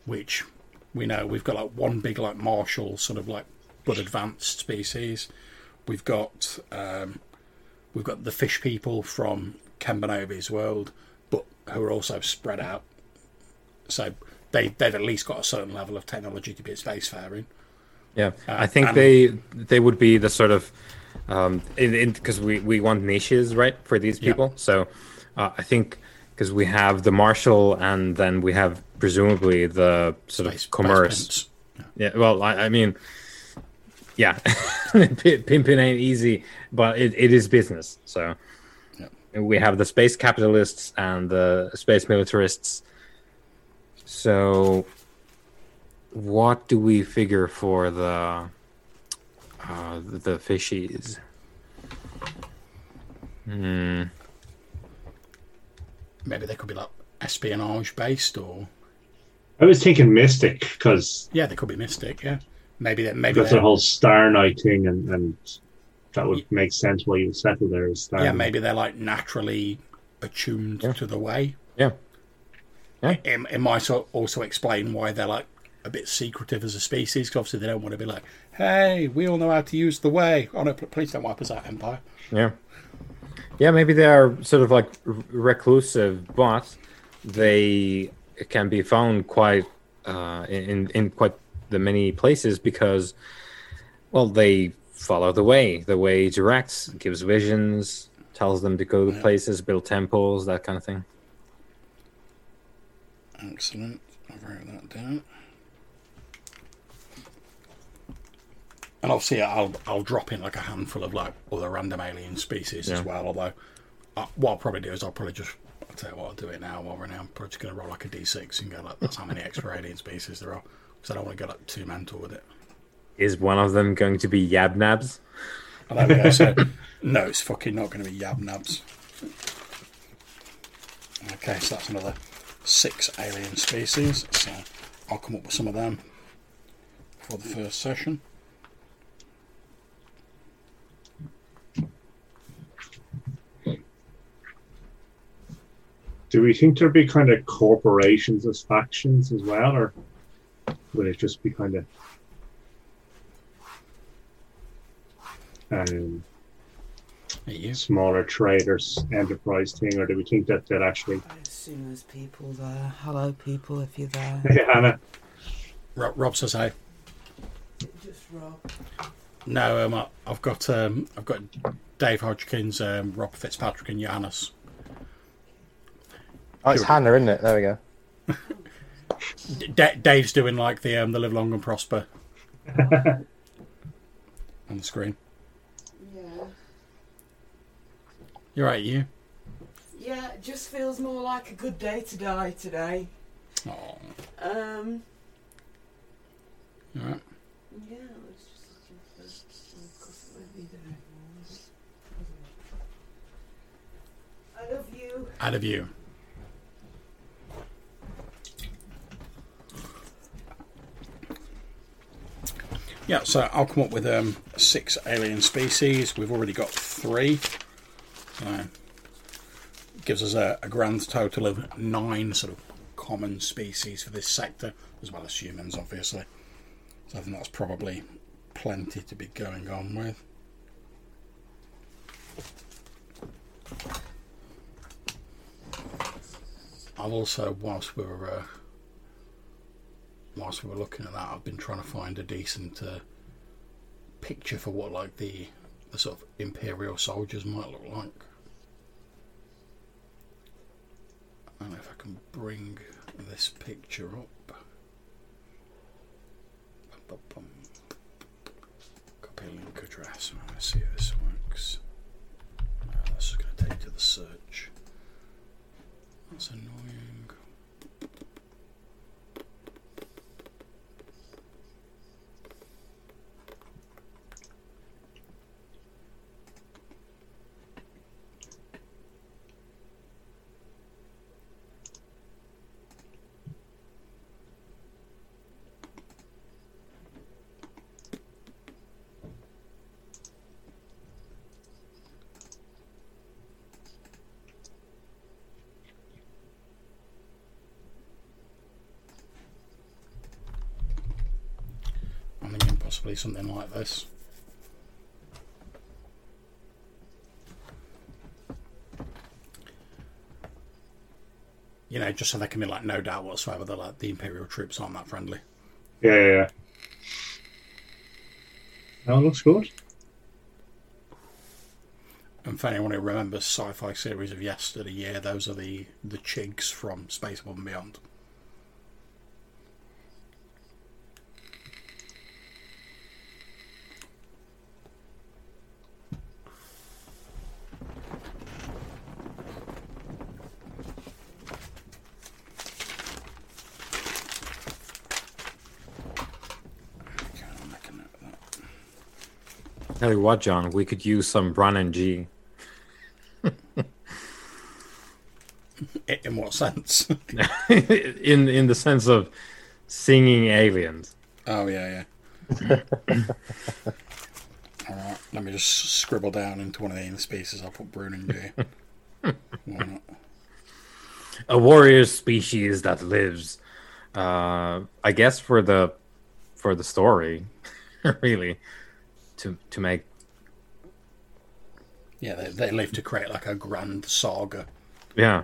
which we know we've got like one big like martial sort of like but advanced species. We've got the fish people from Kembanobi's world, but who are also spread out. So they've at least got a certain level of technology to be spacefaring. Yeah, I think they would be the sort of because we want niches, right, for these people. Yeah. So I think because we have the martial and then we have presumably the sort of commerce. Yeah. Well, I mean, yeah, pimping ain't easy, but it is business. So yeah. We have the space capitalists and the space militarists. So. What do we figure for the fishies? Maybe they could be like espionage based, or I was thinking mystic because they could be mystic. Yeah, maybe that's a whole Star Knight thing, and that would make sense why you would settle there as Star. Yeah, maybe they're like naturally attuned to the way. Yeah, yeah. It might also explain why they're like. A bit secretive as a species, because obviously they don't want to be like, "Hey, we all know how to use the way." Oh no, please don't wipe us out, Empire. Yeah. Maybe they are sort of like reclusive, but they can be found quite in quite the many places because, well, they follow the way. The way directs, gives visions, tells them to go to places, build temples, that kind of thing. Excellent. I wrote that down. And obviously, I'll drop in like a handful of like other random alien species as well. Although, what I'll probably do is I'll tell you what, I'll do it now while we're now. I'm probably just going to roll like a D6 and go like, that's how many extra alien species there are. Because I don't want to go like too mental with it. Is one of them going to be Yabnabs? And there we go. So, no, it's fucking not going to be Yabnabs. Okay, so that's another 6 alien species. So I'll come up with some of them for the first session. Do we think there'd be kind of corporations as factions as well, or would it just be kind of smaller traders, enterprise thing, or do we think that they'd actually... I assume there's people there. Hello, people, if you're there. Hey, Hannah. Rob says hi. Just Rob. No, I've got Dave Hodgkins, Rob Fitzpatrick, and Johannes. Oh, it's Hannah, isn't it? There we go. Dave's doing like the live long and prosper on the screen. Yeah. You're right, you. Yeah, it just feels more like a good day to die today. Oh. All right. Yeah. I love you. I love you. Yeah, so I'll come up with 6 alien species. We've already got 3. So gives us a grand total of 9 sort of common species for this sector, as well as humans, obviously. So I think that's probably plenty to be going on with. I've also, whilst we were looking at that, I've been trying to find a decent picture for what like the sort of Imperial soldiers might look like. I don't know if I can bring this picture up. Copy link address. Let's see if this works. This is going to take to the search. That's annoying. Something like this. You know, just so there can be like no doubt whatsoever that like the Imperial troops aren't that friendly. Yeah. That one looks good. And for anyone who remembers sci-fi series of yesteryear, those are the Chigs from Space Above and Beyond. Tell you what, John, we could use some Brun and G. In what sense? in the sense of singing aliens. Oh, yeah. All right, let me just scribble down into one of the spaces. I'll put Brun and G. Why not? A warrior species that lives, I guess, for the story, really. To make, yeah, they live to create like a grand saga. Yeah,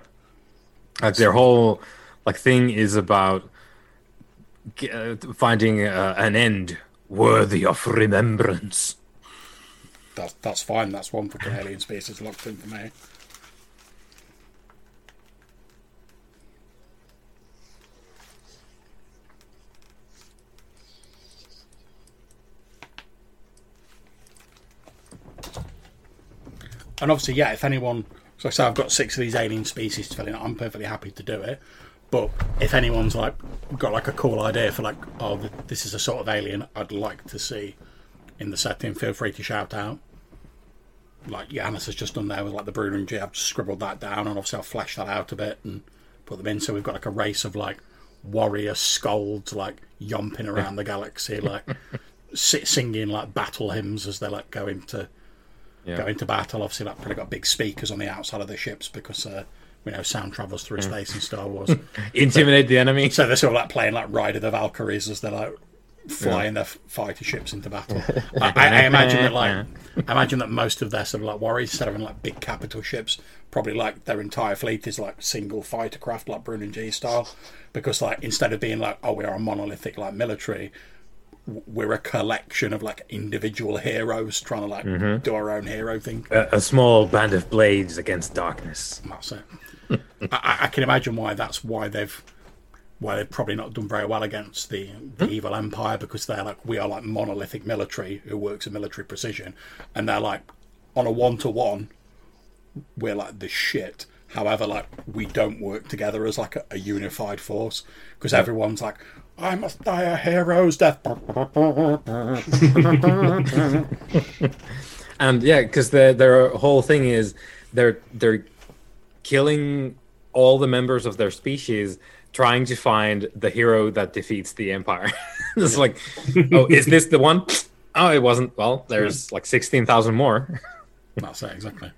like their whole like thing is about finding an end worthy of remembrance. That's fine. That's one fucking alien species locked in for me. And obviously, yeah, if anyone... So I say I've got 6 of these alien species to fill in, I'm perfectly happy to do it. But if anyone's like got like a cool idea for like, oh, this is a sort of alien I'd like to see in the setting, feel free to shout out. Like Yannis has just done there with like the Brun and G. I've just scribbled that down, and obviously I'll flesh that out a bit and put them in. So we've got like a race of like warrior scolds like yomping around the galaxy, like singing like battle hymns as they're like going to. Yeah. Go into battle. Obviously, that probably got big speakers on the outside of the ships because we know sound travels through space in Star Wars. Intimidate the enemy. So they're sort of like playing like Ride of the Valkyries as they're like flying their fighter ships into battle. I imagine that like most of their sort of like warriors, instead of having like big capital ships, probably like their entire fleet is like single fighter craft, like Brun and G style, because like instead of being like, oh, we are a monolithic like military, we're a collection of like individual heroes trying to like do our own hero thing. A small band of blades against darkness. That's it. I can imagine why that's why they've probably not done very well against the evil empire, because they're like, we are like monolithic military who works at military precision, and they're like, on a 1-to-1 we're like the shit. However, like, we don't work together as like a unified force, because everyone's like, I must die a hero's death. And yeah, because their whole thing is they're killing all the members of their species, trying to find the hero that defeats the empire. It's like, oh, is this the one? Oh, it wasn't. Well, there's like 16,000 more. That's it, exactly.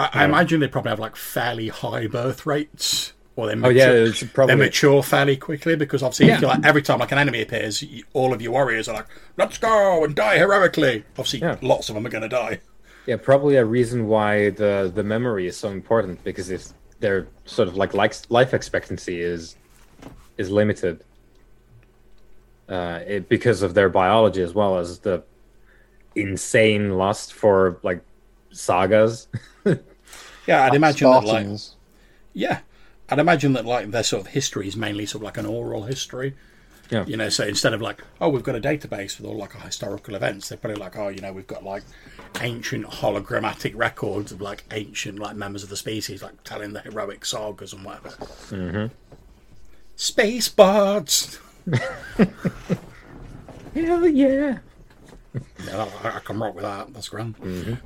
I imagine they probably have like fairly high birth rates. Or they mature, probably... they mature fairly quickly, because obviously if you're like, every time like an enemy appears, all of your warriors are like, let's go and die heroically. Obviously, lots of them are going to die. Yeah, probably a reason why the memory is so important, because if their sort of like life expectancy is limited, because of their biology, as well as the insane lust for like sagas. Yeah, I'd imagine Spartans. I'd imagine that like their sort of history is mainly sort of like an oral history. Yeah. You know, so instead of like, oh, we've got a database with all like historical events, they're probably like, oh, you know, we've got like ancient hologrammatic records of like ancient like members of the species, like telling the heroic sagas and whatever. Space bards. Hell yeah. I can rock with that. That's grand.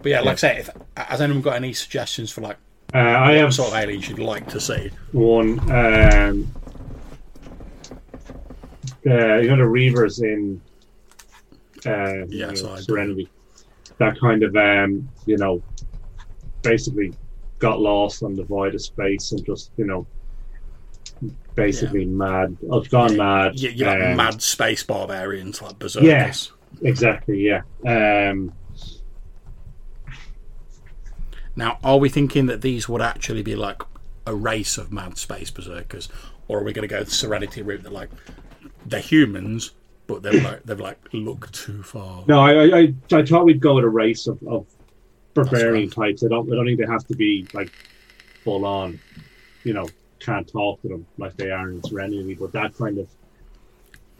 But yeah, like I say, has anyone got any suggestions for like, I have sort of aliens you'd like to see? One, you know, the Reavers in Serenity, that kind of you know, basically got lost on the void of space and just, you know, basically mad. I've gone mad. You're like mad space barbarians, like berserkers. Yes, exactly. Yeah. Now, are we thinking that these would actually be like a race of mad space berserkers, or are we going to go the Serenity route? That like they're humans, but they've looked too far. No, I thought we'd go with a race of barbarian types. I don't think they have to be like full on. You know, can't talk to them like they are in Serenity, but that kind of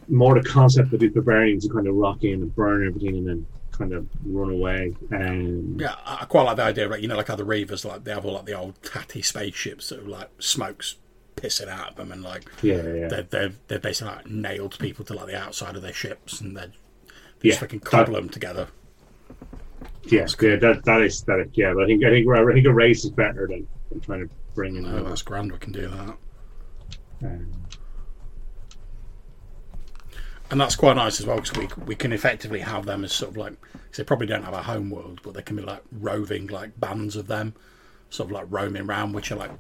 more the concept of the barbarians who kind of rock in and burn everything and then kind of run away. Yeah, I quite like the idea, right? You know, like how the Reavers, like they have all like the old tatty spaceships that like smoke's pissing out of them, and like they're basically like nailed people to like the outside of their ships, and they just fucking cobble them together. Yes, yeah, that aesthetic. Yeah, but I think a race is better than trying to bring in. Oh, that's grand. We can do that. And that's quite nice as well, because we can effectively have them as sort of like, because they probably don't have a home world, but they can be like roving like bands of them, sort of like roaming around, which are like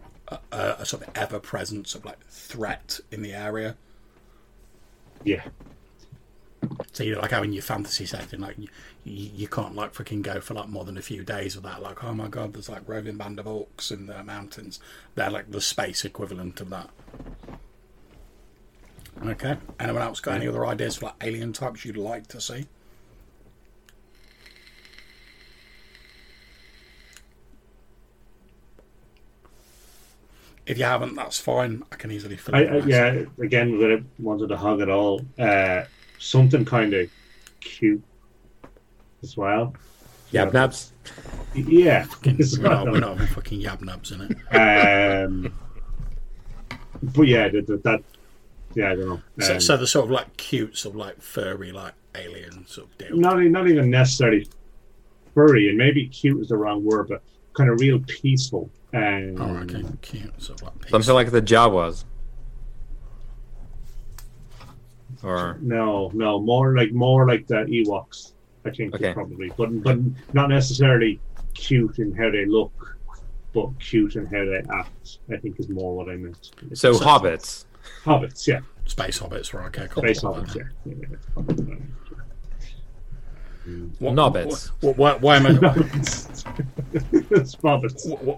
a sort of ever presence of like threat in the area. Yeah. So you know, like having your fantasy setting, like you can't like freaking go for like more than a few days without like, oh my god, there's like roving band of orcs in the mountains. They're like the space equivalent of that. Okay. Anyone else got any other ideas for like alien types you'd like to see? If you haven't, that's fine. I can easily fill it in. Yeah, again, without wanting to hog it all, something kind of cute as well. Yabnabs? Yeah. We're not having fucking yabnabs in it. But yeah, I don't know. So they're sort of like cute, sort of like furry, like alien sort of deal. Not even necessarily furry, and maybe cute is the wrong word, but kind of real peaceful. Okay, cute, sort of like peaceful. Something like the Jawas. Or no, more like the Ewoks, I think, probably, but not necessarily cute in how they look, but cute in how they act, I think, is more what I meant. So hobbits, yeah, space hobbits, right? Okay, cool. Space hobbits, yeah. Nobbits. Why am I?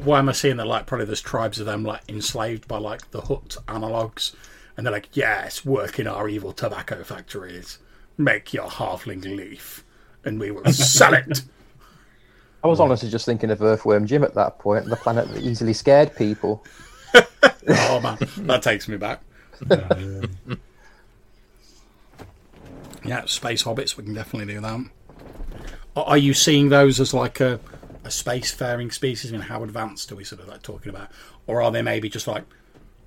Why am I seeing that? Like, probably there's tribes of them like enslaved by like the Hutt analogues. And they're like, yes, work in our evil tobacco factories. Make your halfling leaf, and we will sell it. I was honestly just thinking of Earthworm Jim at that point, the planet that easily scared people. Oh, man, that takes me back. Yeah, space hobbits, we can definitely do that. Are you seeing those as like a space-faring species? I mean, how advanced are we sort of like talking about? Or are they maybe just like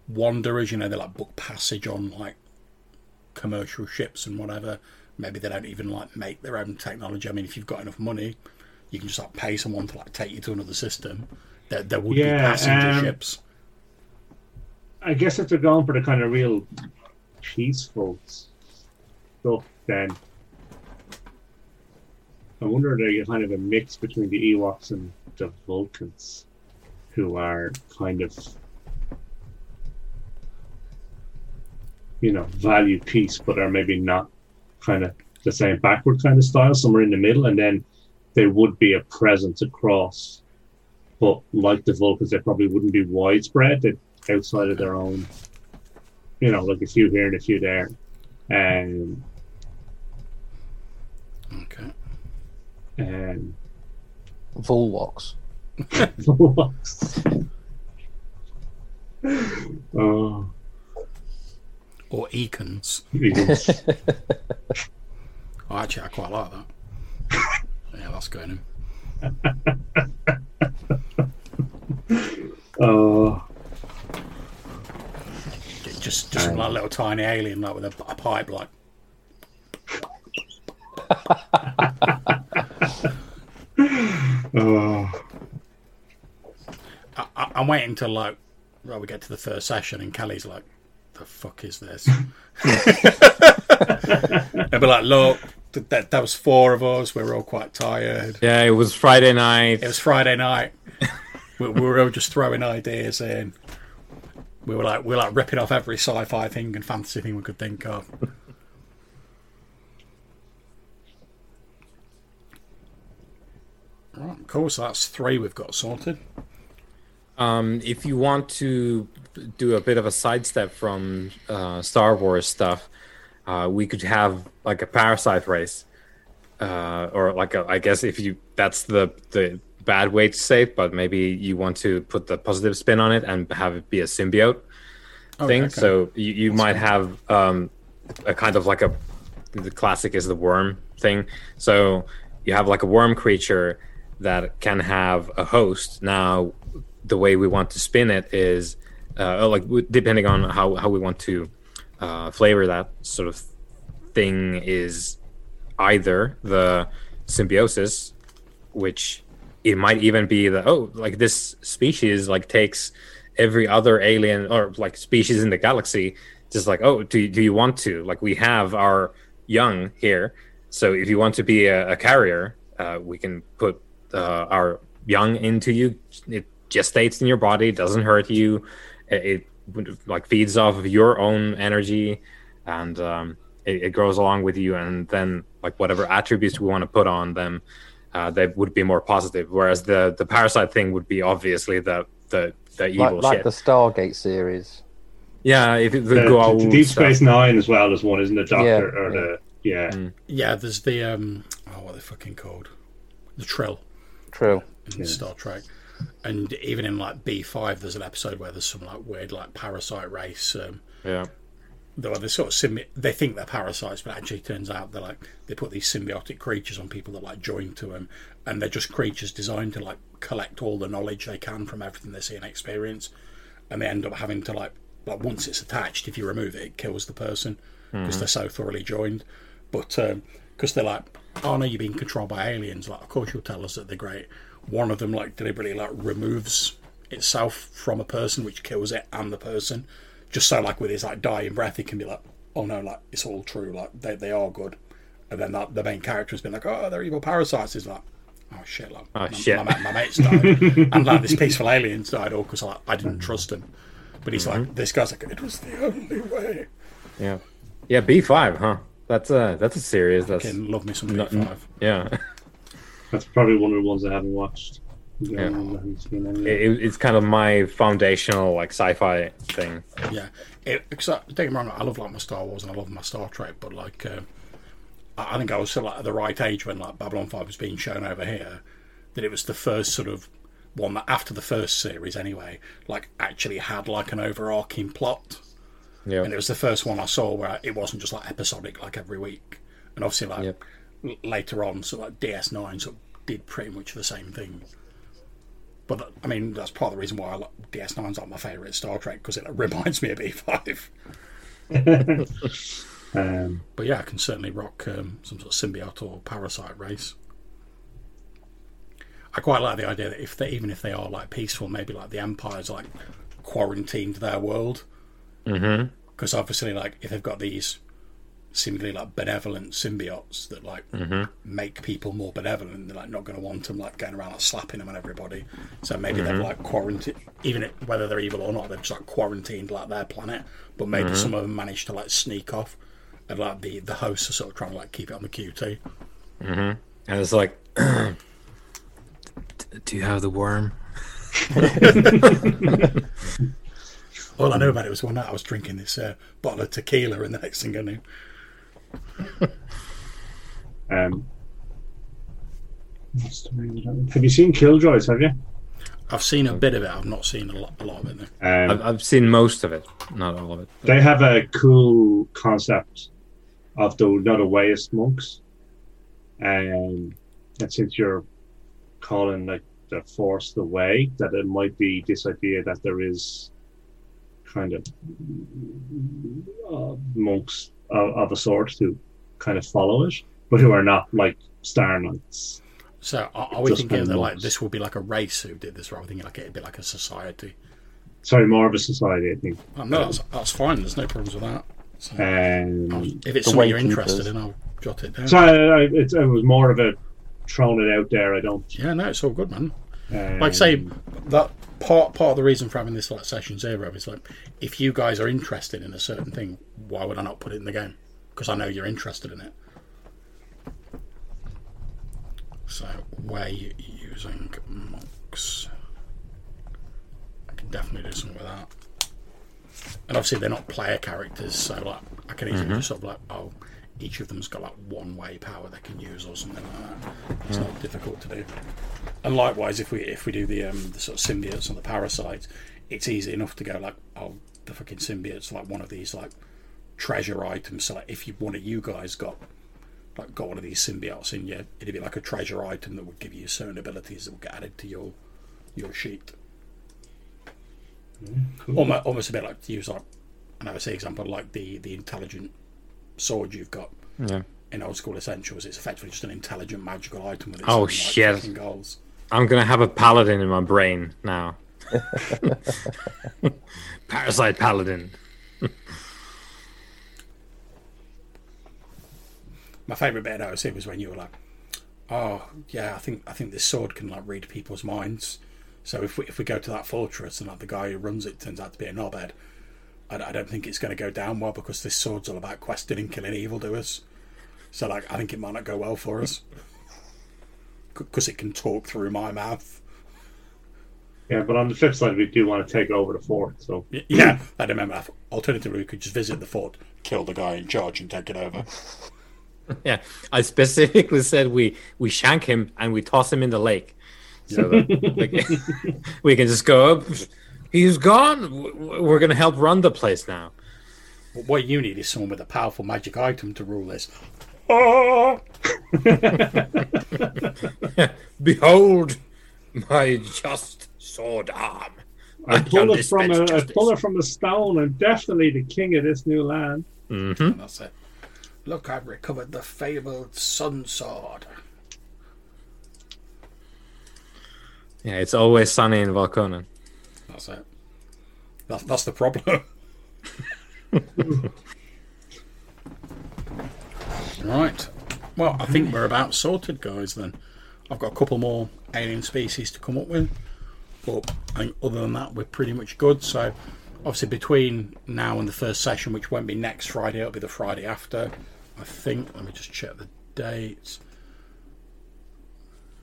wanderers, you know, they like book passage on like commercial ships and whatever. Maybe they don't even like make their own technology. I mean, if you've got enough money, you can just like pay someone to like take you to another system. There would be passenger ships. I guess if they're going for the kind of real peaceful stuff, then I wonder if they're kind of a mix between the Ewoks and the Vulcans, who are kind of, you know, value peace, but are maybe not kind of the same backward kind of style, somewhere in the middle, and then there would be a presence across. But like the Vulcans, they probably wouldn't be widespread. They're outside of their own, you know, like a few here and a few there. Okay. Vulwoks. Vulwoks. Oh. Or Eakins. Oh, actually, I quite like that. Yeah, that's going in. Oh. Just like a little tiny alien, like with a pipe, like. Oh. I'm waiting till like, well, we get to the first session, and Kelly's like, the fuck is this? They'll be like, look, that was four of us. We were all quite tired. Yeah, it was Friday night. We were all just throwing ideas in. We were like ripping off every sci-fi thing and fantasy thing we could think of. Right, cool. So that's three we've got sorted. If you want to do a bit of a sidestep from Star Wars stuff, we could have like a parasite race, or like a, I guess if you, that's the bad way to say it, but maybe you want to put the positive spin on it and have it be a symbiote thing. Okay. So you might have a kind of like the classic is the worm thing. So you have like a worm creature that can have a host. Now, the way we want to spin it is, like depending on how we want to flavor that sort of thing, is either the symbiosis, which it might even be the like this species like takes every other alien or like species in the galaxy, just like do you want to, like, we have our young here, so if you want to be a carrier, we can put our young into you. It gestates in your body, doesn't hurt you. It like feeds off of your own energy, and it grows along with you. And then like whatever attributes we want to put on them, they would be more positive. Whereas the parasite thing would be obviously the evil shit. Like the Stargate series. Yeah, if it would go out. Deep Space Nine as well as one, isn't it? There's the what are they fucking called? The Trill. Trill in Star Trek. And even in like B5, there's an episode where there's some like weird like parasite race they're sort of they think they're parasites, but actually it turns out they're like, they put these symbiotic creatures on people that like join to them, and they're just creatures designed to like collect all the knowledge they can from everything they see and experience, and they end up having to like once it's attached, if you remove it, it kills the person because they're so thoroughly joined. But because they're like, oh no, you're being controlled by aliens, like of course you'll tell us that they're great. One of them like deliberately like removes itself from a person, which kills it and the person. Just so like with his like dying breath, he can be like, oh no, like it's all true, like they are good. And then the main character has been like, oh, they're evil parasites. He's like, oh shit, like my mate's died, and like this peaceful alien's died, all because like I didn't trust him. But he's like, this guy's like, it was the only way. Yeah, yeah, B5, huh? That's a series. That's I can love me some B5. Yeah, that's probably one of the ones I haven't watched. Yeah, it's kind of my foundational like sci-fi thing. Yeah, don't get me wrong, I love like my Star Wars and I love my Star Trek, but like I think I was still like at the right age when like Babylon 5 was being shown over here, that it was the first sort of one that after the first series anyway, like actually had like an overarching plot. Yeah, and it was the first one I saw where it wasn't just like episodic like every week, and obviously like later on, so like DS9 sort of did pretty much the same thing. But, I mean, that's part of the reason why DS9's not my favourite Star Trek, because it reminds me of E5. But yeah, I can certainly rock some sort of symbiote or parasite race. I quite like the idea that even if they are like peaceful, maybe like the Empire's like quarantined their world. Because obviously, like, if they've got these seemingly like benevolent symbiotes that like make people more benevolent, they're like not going to want them like going around like slapping them and everybody, so maybe they've like quarantined, even whether they're evil or not, they've just like quarantined like their planet, but maybe some of them managed to like sneak off, and like the hosts are sort of trying to like keep it on the QT. And it's like do you have the worm? All I know about it was one night I was drinking this bottle of tequila, and the next thing I knew have you seen Killjoys? Have you? I've seen a bit of it. I've not seen a lot of it. I've seen most of it, not all of it. They have a cool concept of the not away as monks, and since you're calling like the force the way, that it might be this idea that there is kind of monks of a sort who kind of follow it, but who are not like Star Knights. So are we thinking that like this will be like a race who did this, rather than like it'd be like a society? Sorry, more of a society, I think. No, that's fine. There's no problems with that. So, if it's something you're interested in, I'll jot it down. So it was more of a throwing it out there. I don't. Yeah, no, it's all good, man. Like I say, that part of the reason for having this like session zero is like, if you guys are interested in a certain thing, why would I not put it in the game? Because I know you're interested in it. So where are you using monks? I can definitely do something with that. And obviously they're not player characters, so like I can easily just sort of like, oh, each of them's got like one way power they can use or something like that. It's not difficult to do. And likewise, if we do the sort of symbiotes and the parasites, it's easy enough to go like, oh, the fucking symbiotes like one of these like treasure items. So like if one of you guys got one of these symbiotes in you, it'd be like a treasure item that would give you certain abilities that would get added to your sheet. Cool. Almost a bit like to use like an OC example, like the intelligent sword you've got in Old School Essentials. It's effectively just an intelligent magical item with its own, like, shit goals. I'm gonna have a paladin in my brain now. Parasite paladin. My favourite bit of OC was when you were like, "Oh yeah, I think this sword can like read people's minds. So if we go to that fortress and like the guy who runs it turns out to be a knobhead, I don't think it's going to go down well because this sword's all about questing and killing evildoers. So like I think it might not go well for us because it can talk through my mouth." Yeah, but on the flip side, we do want to take over the fort. So yeah, I remember. Alternatively, we could just visit the fort, kill the guy in charge, and take it over. Yeah, I specifically said we shank him and we toss him in the lake, so that we can just go up. He's gone. We're going to help run the place now. But what you need is someone with a powerful magic item to rule this. Oh! Behold my just sword arm. I pull it from a stone. I'm definitely the king of this new land. Mm-hmm. And that's it. Look, I've recovered the fabled sun sword. Yeah, it's always sunny in Valconan. That's it. That's the problem. Right. Well, I think we're about sorted, guys, then. I've got a couple more alien species to come up with. But I think other than that, we're pretty much good. So, obviously, between now and the first session, which won't be next Friday, it'll be the Friday after, I think. Let me just check the dates.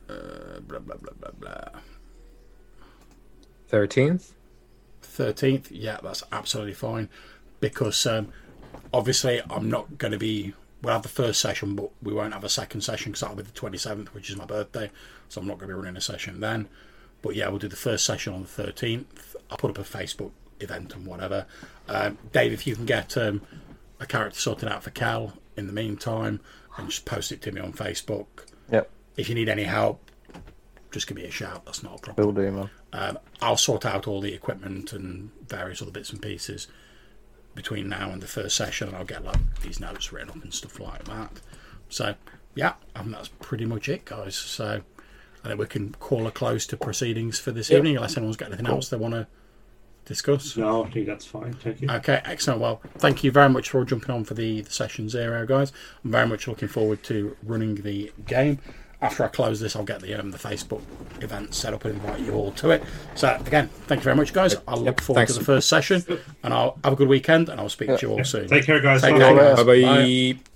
Blah, blah, blah, blah, blah. 13th? 13th, yeah, that's absolutely fine. Because, obviously, I'm not going to be... We'll have the first session, but we won't have a second session because that'll be the 27th, which is my birthday. So I'm not going to be running a session then. But yeah, we'll do the first session on the 13th. I'll put up a Facebook event and whatever. Dave, if you can get a character sorted out for Cal in the meantime, and just post it to me on Facebook. Yep. If you need any help, just give me a shout. That's not a problem. Will do, man. I'll sort out all the equipment and various other bits and pieces between now and the first session, and I'll get like these notes written up and stuff like that. So yeah, I mean, that's pretty much it, guys. So I think we can call a close to proceedings for this evening, unless anyone's got anything else they want to discuss. No, I think that's fine. Thank you. Okay, excellent. Well, thank you very much for all jumping on for the session zero, guys. I'm very much looking forward to running the game. After I close this, I'll get the Facebook event set up and invite you all to it. So again, thank you very much, guys. I look forward to the first session, and I'll have a good weekend, and I'll speak to you all soon. Take care, guys. Take care. Bye. Bye.